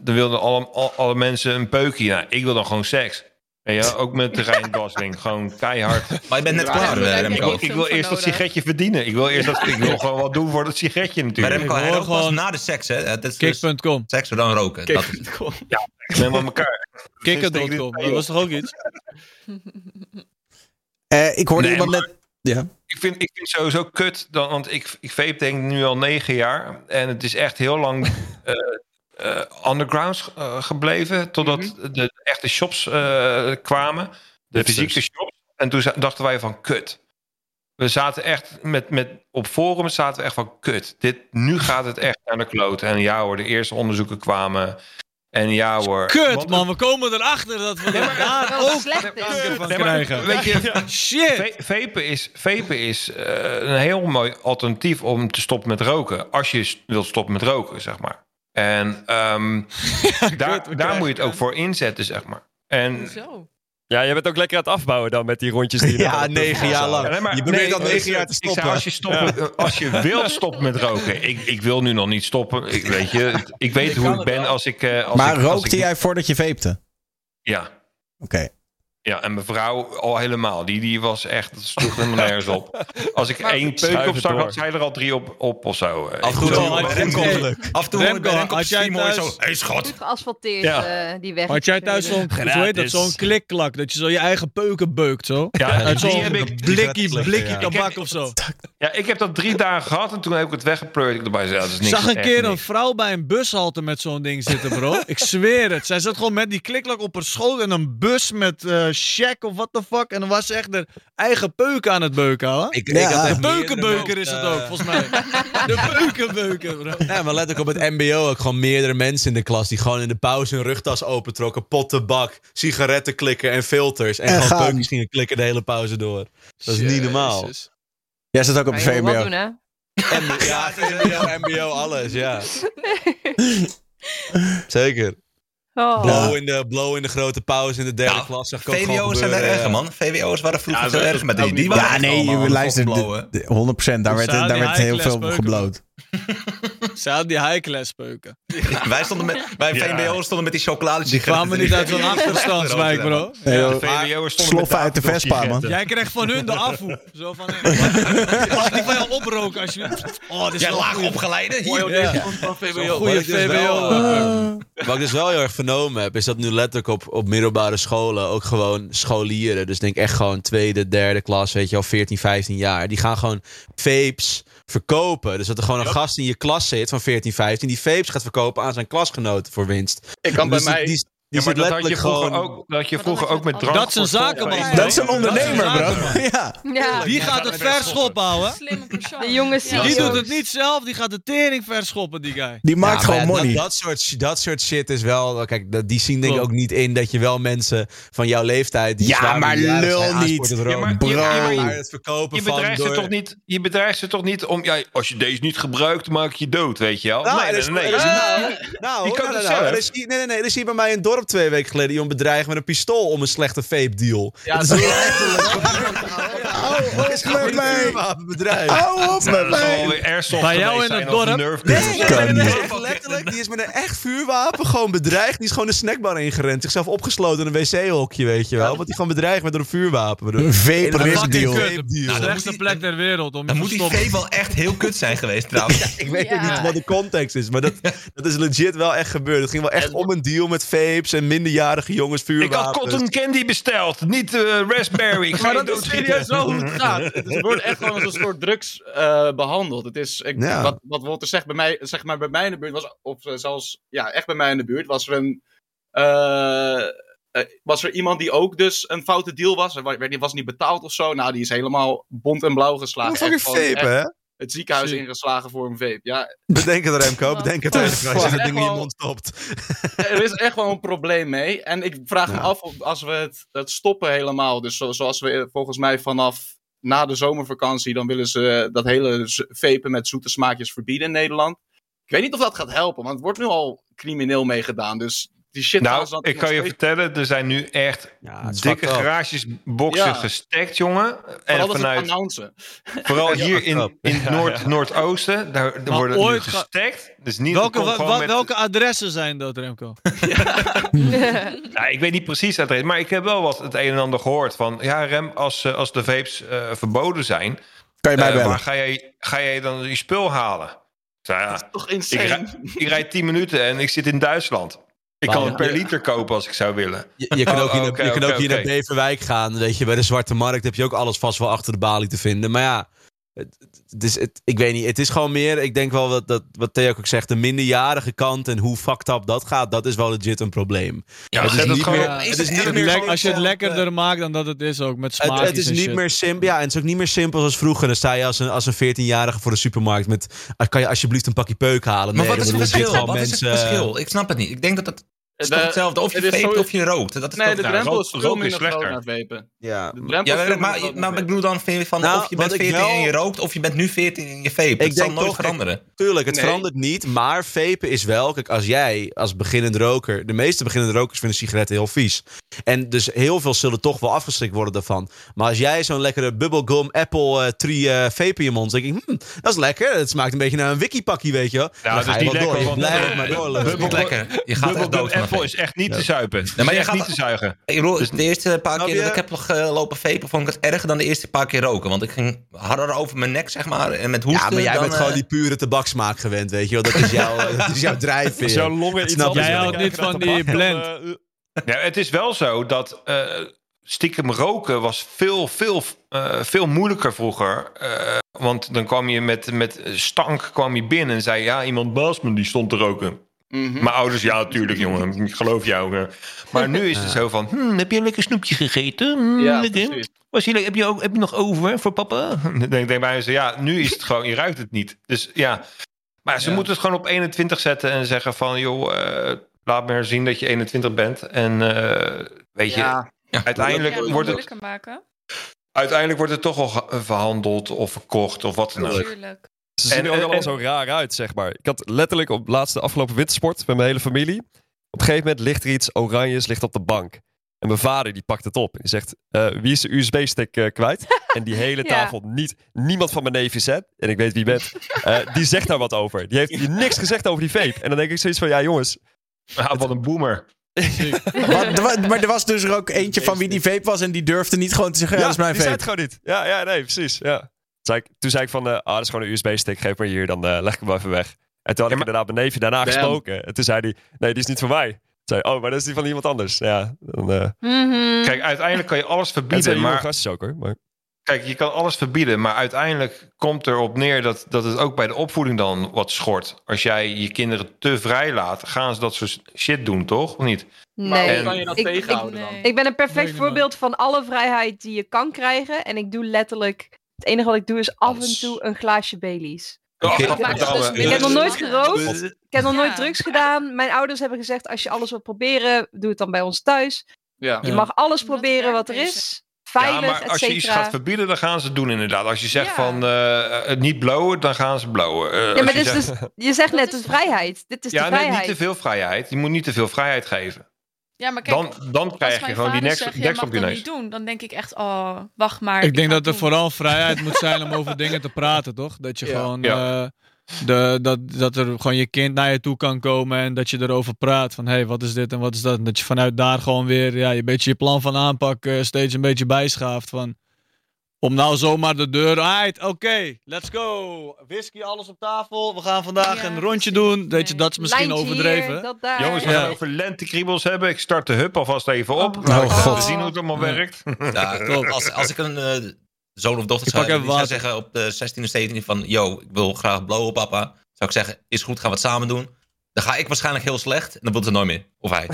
dan wilden alle, al, alle mensen een peukie. Nou, ik wil dan gewoon seks. En ja, ook met Ryan Gosling. Gewoon keihard. Maar je bent net klaar, ja, Remco. Ik, ik wil eerst dat sigaretje verdienen. Ik wil eerst dat, ik wil gewoon wat doen voor dat sigaretje natuurlijk. Maar Remco, hij rookt pas na de seks, hè? Kick punt com. Seks, we dan roken. Kick punt com. Ja, ik ben met elkaar. Kick punt com. Dat was toch ook iets? uh, ik hoorde nee, iemand net... Ja. Ik vind het ik vind sowieso kut. Dan, want ik, ik vape denk nu al negen jaar. En het is echt heel lang... Uh, Uh, underground uh, gebleven totdat mm-hmm. de echte shops uh, kwamen, de Hipsters. fysieke shops. En toen za- dachten wij van kut. We zaten echt met, met op forums zaten we echt van kut. Dit nu gaat het echt naar de kloot. En ja hoor, de eerste onderzoeken kwamen. En ja hoor. Kut want, man, we komen erachter dat we daar ja, ja, ook slecht is. Van nee, krijgen. Maar, weet je, shit. Vapen is, vapen is uh, een heel mooi alternatief om te stoppen met roken. Als je wilt stoppen met roken, zeg maar. En um, ja, daar, kut, daar moet je het ook voor inzetten, zeg maar. En, ja, je bent ook lekker aan het afbouwen dan met die rondjes die je ja, negen jaar lang. Ja, nee, je probeert nee, al negen jaar te stoppen. Als je, stoppen ja. als je wilt stoppen met roken. Ik, ik wil nu nog niet stoppen. Ik weet, je, ik weet hoe ik ben als ik... Als maar ik, als rookte ik... jij voordat je vapte? Ja. Oké. Okay. Ja, en mijn vrouw al helemaal. Die, die was echt, dat sloeg helemaal nergens op. Als ik maar één peuk opstak, had zij er al drie op, op of zo. Af en toe hoorde ik op stream mooi zo, hé schat. Geasfalteerd, ja. uh, die weg. Had jij thuis zo'n, hoe heet dat, zo'n klikklak, dat je zo je eigen peuken beukt, zo? Ja, ja, uit zo'n blikkie, blikkie, blikkie tabak of zo. Ja, ik heb dat drie dagen gehad en toen heb ik het weggepleurd. Ik zag een keer een vrouw bij een bushalte met zo'n ding zitten, bro. Ik zweer het. Zij zat gewoon met die klikklak op haar schoot en een bus met... Sjaak of what the fuck. En dan was ze echt de eigen peuk aan het beuken, hoor. Ik, ik ja, de peukenbeuker is het ook, uh... volgens mij. De peukenbeuker, bro. Ja, maar let ook op het mbo ook gewoon meerdere mensen in de klas... die gewoon in de pauze hun rugtas opentrokken... pot tabak, sigaretten klikken en filters. En, en gewoon gaan. Peukjes gingen klikken de hele pauze door. Dat is Jezus. Niet normaal. Jij zit ook op de V M B O. Doen, hè? M B O, ja, V M B O, mbo, alles, ja. Nee. Zeker. Oh. Blow, in de, blow in de grote pauze in de derde nou, klas. V W O'ers zijn er erger, man. V W O'ers waren vroeger ja, zo erg met die. die ja, waren nee, luister, honderd procent. Daar werd, daar werd heel veel gebloot. Ze hadden die high-class speuken. Ja. Wij stonden met, wij ja. V M B O'ers stonden met die chocoladetjes. Die kwamen niet uit zo'n achterstandswijk, bro. Nee, ja, de V M B O'ers stonden sloffen uit de Vespa, man. Jij krijgt van hun de afvoer. Zo van, mag ik niet van jou oproken als je... Oh, dit is jij laag opgeleide hier. Goeie V M B O. Wat ik dus wel heel erg vernomen heb, is dat nu letterlijk op, op middelbare scholen ook gewoon scholieren, dus denk echt gewoon tweede, derde klas, weet je wel, veertien, vijftien jaar, die gaan gewoon vapes verkopen. Dus dat er gewoon een gast in je klas zit van veertien, vijftien, die vapes gaat verkopen aan zijn klasgenoten voor winst. Ik kan dus bij die, mij... Die, die ja, maar dat had je vroeger gewoon... ook, dat je vroeger ook met drank... Dat is een zakenman. Ja. Dat is een ondernemer, bro. Ja. Ja. Die gaat het verschop houden. Slimme persoon. De jonge C E O's. Die doet het niet zelf, die gaat de tering verschoppen, die guy. Die maakt ja, gewoon ja, money. Dat, dat, soort, dat soort shit is wel... Kijk, die zien denk ik ook niet in dat je wel mensen van jouw leeftijd... Die ja, maar lul niet. Ja, maar, bro. Je, je, maar het verkopen je bedreigt van ze door... toch niet, je bedreigt ze toch niet om... Ja, als je deze niet gebruikt, maak je dood, weet je wel? Nou, nee, nee, nee. Nou, die kan het zelf. Nee, nee, er is hier bij mij een dorp twee weken geleden die om bedreigen met een pistool om een slechte vape deal. Ja, dat is letterlijk. Hou op met mij. Hou op met mij. Bij jou in het dorp? Nee, nee, nee. Letterlijk, die is met een echt vuurwapen gewoon bedreigd. Die is gewoon de snackbar ingerend. Zichzelf opgesloten in een wc-hokje, weet je wel. Want die gewoon bedreigd met een vuurwapen. Een vape deal. De slechtste plek ter wereld. Dan moet die vape wel echt heel kut zijn geweest trouwens. Ik weet ook niet wat de context is, maar dat is legit wel echt gebeurd. Het ging wel echt om een deal met vapes en minderjarige jongens vuurwapens. Ik had cotton candy besteld, niet raspberry. Maar dat is serieus wel hoe het gaat. Het wordt echt gewoon als een soort drugs uh, behandeld. Het is, ik, ja. wat, wat Wolter zegt, bij mij, zeg maar bij mij in de buurt was, of zelfs ja, echt bij mij in de buurt, was er een uh, uh, was er iemand die ook dus een foute deal was. Er werd, was niet betaald of zo. Nou, die is helemaal bont en blauw geslagen. Dat is vape, echt, hè? Het ziekenhuis Zie. ingeslagen voor een vape. Ja. Bedenk het, Remco. Bedenk het. Als je dat ding in je mond stopt. Er is echt wel een probleem mee. En ik vraag ja. me af of als we het, het stoppen helemaal. Dus zo, zoals we volgens mij vanaf na de zomervakantie. Dan willen ze dat hele vapen met zoete smaakjes verbieden in Nederland. Ik weet niet of dat gaat helpen. Want het wordt nu al crimineel meegedaan. Dus die shit. Nou, dat ik kan je steeds... vertellen. Er zijn nu echt ja, dikke garagesboxen ja. gestekt, jongen. En vooral vanuit... Vooral ja, hier in, in het noord, ja, ja. Noordoosten. Daar, daar worden nu gestekt. Dus niet welke, wa, wa, met... welke adressen zijn dat, Remco? Ja. nou, ik weet niet precies adres. Maar ik heb wel wat het een en ander gehoord. Van ja, Rem, als, als de vapes uh, verboden zijn... Kan je mij uh, bellen. Maar ga jij, ga jij dan je spul halen? Nou, ja, dat is toch insane? Ik, rij, ik rijd tien minuten en ik zit in Duitsland. Ik kan het per liter kopen als ik zou willen. Je, je kan ook, oh, okay, je okay, kan ook okay, hier okay. naar Beverwijk gaan. Weet je, bij de Zwarte Markt heb je ook alles vast wel achter de balie te vinden. Maar ja, het, het is, het, ik weet niet. Het is gewoon meer, ik denk wel dat, dat wat Theo ook zegt, de minderjarige kant en hoe fucked up dat gaat, dat is wel legit een probleem. Ja, het is niet meer, ja, het is niet het meer lek, als je het lekkerder uh, maakt dan dat het is ook, met smaakjes. Het, het is en niet shit. meer simpel. Ja, en het is ook niet meer simpel als vroeger. Dan sta je als een, als een veertienjarige voor de supermarkt met, kan je alsjeblieft een pakje peuk halen? Maar nee, wat is het verschil? Wat mensen... is het verschil? Ik snap het niet. Ik denk dat dat Het is de, toch hetzelfde. Of je het vape zo... of je rookt. Dat is nee, de drempel is veel minder groot aan het vapen. Ja, ja maar nou, ik bedoel dan van nou, of je bent veertien wel... en je rookt of je bent nu veertien en je vape. Ik het zal nooit toch, veranderen. Ik, tuurlijk, het nee. verandert niet. Maar vapen is wel... Kijk, als jij als beginnend roker... De meeste beginnende rokers vinden sigaretten heel vies. En dus heel veel zullen toch wel afgeschrikt worden daarvan. Maar als jij zo'n lekkere bubblegum apple uh, tree uh, vape in je mond... denk ik, hm, dat is lekker. Het smaakt een beetje naar een wikipakkie, weet je wel. Ja, dat is niet lekker. Blijf maar door. Je gaat echt dood van. Is echt niet ja. te zuipen. Nee, maar je gaat niet te zuigen. Ik bedoel, dus de eerste paar keer dat ik heb uh, lopen vapen vond ik het erger dan de eerste paar keer roken. Want ik ging harder over mijn nek, zeg maar. En met hoesten. Ja, maar jij dan, bent uh... gewoon die pure tabaksmaak gewend, weet je wel. Dat is jouw, dat is jouw drijfveer. Zo'n longen iets anders. Jij houdt niet van die blend. Ja, het is wel zo dat uh, stiekem roken was veel, veel, uh, veel moeilijker vroeger. Uh, want dan kwam je met, met stank kwam je binnen en zei ja, iemand baas me, die stond te roken. Mm-hmm. Mijn ouders, ja, tuurlijk, jongen. Ik geloof jou. Maar nu is het zo van... Hm, heb je een lekker snoepje gegeten? Hm, ja, lekker. Was je, heb, je ook, heb je nog over voor papa? Dan denk ik bij ze, ja, nu is het gewoon... Je ruikt het niet. Dus ja. Maar ze ja. moeten het gewoon op eenentwintig zetten en zeggen van... joh, uh, laat maar zien dat je eenentwintig bent. En uh, weet je... Ja. Uiteindelijk ja, wordt het... Maken. Uiteindelijk wordt het toch al verhandeld of verkocht of wat dan ook. Tuurlijk. Ze zien er ook allemaal zo raar uit, zeg maar. Ik had letterlijk op laatste afgelopen wintersport met mijn hele familie. Op een gegeven moment ligt er iets oranjes ligt op de bank. En mijn vader die pakt het op. En zegt, uh, wie is de U S B-stick uh, kwijt? En die hele tafel ja. niet. Niemand van mijn neefjes, hè? En ik weet wie bent. Uh, die zegt daar wat over. Die heeft niks gezegd over die vape. En dan denk ik zoiets van, ja jongens. Ah, wat het... een boomer. maar, maar er was dus er ook eentje van wie die vape was. En die durfde niet gewoon te zeggen, ja, ja, dat is mijn vape. Ja, die zei het gewoon niet. Ja, ja nee, precies. Ja. Zei ik, toen zei ik van, uh, ah, dat is gewoon een U S B-stick. Geef maar hier, dan uh, leg ik hem even weg. En toen had ik ja, maar... inderdaad mijn neefje daarna Damn. gesproken. En toen zei hij, nee, die is niet voor mij. Oh, maar dat is die van iemand anders. Ja, dan, uh... mm-hmm. Kijk, uiteindelijk kan je alles verbieden. Maar... gastjes ook, hoor. Maar... Kijk, je kan alles verbieden. Maar uiteindelijk komt erop neer dat, dat het ook bij de opvoeding dan wat schort. Als jij je kinderen te vrij laat, gaan ze dat soort shit doen, toch? Of niet? Nee. Maar hoe kan je dat ik, tegenhouden ik, nee. dan? Ik ben een perfect nee, voorbeeld van alle vrijheid die je kan krijgen. En ik doe letterlijk... Het enige wat ik doe is af en toe een glaasje Baileys. Oh, ik, heb, dus, ik heb nog nooit gerookt. Ik heb nog ja. nooit drugs gedaan. Mijn ouders hebben gezegd, als je alles wil proberen, doe het dan bij ons thuis. Ja. Je mag alles proberen wat er is. Veilig, ja, maar als je iets gaat verbieden, dan gaan ze het doen inderdaad. Als je zegt ja. van uh, niet blowen, dan gaan ze blowen. Uh, ja, maar je, dit zegt... Dus, je zegt net, de vrijheid. Dit is ja, de vrijheid. Nee, niet te veel vrijheid. Je moet niet te veel vrijheid geven. Ja, maar kijk, dan, dan krijg je gewoon die next, zegt, next op je neus. Doen, dan denk ik echt, oh, wacht maar. Ik, ik denk dat er vooral vrijheid moet zijn om over dingen te praten, toch? Dat je ja. gewoon, ja. Uh, de, dat, dat er gewoon je kind naar je toe kan komen en dat je erover praat. Van, hé, hey, wat is dit en wat is dat? En dat je vanuit daar gewoon weer, ja, je beetje je plan van aanpak uh, steeds een beetje bijschaaft. Van, om nou zomaar de deur uit, oké, okay, let's go. Whisky, alles op tafel. We gaan vandaag ja, een rondje doen. Weet je, dat is misschien Lijntje overdreven. Hier, dat daar. Jongens, we gaan ja. over lentekriebels hebben. Ik start de hub alvast even op. Oh, nou, oh, we zien hoe het allemaal ja. werkt. Ja, klopt. Als, als ik een uh, zoon of dochter zou hebben, die zou zeggen op de zestiende, zeventiende van... Yo, ik wil graag blowen, papa. Zou ik zeggen, is goed, gaan we het samen doen. Dan ga ik waarschijnlijk heel slecht en dan wordt het nooit meer. Of hij.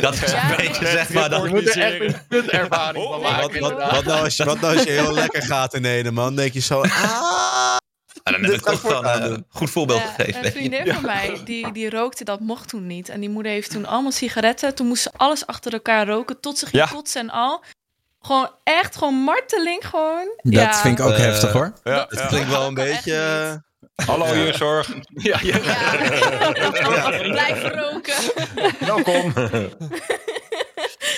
Dat is ja, een beetje ja, zeg maar. Dat moet er echt een kutervaring van maken. Wat, wat, wat, nou als je, wat nou als je heel lekker gaat in Nederland, man? Denk je zo... Ah, en dan heb ik toch wel een goed voorbeeld ja, gegeven. Een vriendin ja. van mij, die, die rookte, dat mocht toen niet. En die moeder heeft toen allemaal sigaretten. Toen moest ze alles achter elkaar roken, tot ze ging ja. kotsen en al. Gewoon echt, gewoon marteling gewoon. Dat ja. vind ik ook uh, heftig hoor. Ja, dat ja. klinkt wel een beetje... Hallo, ja. je zorg. Ja, ja. ja. ja. Blijf roken. Welkom.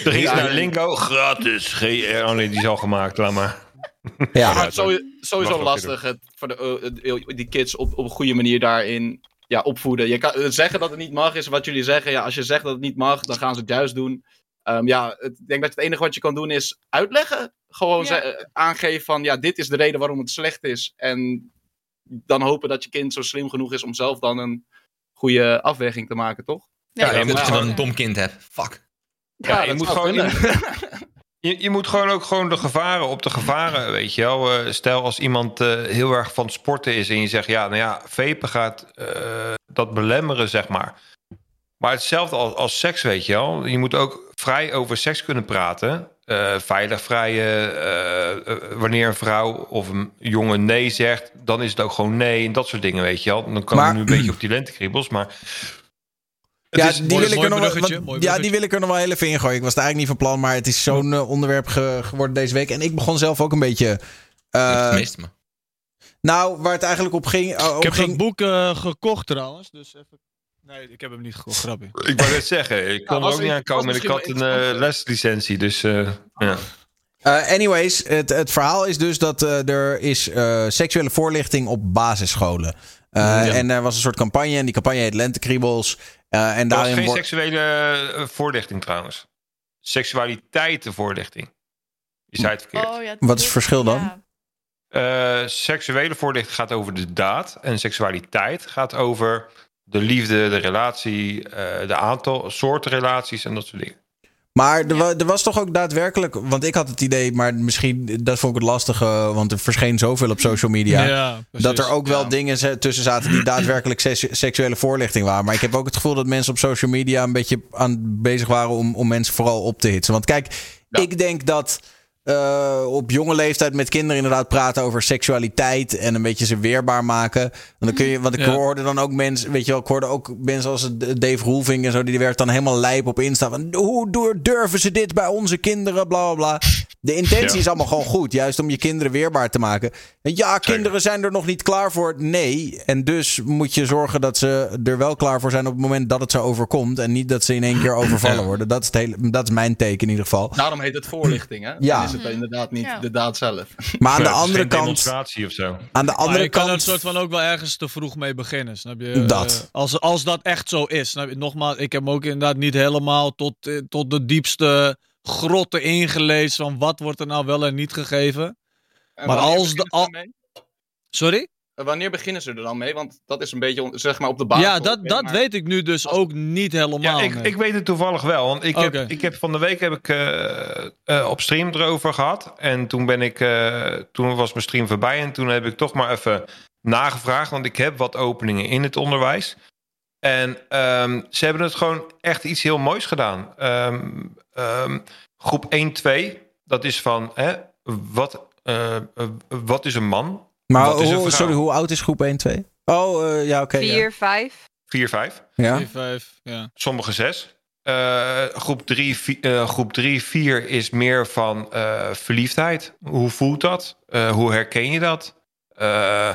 Er is naar Linko. Gratis. G R. Oh nee, die is al gemaakt. Laat maar. Ja, maar het is sowieso lastig. Het, voor de, uh, die kids op, op een goede manier daarin ja, opvoeden. Je kan, uh, zeggen dat het niet mag is wat jullie zeggen. Ja, als je zegt dat het niet mag, dan gaan ze het juist doen. Um, ja, ik denk dat het enige wat je kan doen is uitleggen. Gewoon ja. ze, aangeven van ja, dit is de reden waarom het slecht is. En... dan hopen dat je kind zo slim genoeg is om zelf dan een goede afweging te maken, toch? Ja, ja, ja maar als je dan een dom kind hebt. Fuck. Ja, ja, je, moet gewoon, je, je moet gewoon ook gewoon de gevaren op de gevaren, weet je wel. Uh, stel als iemand uh, heel erg van sporten is en je zegt, ja, nou ja, vapen gaat uh, dat belemmeren, zeg maar. Maar hetzelfde als, als seks, weet je wel. Je moet ook vrij over seks kunnen praten. Uh, veilig vrijen, uh, uh, wanneer een vrouw of een jongen nee zegt, dan is het ook gewoon nee en dat soort dingen, weet je wel. Dan kan maar, ik nu een beetje op die lentekriebels, maar... Ja, is, die wil ik er nog wel, want, ja, die wil ik er nog wel heel even in gooien. Ik was daar eigenlijk niet van plan, maar het is zo'n uh, onderwerp ge, geworden deze week. En ik begon zelf ook een beetje... Uh, het meeste me. Nou, waar het eigenlijk op ging... Uh, op ik heb ging... het boek uh, gekocht trouwens, dus even... Nee, ik heb hem niet gekocht, grapje. Ik wou net zeggen, ik kon nou, er ook niet aan komen. Ik had een uh, leslicentie, dus... Uh, ja. uh, anyways, het, het verhaal is dus dat uh, er is uh, seksuele voorlichting op basisscholen. Uh, ja. En er was een soort campagne en die campagne heet Lentekriebels. Uh, en daarin was geen wordt... seksuele voorlichting trouwens. Seksualiteitenvoorlichting. Je zei het verkeerd. Oh, ja, wat is het verschil dan? Ja. Uh, seksuele voorlichting gaat over de daad. En seksualiteit gaat over... de liefde, de relatie, uh, de aantal soorten relaties en dat soort dingen. Maar er, wa- er was toch ook daadwerkelijk... want ik had het idee, maar misschien... dat vond ik het lastige, want er verscheen zoveel op social media... Ja, dat er ook wel ja. dingen tussen zaten die daadwerkelijk se- seksuele voorlichting waren. Maar ik heb ook het gevoel dat mensen op social media... een beetje aan bezig waren om, om mensen vooral op te hitsen. Want kijk, ja. ik denk dat... Uh, op jonge leeftijd met kinderen inderdaad praten over seksualiteit en een beetje ze weerbaar maken. En dan kun je, want ik ja. hoorde dan ook mensen, weet je wel, ik hoorde ook mensen als Dave Roelvink en zo, die werd dan helemaal lijp op Insta van hoe durven ze dit bij onze kinderen, bla bla bla. De intentie ja. is allemaal gewoon goed. Juist om je kinderen weerbaar te maken. En ja, Zeker. kinderen zijn er nog niet klaar voor. Nee. En dus moet je zorgen dat ze er wel klaar voor zijn op het moment dat het ze overkomt. En niet dat ze in één keer overvallen ja. worden. Dat is, het hele, dat is mijn teken in ieder geval. Daarom heet het voorlichting, hè? Ja. Dan is het inderdaad niet ja. de daad zelf. Maar aan de andere kant... demonstratie of zo. Aan de andere je kant... kan er soort van ook wel ergens te vroeg mee beginnen. Snap je? Dat. Uh, als, als dat echt zo is. Snap je? Nogmaals, ik heb ook inderdaad niet helemaal tot, uh, tot de diepste... grotten ingelezen van wat wordt er nou wel en niet gegeven. En maar als de... Al... Sorry? Wanneer beginnen ze er dan mee? Want dat is een beetje zeg maar op de basis. Ja, dat, dat maar... weet ik nu dus als... ook niet helemaal. Ja, ik, ik weet het toevallig wel. Want ik, okay. heb, ik heb van de week heb ik uh, uh, op stream erover gehad. En toen ben ik... Uh, toen was mijn stream voorbij. En toen heb ik toch maar even nagevraagd. Want ik heb wat openingen in het onderwijs. En um, ze hebben het gewoon echt iets heel moois gedaan. Um, um, groep één, twee, dat is van... Hè, wat, uh, uh, wat is een man? Maar wat is een vrouw? Sorry, hoe oud is groep één, twee? Oh, uh, ja, oké. vier, vijf. vier, vijf. Ja. vier, vijf, ja. Sommige zes. Uh, groep drie, vier is meer van uh, verliefdheid. Hoe voelt dat? Uh, hoe herken je dat? Uh,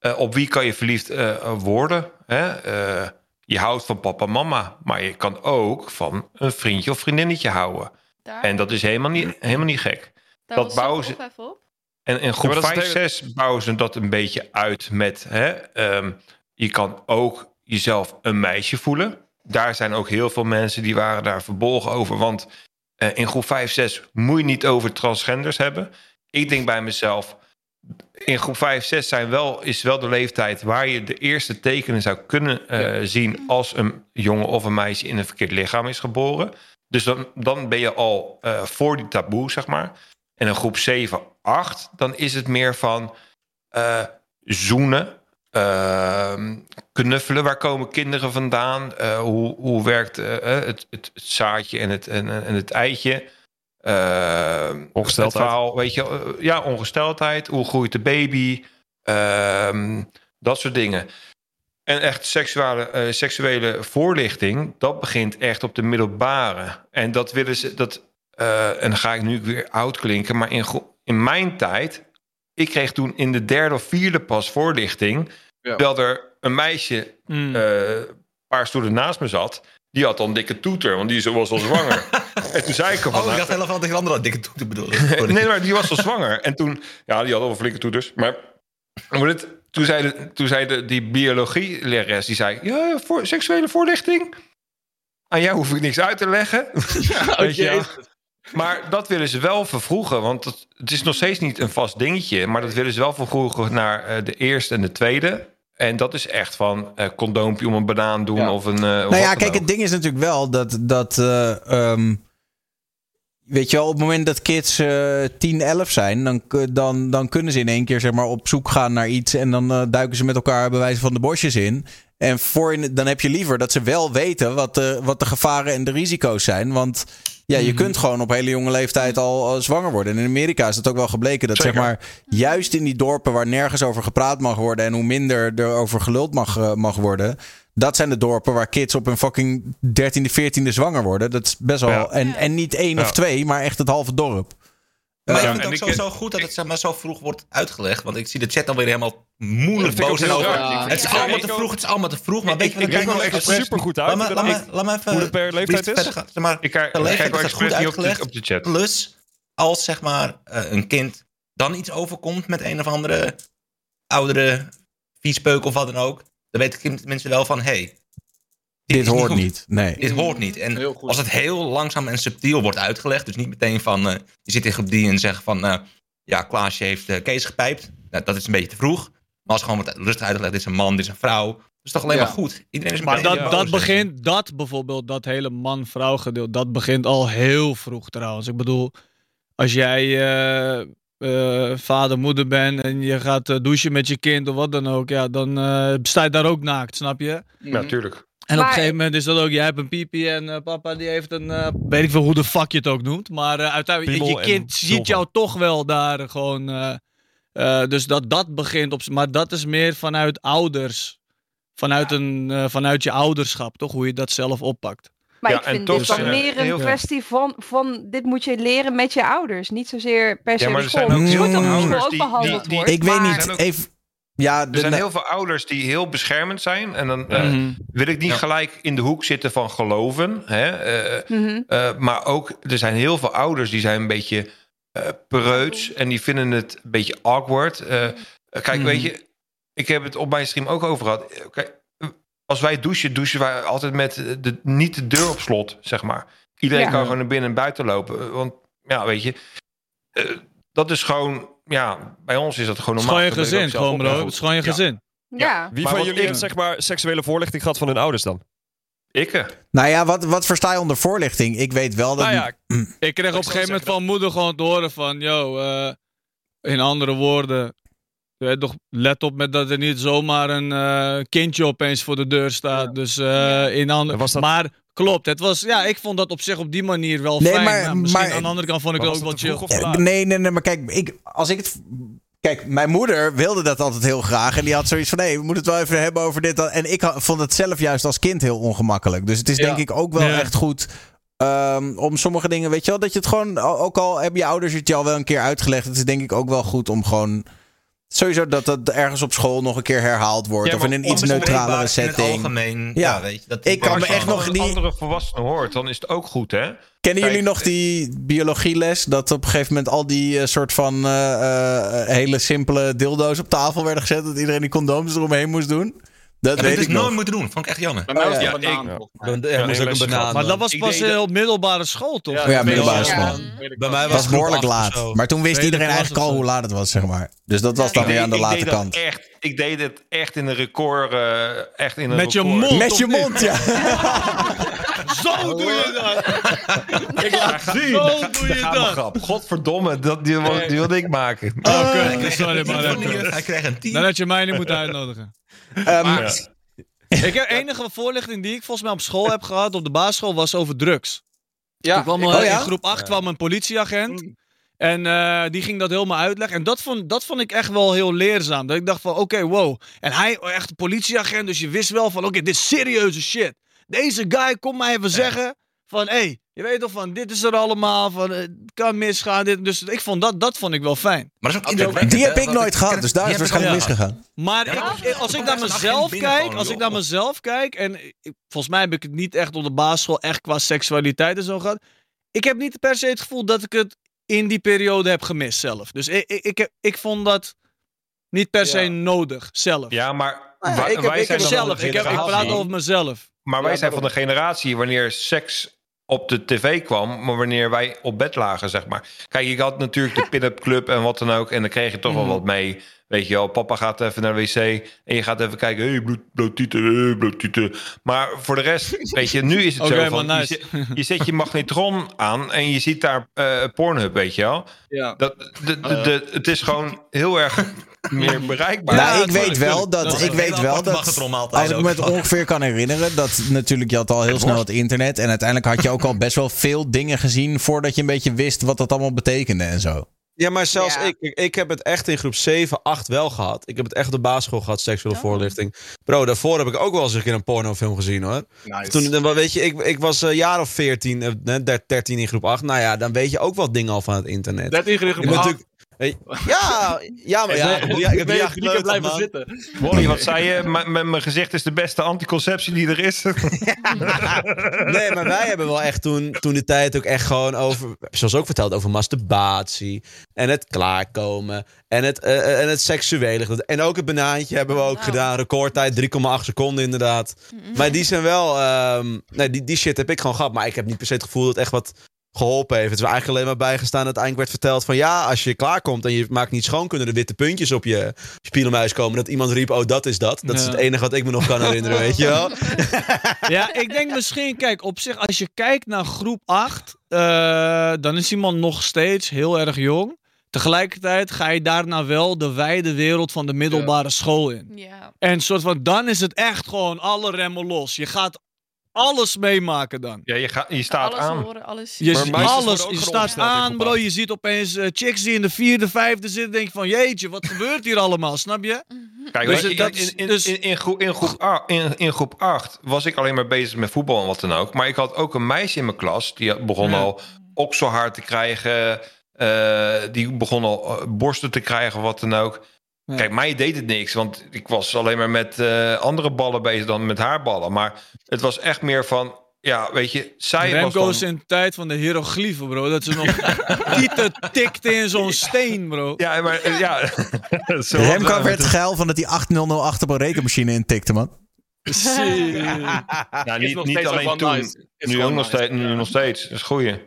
uh, op wie kan je verliefd uh, worden? Hè? Uh, je houdt van papa en mama, maar je kan ook van een vriendje of vriendinnetje houden. Daar? En dat is helemaal niet, helemaal niet gek. Daar dat bouwen ze. Even op. En in groep vijf, zes de... bouwen ze dat een beetje uit met. Hè, um, je kan ook jezelf een meisje voelen. Daar zijn ook heel veel mensen die waren daar verbolgen over. Want uh, in groep vijf, zes moet je niet over transgenders hebben. Ik denk bij mezelf. In groep vijf, zes zijn wel, is wel de leeftijd waar je de eerste tekenen zou kunnen uh, ja. zien als een jongen of een meisje in een verkeerd lichaam is geboren. Dus dan, dan ben je al uh, voor die taboe, zeg maar. En in groep zeven, acht, dan is het meer van uh, zoenen, uh, knuffelen. Waar komen kinderen vandaan? Uh, hoe, hoe werkt uh, het, het, het zaadje en het, en, en het eitje? Uh, ongesteldheid. Verhaal, weet je, ja, ongesteldheid. Hoe groeit de baby? Uh, dat soort dingen. En echt seksuele, uh, seksuele voorlichting, dat begint echt op de middelbare. En dat willen ze. Dat, uh, en dan ga ik nu weer oud klinken, maar in, in mijn tijd, ik kreeg toen in de derde of vierde pas voorlichting, ja. terwijl er een meisje mm. uh, een paar stoelen naast me zat. Die had al een dikke toeter, want die was al zwanger. En toen zei ik ervan... Oh, ik dacht helemaal tegen anderen dat dikke toeter bedoelde. Nee, maar die was al zwanger. En toen... Ja, die had al wel flinke toeters. Maar dit, toen zei, de, toen zei de, die biologielerares, die zei... Ja, voor, seksuele voorlichting? Aan jou hoef ik niks uit te leggen. Ja, weet je, ja. Maar dat willen ze wel vervroegen. Want dat, het is nog steeds niet een vast dingetje. Maar dat willen ze wel vervroegen naar uh, de eerste en de tweede... En dat is echt van uh, condoompje om een banaan doen ja. of een... Uh, nou ja, kijk, ook. Het ding is natuurlijk wel dat... dat uh, um, weet je wel, op het moment dat kids uh, tien, elf zijn... Dan, dan, dan kunnen ze in één keer zeg maar op zoek gaan naar iets... en dan uh, duiken ze met elkaar bij wijze van de bosjes in... En voor in, dan heb je liever dat ze wel weten wat de, wat de gevaren en de risico's zijn. Want ja, je mm-hmm. kunt gewoon op hele jonge leeftijd al uh, zwanger worden. En in Amerika is dat ook wel gebleken. Dat Zeker. zeg maar juist in die dorpen waar nergens over gepraat mag worden... en hoe minder er over geluld mag, uh, mag worden... dat zijn de dorpen waar kids op hun fucking dertiende, veertiende zwanger worden. Dat is best wel... Ja. En, en niet één ja. of twee, maar echt het halve dorp. Maar ja, ik vind het ook sowieso ik... goed dat het zeg maar, zo vroeg wordt uitgelegd. Want ik zie de chat alweer helemaal moeilijk boos en over. Ja. Het is ja, allemaal te vroeg, ook... het is allemaal te vroeg. Maar weet je, ik kijk wel echt supergoed uit. Laat me, laat me, laat me even... Hoe het per leeftijd is? Verder, zeg maar, ik kijk wel expres niet op de, op de chat. Plus, als zeg maar uh, een kind dan iets overkomt met een of andere oudere viespeuk of wat dan ook. Dan weten mensen wel van, hey, dit, dit hoort niet, niet. Nee. Dit hoort niet. En als het heel langzaam en subtiel wordt uitgelegd... dus niet meteen van... Uh, je zit in groep die en zegt van... Uh, ja, Klaasje heeft uh, Kees gepijpt. Nou, dat is een beetje te vroeg. Maar als gewoon wordt rustig uitgelegd... dit is een man, dit is een vrouw. Dat is toch alleen ja. maar goed. Iedereen is maar een dat, dat, dat begint... dat bijvoorbeeld, dat hele man-vrouw gedeelte... dat begint al heel vroeg trouwens. Ik bedoel, als jij... Uh, Uh, vader, moeder ben en je gaat uh, douchen met je kind of wat dan ook, ja, dan uh, sta je daar ook naakt, snap je? Ja, tuurlijk. En maar... op een gegeven moment is dat ook, jij hebt een piepie en uh, papa die heeft een, uh, weet ik veel hoe de fuck je het ook noemt, maar uh, uiteindelijk, je kind ziet jou toch wel daar gewoon, uh, uh, dus dat dat begint op, maar dat is meer vanuit ouders, vanuit, een, uh, vanuit je ouderschap, toch, hoe je dat zelf oppakt. Maar ja, ik vind dit dan meer een kwestie van, van... dit moet je leren met je ouders. Niet zozeer per se ja, maar op school. Er zijn ook heel veel ouders die, die, die, wordt, ik maar... weet niet, even... Ja, de, er zijn heel veel ouders die heel beschermend zijn. En dan uh, mm-hmm. wil ik niet ja. gelijk in de hoek zitten van geloven. Hè? Uh, mm-hmm. uh, maar ook, er zijn heel veel ouders die zijn een beetje uh, preuts. En die vinden het een beetje awkward. Uh, kijk, mm-hmm. weet je, ik heb het op mijn stream ook over gehad. Kijk, als wij douchen, douchen wij altijd met de, niet de deur op slot, zeg maar. Iedereen ja. kan gewoon naar binnen en buiten lopen. Want, ja, weet je, uh, dat is gewoon... Ja, bij ons is dat gewoon normaal. Het is gewoon je gezin, gewoon het is gewoon je gezin. Ja. ja. Wie maar van jullie heeft zeg maar seksuele voorlichting gehad van hun ouders dan? Ikke. Nou ja, wat, wat versta je onder voorlichting? Ik weet wel dat... Nou ja, mm. ik kreeg dat op een gegeven moment dat... van moeder gewoon te horen van... Yo, uh, in andere woorden... Toch, let op met dat er niet zomaar een uh, kindje opeens voor de deur staat. Ja. Dus uh, in andere... Dat... Maar... Klopt, het was, ja, ik vond dat op zich op die manier wel nee, fijn. Maar, nou, misschien maar, aan de andere kant vond ik het ook wel chill. Ja, nee, nee, nee, maar kijk, ik, als ik het... Kijk, mijn moeder wilde dat altijd heel graag. En die had zoiets van, hé, hey, we moeten het wel even hebben over dit. En ik had, vond het zelf juist als kind heel ongemakkelijk. Dus het is ja. denk ik ook wel ja. echt goed... Um, om sommige dingen, weet je wel, dat je het gewoon... Ook al hebben je ouders het je al wel een keer uitgelegd... Het is denk ik ook wel goed om gewoon... Sowieso dat dat ergens op school nog een keer herhaald wordt. Ja, of in een iets neutralere setting. In het algemeen. Ja, ja weet je. Dat ik kan me echt nog die... andere volwassenen hoort, dan is het ook goed, hè? Kennen Kijk, jullie nog die biologieles? Dat op een gegeven moment al die uh, soort van uh, uh, hele simpele dildo's op tafel werden gezet. Dat iedereen die condooms eromheen moest doen. Dat ja, weet dat ik nooit moeten doen. Vond ik echt jammer. Oh, ja, ja, ik, ja. Dan, ja, moest ook een banaan. Maar dat was pas op middelbare school, toch? Ja, ja middelbare school. Ja, ja. Bij mij was het behoorlijk laat. Maar toen wist Tweede iedereen eigenlijk al hoe laat het was, zeg maar. Dus dat was dan ja, weer aan de late kant. Echt, ik deed het echt in een record. Uh, echt in een Met record. je mond. Met je mond, ja. Zo doe je dat. Ik laat ja, zien. Zo dat doe je dat. Grap. Godverdomme, dat, die, nee. die wilde ik maken. Oh, okay. uh, sorry, maar hij kreeg een tien. Dan had je mij niet moeten uitnodigen. Um, ja. Ik heb enige voorlichting die ik volgens mij op school heb gehad, op de basisschool, was over drugs. Ja. Toen kwam ik, oh ja? In groep acht ja. kwam een politieagent. Mm. En uh, die ging dat helemaal uitleggen. En dat vond, dat vond ik echt wel heel leerzaam. Dat ik dacht van, oké, okay, wow. En hij, echt een politieagent, dus je wist wel van, oké, okay, dit is serieuze shit. Deze guy komt mij even ja. zeggen van, hé, hey, je weet toch van, dit is er allemaal, van, het kan misgaan. Dit, dus ik vond dat, dat vond ik wel fijn. Maar dat is ook die, ook, die heb ik nooit gehad, ik, dus daar is waarschijnlijk misgegaan. Maar ja, ik, als ik naar mezelf kijk, als ik naar mezelf kijk, en ik, volgens mij heb ik het niet echt op de basisschool, echt qua seksualiteit en zo gehad. Ik heb niet per se het gevoel dat ik het in die periode heb gemist zelf. Dus ik, ik, ik, heb, ik vond dat niet per se ja. nodig, zelf. Ja, maar ah, ja, ik, wij heb, zijn ik, zelf, ik, heb, ik praat nee. over mezelf. Maar wij ja, zijn van de generatie wanneer seks op de tv kwam, maar wanneer wij op bed lagen, zeg maar. Kijk, ik had natuurlijk de pin-up club en wat dan ook, en dan kreeg je toch mm. wel wat mee. Weet je wel, papa gaat even naar de wc en je gaat even kijken, hé, hey, bloed, bloed, tieten, bloed, tieten. Maar voor de rest, weet je, nu is het okay, zo van, nice. je, zet, je zet je magnetron aan en je ziet daar uh, Pornhub, weet je wel. Ja. Dat, de, de, de, het is gewoon heel erg... meer bereikbaar. Ja, nou, ik weet wel dat, dat, ik weet wel dat als ik me het ongeveer kan herinneren, dat natuurlijk je had al heel snel het internet en uiteindelijk had je ook al best wel veel dingen gezien voordat je een beetje wist wat dat allemaal betekende en zo. Ja, maar zelfs ja. Ik, ik, ik heb het echt in groep zeven, acht wel gehad. Ik heb het echt op de basisschool gehad, seksuele ja. voorlichting. Bro, daarvoor heb ik ook wel eens een keer een pornofilm gezien, hoor. Nice. Toen, weet je, ik, ik was een jaar of veertien, dertien in groep acht. Nou ja, dan weet je ook wel dingen al van het internet. dertien in groep acht? Hey. Ja, ja, maar ja, ja, ik ben ja, drie keer blijven man. zitten. Molly, wat zei je? Mijn gezicht is de beste anticonceptie die er is. Ja. Nee, maar wij hebben wel echt toen, toen de tijd ook echt gewoon over, zoals ook verteld, over masturbatie en het klaarkomen en het, uh, en het seksuele. En ook het banaantje hebben we ook wow. gedaan. Recordtijd, drie komma acht seconden inderdaad. Mm-hmm. Maar die zijn wel, um, nee, die, die shit heb ik gewoon gehad. Maar ik heb niet per se het gevoel dat echt wat geholpen heeft. Het is eigenlijk alleen maar bijgestaan dat eigenlijk werd verteld van ja, als je klaarkomt en je maakt niet schoon, kunnen er witte puntjes op je spiegelmuis komen. Dat iemand riep, oh dat is dat. Dat ja. is het enige wat ik me nog kan herinneren, weet je wel. Ja, ik denk misschien, kijk, op zich als je kijkt naar groep acht, uh, dan is iemand nog steeds heel erg jong. Tegelijkertijd ga je daarna wel de wijde wereld van de middelbare ja. school in. Ja. En soort van, dan is het echt gewoon alle remmen los. Je gaat alles meemaken dan. Ja, je, ga, je staat alles aan. Horen, alles je maar maar alles, je staat aan, bro. Je ziet opeens uh, chicks die in de vierde, vijfde zitten. Denk je van, jeetje, wat gebeurt hier allemaal, snap je? Mm-hmm. Kijk, dus, je, dat, in, in, dus... in, in, groep, in, groep A, in, in groep acht was ik alleen maar bezig met voetbal en wat dan ook. Maar ik had ook een meisje in mijn klas. Die begon ja. al okselhaar te krijgen. Uh, die begon al borsten te krijgen, wat dan ook. Ja. Kijk, mij deed het niks. Want ik was alleen maar met uh, andere ballen bezig dan met haar ballen. Maar het was echt meer van... Ja, weet je, zij Remco's was dan... Remco's in de tijd van de hieroglyphen, bro. Dat ze nog tieten tikte in zo'n steen, bro. Ja, maar... Ja. Zo Remco was, werd het geil van dat hij acht nul nul acht op een rekenmachine intikte, man. Ja, ja, niet, niet alleen toen. Nice. Nu ook nog steeds. Nu nog steeds. Dat is goeie.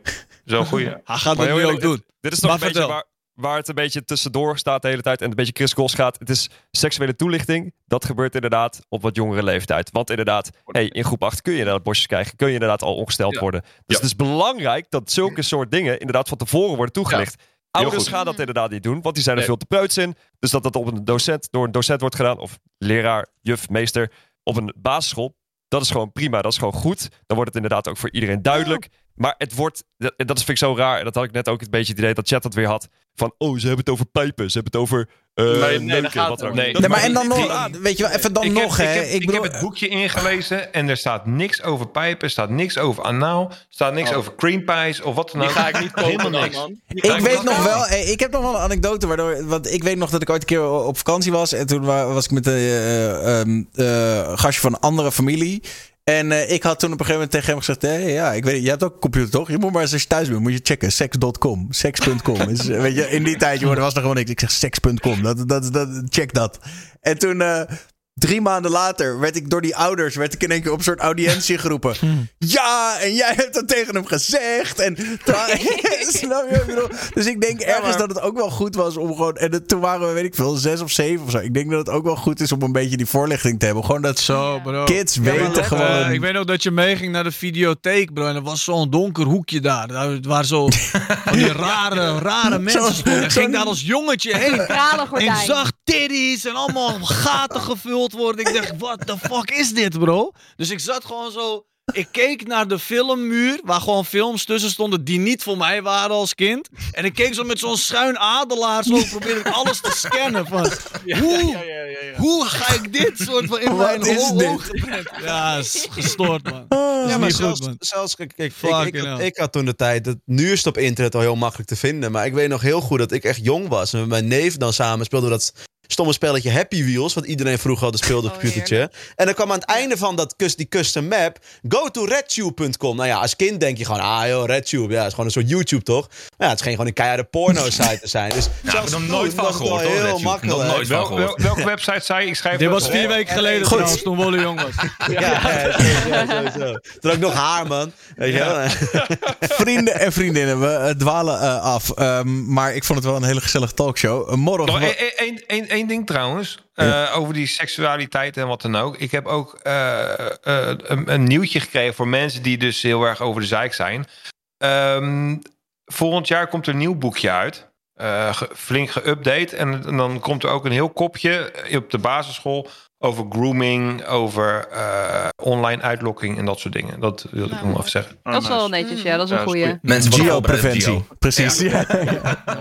Zo'n goeie. Hij gaat het nu ook doen. Dit is nog maar een beetje waar, waar het een beetje tussendoor staat de hele tijd en een beetje crisscross gaat. Het is seksuele toelichting. Dat gebeurt inderdaad op wat jongere leeftijd. Want inderdaad, hey, in groep acht kun je inderdaad borstjes krijgen. Kun je inderdaad al ongesteld ja. worden. Dus ja. het is belangrijk dat zulke soort dingen inderdaad van tevoren worden toegelicht. Ja. Ouders gaan dat inderdaad niet doen, want die zijn er nee. veel te preuts in. Dus dat dat op een docent, door een docent wordt gedaan, of leraar, juf, meester, op een basisschool, dat is gewoon prima, dat is gewoon goed. Dan wordt het inderdaad ook voor iedereen duidelijk. Maar het wordt, dat, dat vind ik zo raar, en dat had ik net ook een beetje het idee dat chat dat weer had, van oh, ze hebben het over pijpen, ze hebben het over uh, nee, nee, neuken, gaat, wat er ook. Nee, nee, maar en dan nog, weet je wel, even dan ik nog. Heb, hè, ik, heb, ik, bedoel... ik heb het boekje ingelezen en er staat niks over pijpen, staat niks over anaal, staat niks oh. over cream pies of wat dan ook. Die ga ik niet kopen dan, man. Ik, ik weet nog wel, hey, ik heb nog wel een anekdote, waardoor, want ik weet nog dat ik ooit een keer op vakantie was en toen was ik met een uh, um, uh, gastje van een andere familie. En uh, ik had toen op een gegeven moment tegen hem gezegd... Hey, ja, ik weet, je hebt ook een computer, toch? Je moet maar eens als je thuis bent, moet je checken. Sex punt com. Sex punt com. Dus, weet je, in die tijd, joh, er was nog gewoon niks. Ik zeg sex punt com. Dat, dat, dat, check dat. En toen... Uh, Drie maanden later werd ik door die ouders... werd ik in één keer op een soort audiëntie geroepen. Hmm. Ja, en jij hebt dat tegen hem gezegd. En snap je, ik bedoel, dus ik denk ergens ja, maar... dat het ook wel goed was om gewoon... En het, toen waren we, weet ik veel, zes of zeven of zo. Ik denk dat het ook wel goed is om een beetje die voorlichting te hebben. Gewoon dat zo, bro. Kids ja, weten dat, gewoon... Uh, ik weet nog dat je meeging naar de videotheek, bro. En er was zo'n donker hoekje daar. Daar waren zo van die rare, rare mensen. Zo, en ging daar als jongetje heen. En zag titties en allemaal gaten gevuld. Worden. Ik dacht, what the fuck is dit, bro? Dus ik zat gewoon zo... Ik keek naar de filmmuur, waar gewoon films tussen stonden die niet voor mij waren als kind. En ik keek zo met zo'n schuin adelaar, zo probeerde ik alles te scannen. Van, hoe, ja, ja, ja, ja, ja. hoe ga ik dit soort van in mijn hoogte? Ja, is gestoord, man. Ja, is maar zelfs, goed, man. zelfs kijk, kijk, ik, ik, had, ik had toen de tijd, dat, nu is het op internet al heel makkelijk te vinden, maar ik weet nog heel goed dat ik echt jong was. En met mijn neef dan samen speelden we dat... stomme spelletje Happy Wheels, wat iedereen vroeger had speelde op oh, computertje. Heerlijk. En dan kwam aan het einde van dat, die custom map, go to redtube punt com. Nou ja, als kind denk je gewoon, ah joh, RedTube, ja, is gewoon een soort YouTube, toch? Maar ja, het scheen gewoon een keiharde porno-site te zijn. Dus ja, zelfs toen nooit van was gehoord, het wel hoor, heel RedTube. makkelijk. Nooit wel, van wel, welke website zei je? Ik schrijf Dit was vier weken geleden trouwens, toen Wolle jong was. Ja, ja, ja, sowieso. Toen ook nog haar, man. Weet je ja. Vrienden en vriendinnen, we dwalen uh, af. Um, maar ik vond het wel een hele gezellige talkshow. Uh, morgen... No, Eén ding trouwens, uh, ja. over die seksualiteit en wat dan ook. Ik heb ook uh, uh, een, een nieuwtje gekregen voor mensen die dus heel erg over de zeik zijn. Um, volgend jaar komt er een nieuw boekje uit. Uh, ge, flink geüpdate. En, en dan komt er ook een heel kopje op de basisschool over grooming, over uh, online uitlokking en dat soort dingen. Dat wilde ja. ik nog even zeggen. Dat is wel netjes, ja. Dat is een ja, goeie. Mensen Geo-preventie. Precies. Ja. Ja. Ja.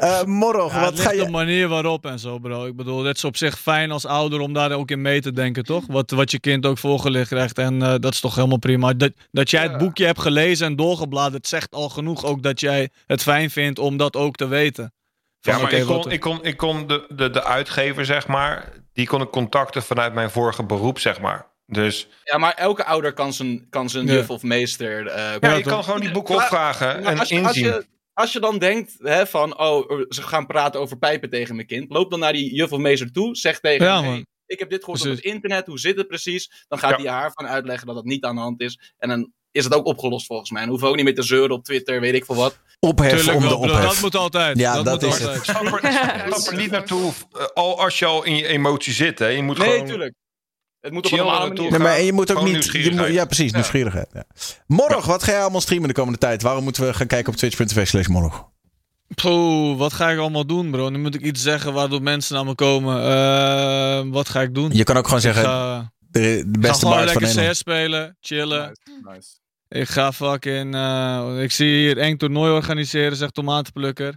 Uh, Morrog, ja, wat ga je... de manier waarop en zo, bro. Ik bedoel, dat is op zich fijn als ouder om daar ook in mee te denken, toch? Wat, wat je kind ook voorgelegd krijgt. En uh, dat is toch helemaal prima. Dat, dat jij het boekje hebt gelezen en doorgebladerd, zegt al genoeg ook dat jij het fijn vindt om dat ook te weten. Van, ja, maar okay, ik, kon, ik, kon, ik kon de, de, de uitgever, zeg maar... die kon ik contacten vanuit mijn vorige beroep, zeg maar. Dus... Ja, maar elke ouder kan zijn, kan zijn juf of meester... Uh, ja, je kan gewoon die boeken opvragen maar, en als je, inzien. Als je, als je dan denkt hè, van... oh, ze gaan praten over pijpen tegen mijn kind... loop dan naar die juf of meester toe, zeg tegen ja, hem... Hey, ik heb dit gehoord precies. op het internet, hoe zit het precies? Dan gaat hij ja. haar van uitleggen dat dat niet aan de hand is... en dan is het ook opgelost volgens mij. En hoeven we ook niet meer te zeuren op Twitter, weet ik veel wat... Ophef om de ophef. Dat moet altijd. Ja, dat, dat moet is altijd. Het. Stap er, stap er niet naartoe al als je al in je emotie zit. Hè. Je moet nee, gewoon... tuurlijk. Het moet op een normale manier. Nee, maar je moet ook niet... Je moet, ja, precies. Ja. Nieuwsgierigheid. Ja. Morrog, ja. wat ga jij allemaal streamen de komende tijd? Waarom moeten we gaan kijken op twitch punt tv slash morrog? Poeh, wat ga ik allemaal doen, bro? Nu moet ik iets zeggen waardoor mensen naar me komen. Uh, wat ga ik doen? Je kan ook gewoon ik zeggen... Ga, de beste baard van lekker C S spelen, chillen. Nice. nice. Ik ga fucking... Uh, ik zie hier eng toernooi organiseren, zegt Tomatenplukker.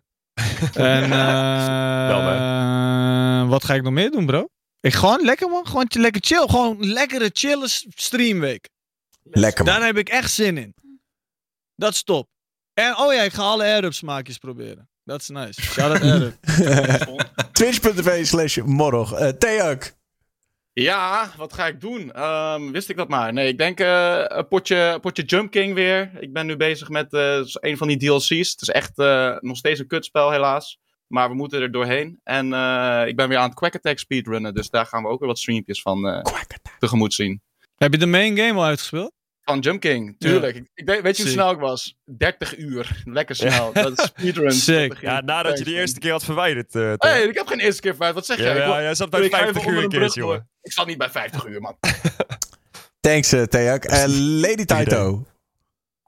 en uh, Wel, uh, wat ga ik nog meer doen, bro? Ik gewoon lekker man, gewoon lekker chill. Gewoon lekkere chillen streamweek. Lekker man. Daar heb ik echt zin in. Dat is top. En oh ja, ik ga alle Arab smaakjes proberen. Dat is nice. Shout out Twitch.tv slash Morrog. Uh, Theak. Ja, wat ga ik doen? Um, wist ik dat maar. Nee, ik denk uh, een potje, potje Jump King weer. Ik ben nu bezig met uh, een van die D L C's. Het is echt uh, nog steeds een kutspel helaas. Maar we moeten er doorheen. En uh, ik ben weer aan het Quack Attack speedrunnen. Dus daar gaan we ook weer wat streampjes van uh, tegemoet zien. Heb je de main game al uitgespeeld? Van Jump King, tuurlijk. Ja. Ik weet, weet je hoe snel ik was? dertig uur. Lekker snel. Ja. Dat is speedrun. Sick. Ja, nadat Thanks. je de eerste keer had verwijderd. Uh, nee, hey, ik heb geen eerste keer verwijderd. Wat zeg ja, jij? Ja, jij zat bij vijftig uur een keer, jongen. Ik zat niet bij vijftig uur, man. Thanks, uh, Theak. En uh, Lady Taito.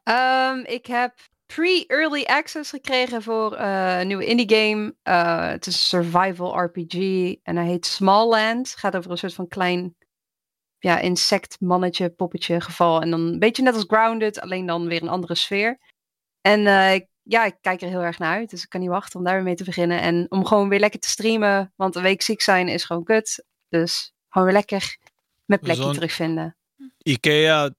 Um, ik heb pre-early access gekregen voor uh, een nieuwe indie game. Uh, het is een survival R P G. En hij heet Smalland. Gaat over een soort van klein... ja, insect, mannetje, poppetje, geval. En dan een beetje net als Grounded, alleen dan weer een andere sfeer. En uh, ik, ja, ik kijk er heel erg naar uit. Dus ik kan niet wachten om daar weer mee te beginnen. En om gewoon weer lekker te streamen. Want een week ziek zijn is gewoon kut. Dus gewoon weer lekker mijn plekje zo'n terugvinden. Ikea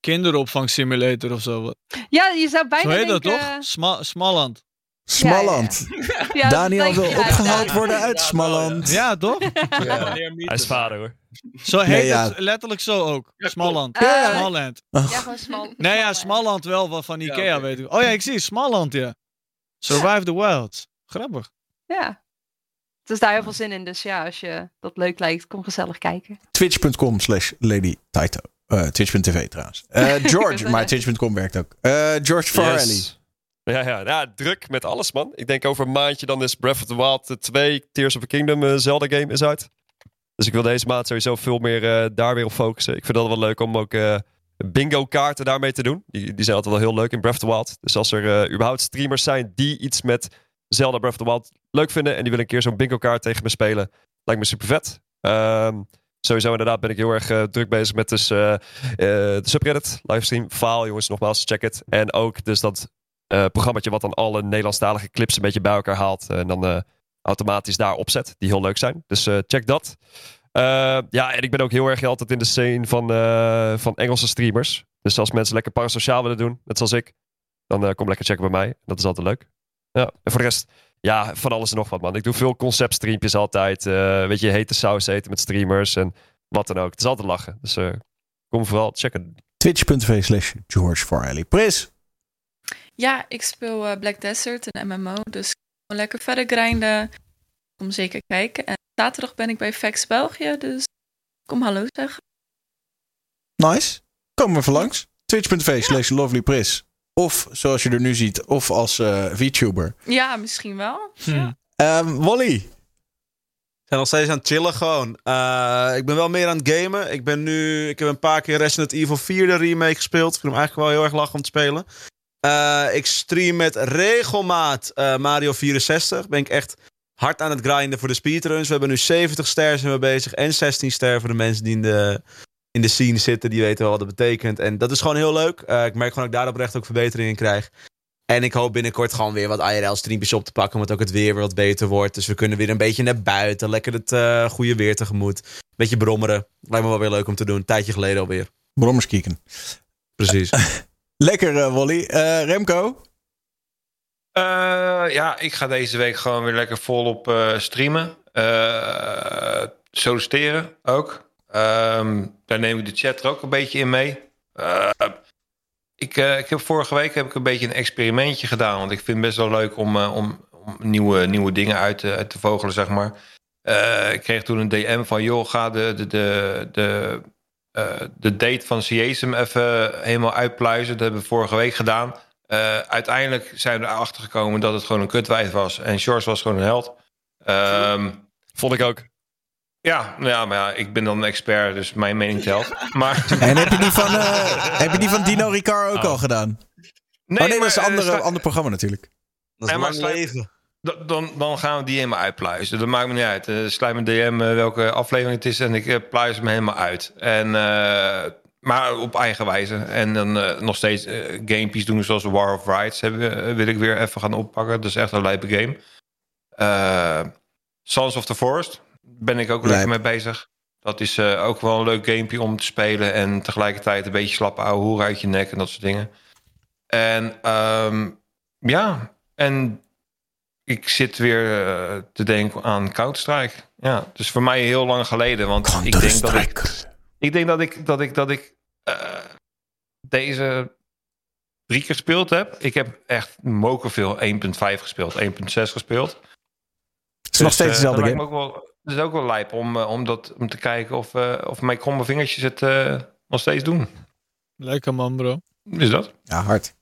kinderopvang simulator of zo. Ja, je zou bijna denken... Zo heet denken... dat toch? Sma- Smalland. Smalland. Ja, ja. Ja, Daniel wil opgehaald ja, worden uit ja, Smalland. Ja, toch? Ja. Hij is vader, hoor. Zo heet nee, ja. het letterlijk zo ook. Smalland. Uh, Smalland. Ja, gewoon Smal. Nee, ja, Smalland wel van, van Ikea, ja, okay. weet ik. Oh ja, ik zie Smalland, ja. Survive ja. the Wild. Grappig. Ja. Er is daar heel veel zin in, dus ja, als je dat leuk lijkt, kom gezellig kijken. Twitch.com slash Lady Taito. Uh, Twitch.tv trouwens. Uh, George, maar Twitch punt com werkt ook. Uh, George Farrelly. Yes. Ja, ja, ja, druk met alles, man. Ik denk over een maandje dan is Breath of the Wild twee, Tears of the Kingdom, uh, Zelda game is uit. Dus ik wil deze maand sowieso veel meer uh, daar weer op focussen. Ik vind dat wel leuk om ook uh, bingo kaarten daarmee te doen. Die, die zijn altijd wel heel leuk in Breath of the Wild. Dus als er uh, überhaupt streamers zijn die iets met Zelda Breath of the Wild leuk vinden en die willen een keer zo'n bingo kaart tegen me spelen, lijkt me super vet. Um, sowieso inderdaad ben ik heel erg uh, druk bezig met dus, uh, uh, de subreddit, livestream, faal jongens, nogmaals, check het. En ook dus dat Uh, programmaatje wat dan alle Nederlandstalige clips een beetje bij elkaar haalt. Uh, en dan uh, automatisch daar opzet. Die heel leuk zijn. Dus uh, check dat. Uh, ja, en ik ben ook heel erg altijd in de scene van, uh, van Engelse streamers. Dus als mensen lekker parasociaal willen doen, net zoals ik, dan uh, kom lekker checken bij mij. Dat is altijd leuk. Ja. En voor de rest, ja, van alles en nog wat, man. Ik doe veel conceptstreampjes altijd. Uh, weet je, hete saus eten met streamers en wat dan ook. Het is altijd lachen. Dus uh, kom vooral checken. Twitch.tv slash George Farrelly. Pris! Ja, ik speel uh, Black Desert, een M M O. Dus ik kan lekker verder grinden. Kom zeker kijken. En zaterdag ben ik bij Facts België. Dus kom hallo zeggen. Nice. Kom maar voor langs. Twitch.tv ja. slash Lovely Pris. Of zoals je er nu ziet. Of als uh, VTuber. Ja, misschien wel. Hm. Ja. Um, Wally. Ik ben nog steeds aan het chillen gewoon. Uh, ik ben wel meer aan het gamen. Ik ben nu... Ik heb een paar keer Resident Evil vier de remake gespeeld. Ik vind hem eigenlijk wel heel erg lachen om te spelen. Uh, ik stream met regelmaat uh, Mario vierenzestig. Ben ik echt hard aan het grinden voor de speedruns. We hebben nu zeventig sterren zijn we bezig. En zestien sterren voor de mensen die in de, in de scene zitten. Die weten wel wat dat betekent. En dat is gewoon heel leuk. Uh, ik merk gewoon dat ik daar oprecht ook verbetering in krijg. En ik hoop binnenkort gewoon weer wat I R L-streampjes op te pakken. Omdat ook het weer weer wat beter wordt. Dus we kunnen weer een beetje naar buiten. Lekker het uh, goede weer tegemoet. Beetje brommeren. Lijkt me wel weer leuk om te doen. Een tijdje geleden alweer. Brommers kieken. Precies. Lekker, uh, Wally. Uh, Remco? Uh, ja, ik ga deze week gewoon weer lekker volop uh, streamen. Uh, solliciteren ook. Um, daar neem ik de chat er ook een beetje in mee. Uh, ik, uh, ik heb vorige week heb ik een beetje een experimentje gedaan. Want ik vind het best wel leuk om, uh, om, om nieuwe, nieuwe dingen uit, uh, uit te vogelen, zeg maar. Uh, ik kreeg toen een D M van, joh, ga de... de, de, de Uh, de date van C S M even helemaal uitpluizen. Dat hebben we vorige week gedaan. Uh, uiteindelijk zijn we erachter gekomen dat het gewoon een kutwijf was. En George was gewoon een held. Um, Vond ik ook. Ja, nou ja, maar ja, ik ben dan een expert, dus mijn mening telt. Maar... En heb je die van, uh, heb je die van Dino Ricard ook oh. al gedaan? Nee, oh nee, maar, dat is een andere, uh, sta... ander programma natuurlijk. Dat is en maar leven. Dan, dan gaan we die helemaal uitpluizen. Dat maakt me niet uit. Uh, sluit mijn D M uh, welke aflevering het is en ik uh, pluis hem helemaal uit. En, uh, maar op eigen wijze. En dan uh, nog steeds uh, gamepies doen zoals War of Rights. Heb, uh, wil ik weer even gaan oppakken. Dat is echt een lijpe game. Uh, Sons of the Forest. ben ik ook lekker Lijp. mee bezig. Dat is uh, ook wel een leuk gamepje om te spelen. En tegelijkertijd een beetje slappe ouwe hoer uit je nek en dat soort dingen. En um, ja, en ik zit weer uh, te denken aan Counter-Strike. Ja, dus voor mij heel lang geleden. Want ik denk dat ik, ik denk dat ik, dat ik, dat ik uh, deze drie keer gespeeld heb. Ik heb echt mokerveel één punt vijf gespeeld, één punt zes gespeeld. Het is dus nog steeds dezelfde uh, game. Ook wel, het is ook wel lijp om, uh, om, dat, om te kijken of, uh, of mijn kromme vingertjes het uh, nog steeds doen. Lekker man, bro. Is dat? Ja, hard.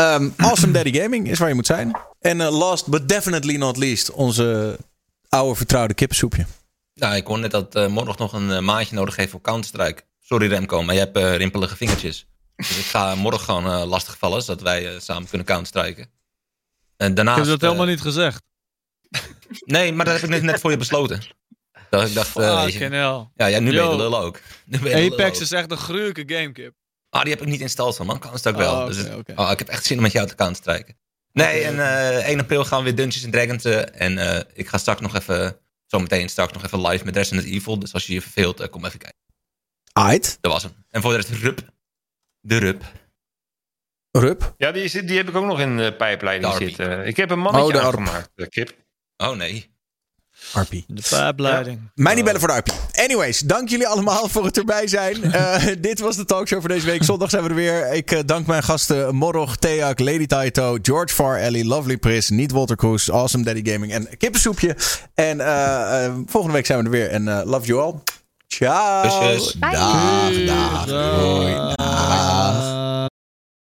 Um, Awesome Daddy Gaming is waar je moet zijn. En uh, last but definitely not least, onze oude vertrouwde kippensoepje. Nou, ik hoor net dat uh, Morrog nog een uh, maatje nodig heeft voor Counter-Strike. Sorry Remco, maar je hebt uh, rimpelige vingertjes. Dus ik ga Morrog gewoon uh, lastigvallen, zodat wij uh, samen kunnen Counter-Striken. En daarnaast, ik heb dat helemaal uh, niet gezegd. Nee, maar dat heb ik net, net voor je besloten. Dat ik dacht, uh, weet je, ja, ja, nu Yo. ben je de lul ook. Nu ben je Apex ook. Is echt een gruwelijke gamekip. Ah, die heb ik niet installed van, man. Counter-Strike wel. Oh, okay, dus, okay. Oh, ik heb echt zin om met jou te Counter-Striken. Nee, en uh, één april gaan we weer Dungeons en Dragons. Uh, en uh, ik ga straks nog even, zometeen straks nog even live met Resident Evil. Dus als je je verveelt, uh, kom even kijken. Aight. Dat was hem. En voor de rest, Rup. De Rup. Rup? Ja, die, die heb ik ook nog in de pijpleiding Darby. zitten. Ik heb een mannetje oh, aangemaakt, uh, Kip. Oh nee. Appie. De pijpleiding. Ja. Mij niet bellen voor de Appie. Anyways, dank jullie allemaal voor het erbij zijn. Uh, dit was de talkshow voor deze week. Zondag zijn we er weer. Ik uh, dank mijn gasten Morrog, Theak, Lady Taito, George Farrelly, Lovely Pris, NietWolterKroes, Awesome Daddy Gaming en Kippensoepje. En uh, uh, volgende week zijn we er weer. En uh, love you all. Ciao. Dag, dag. Doei.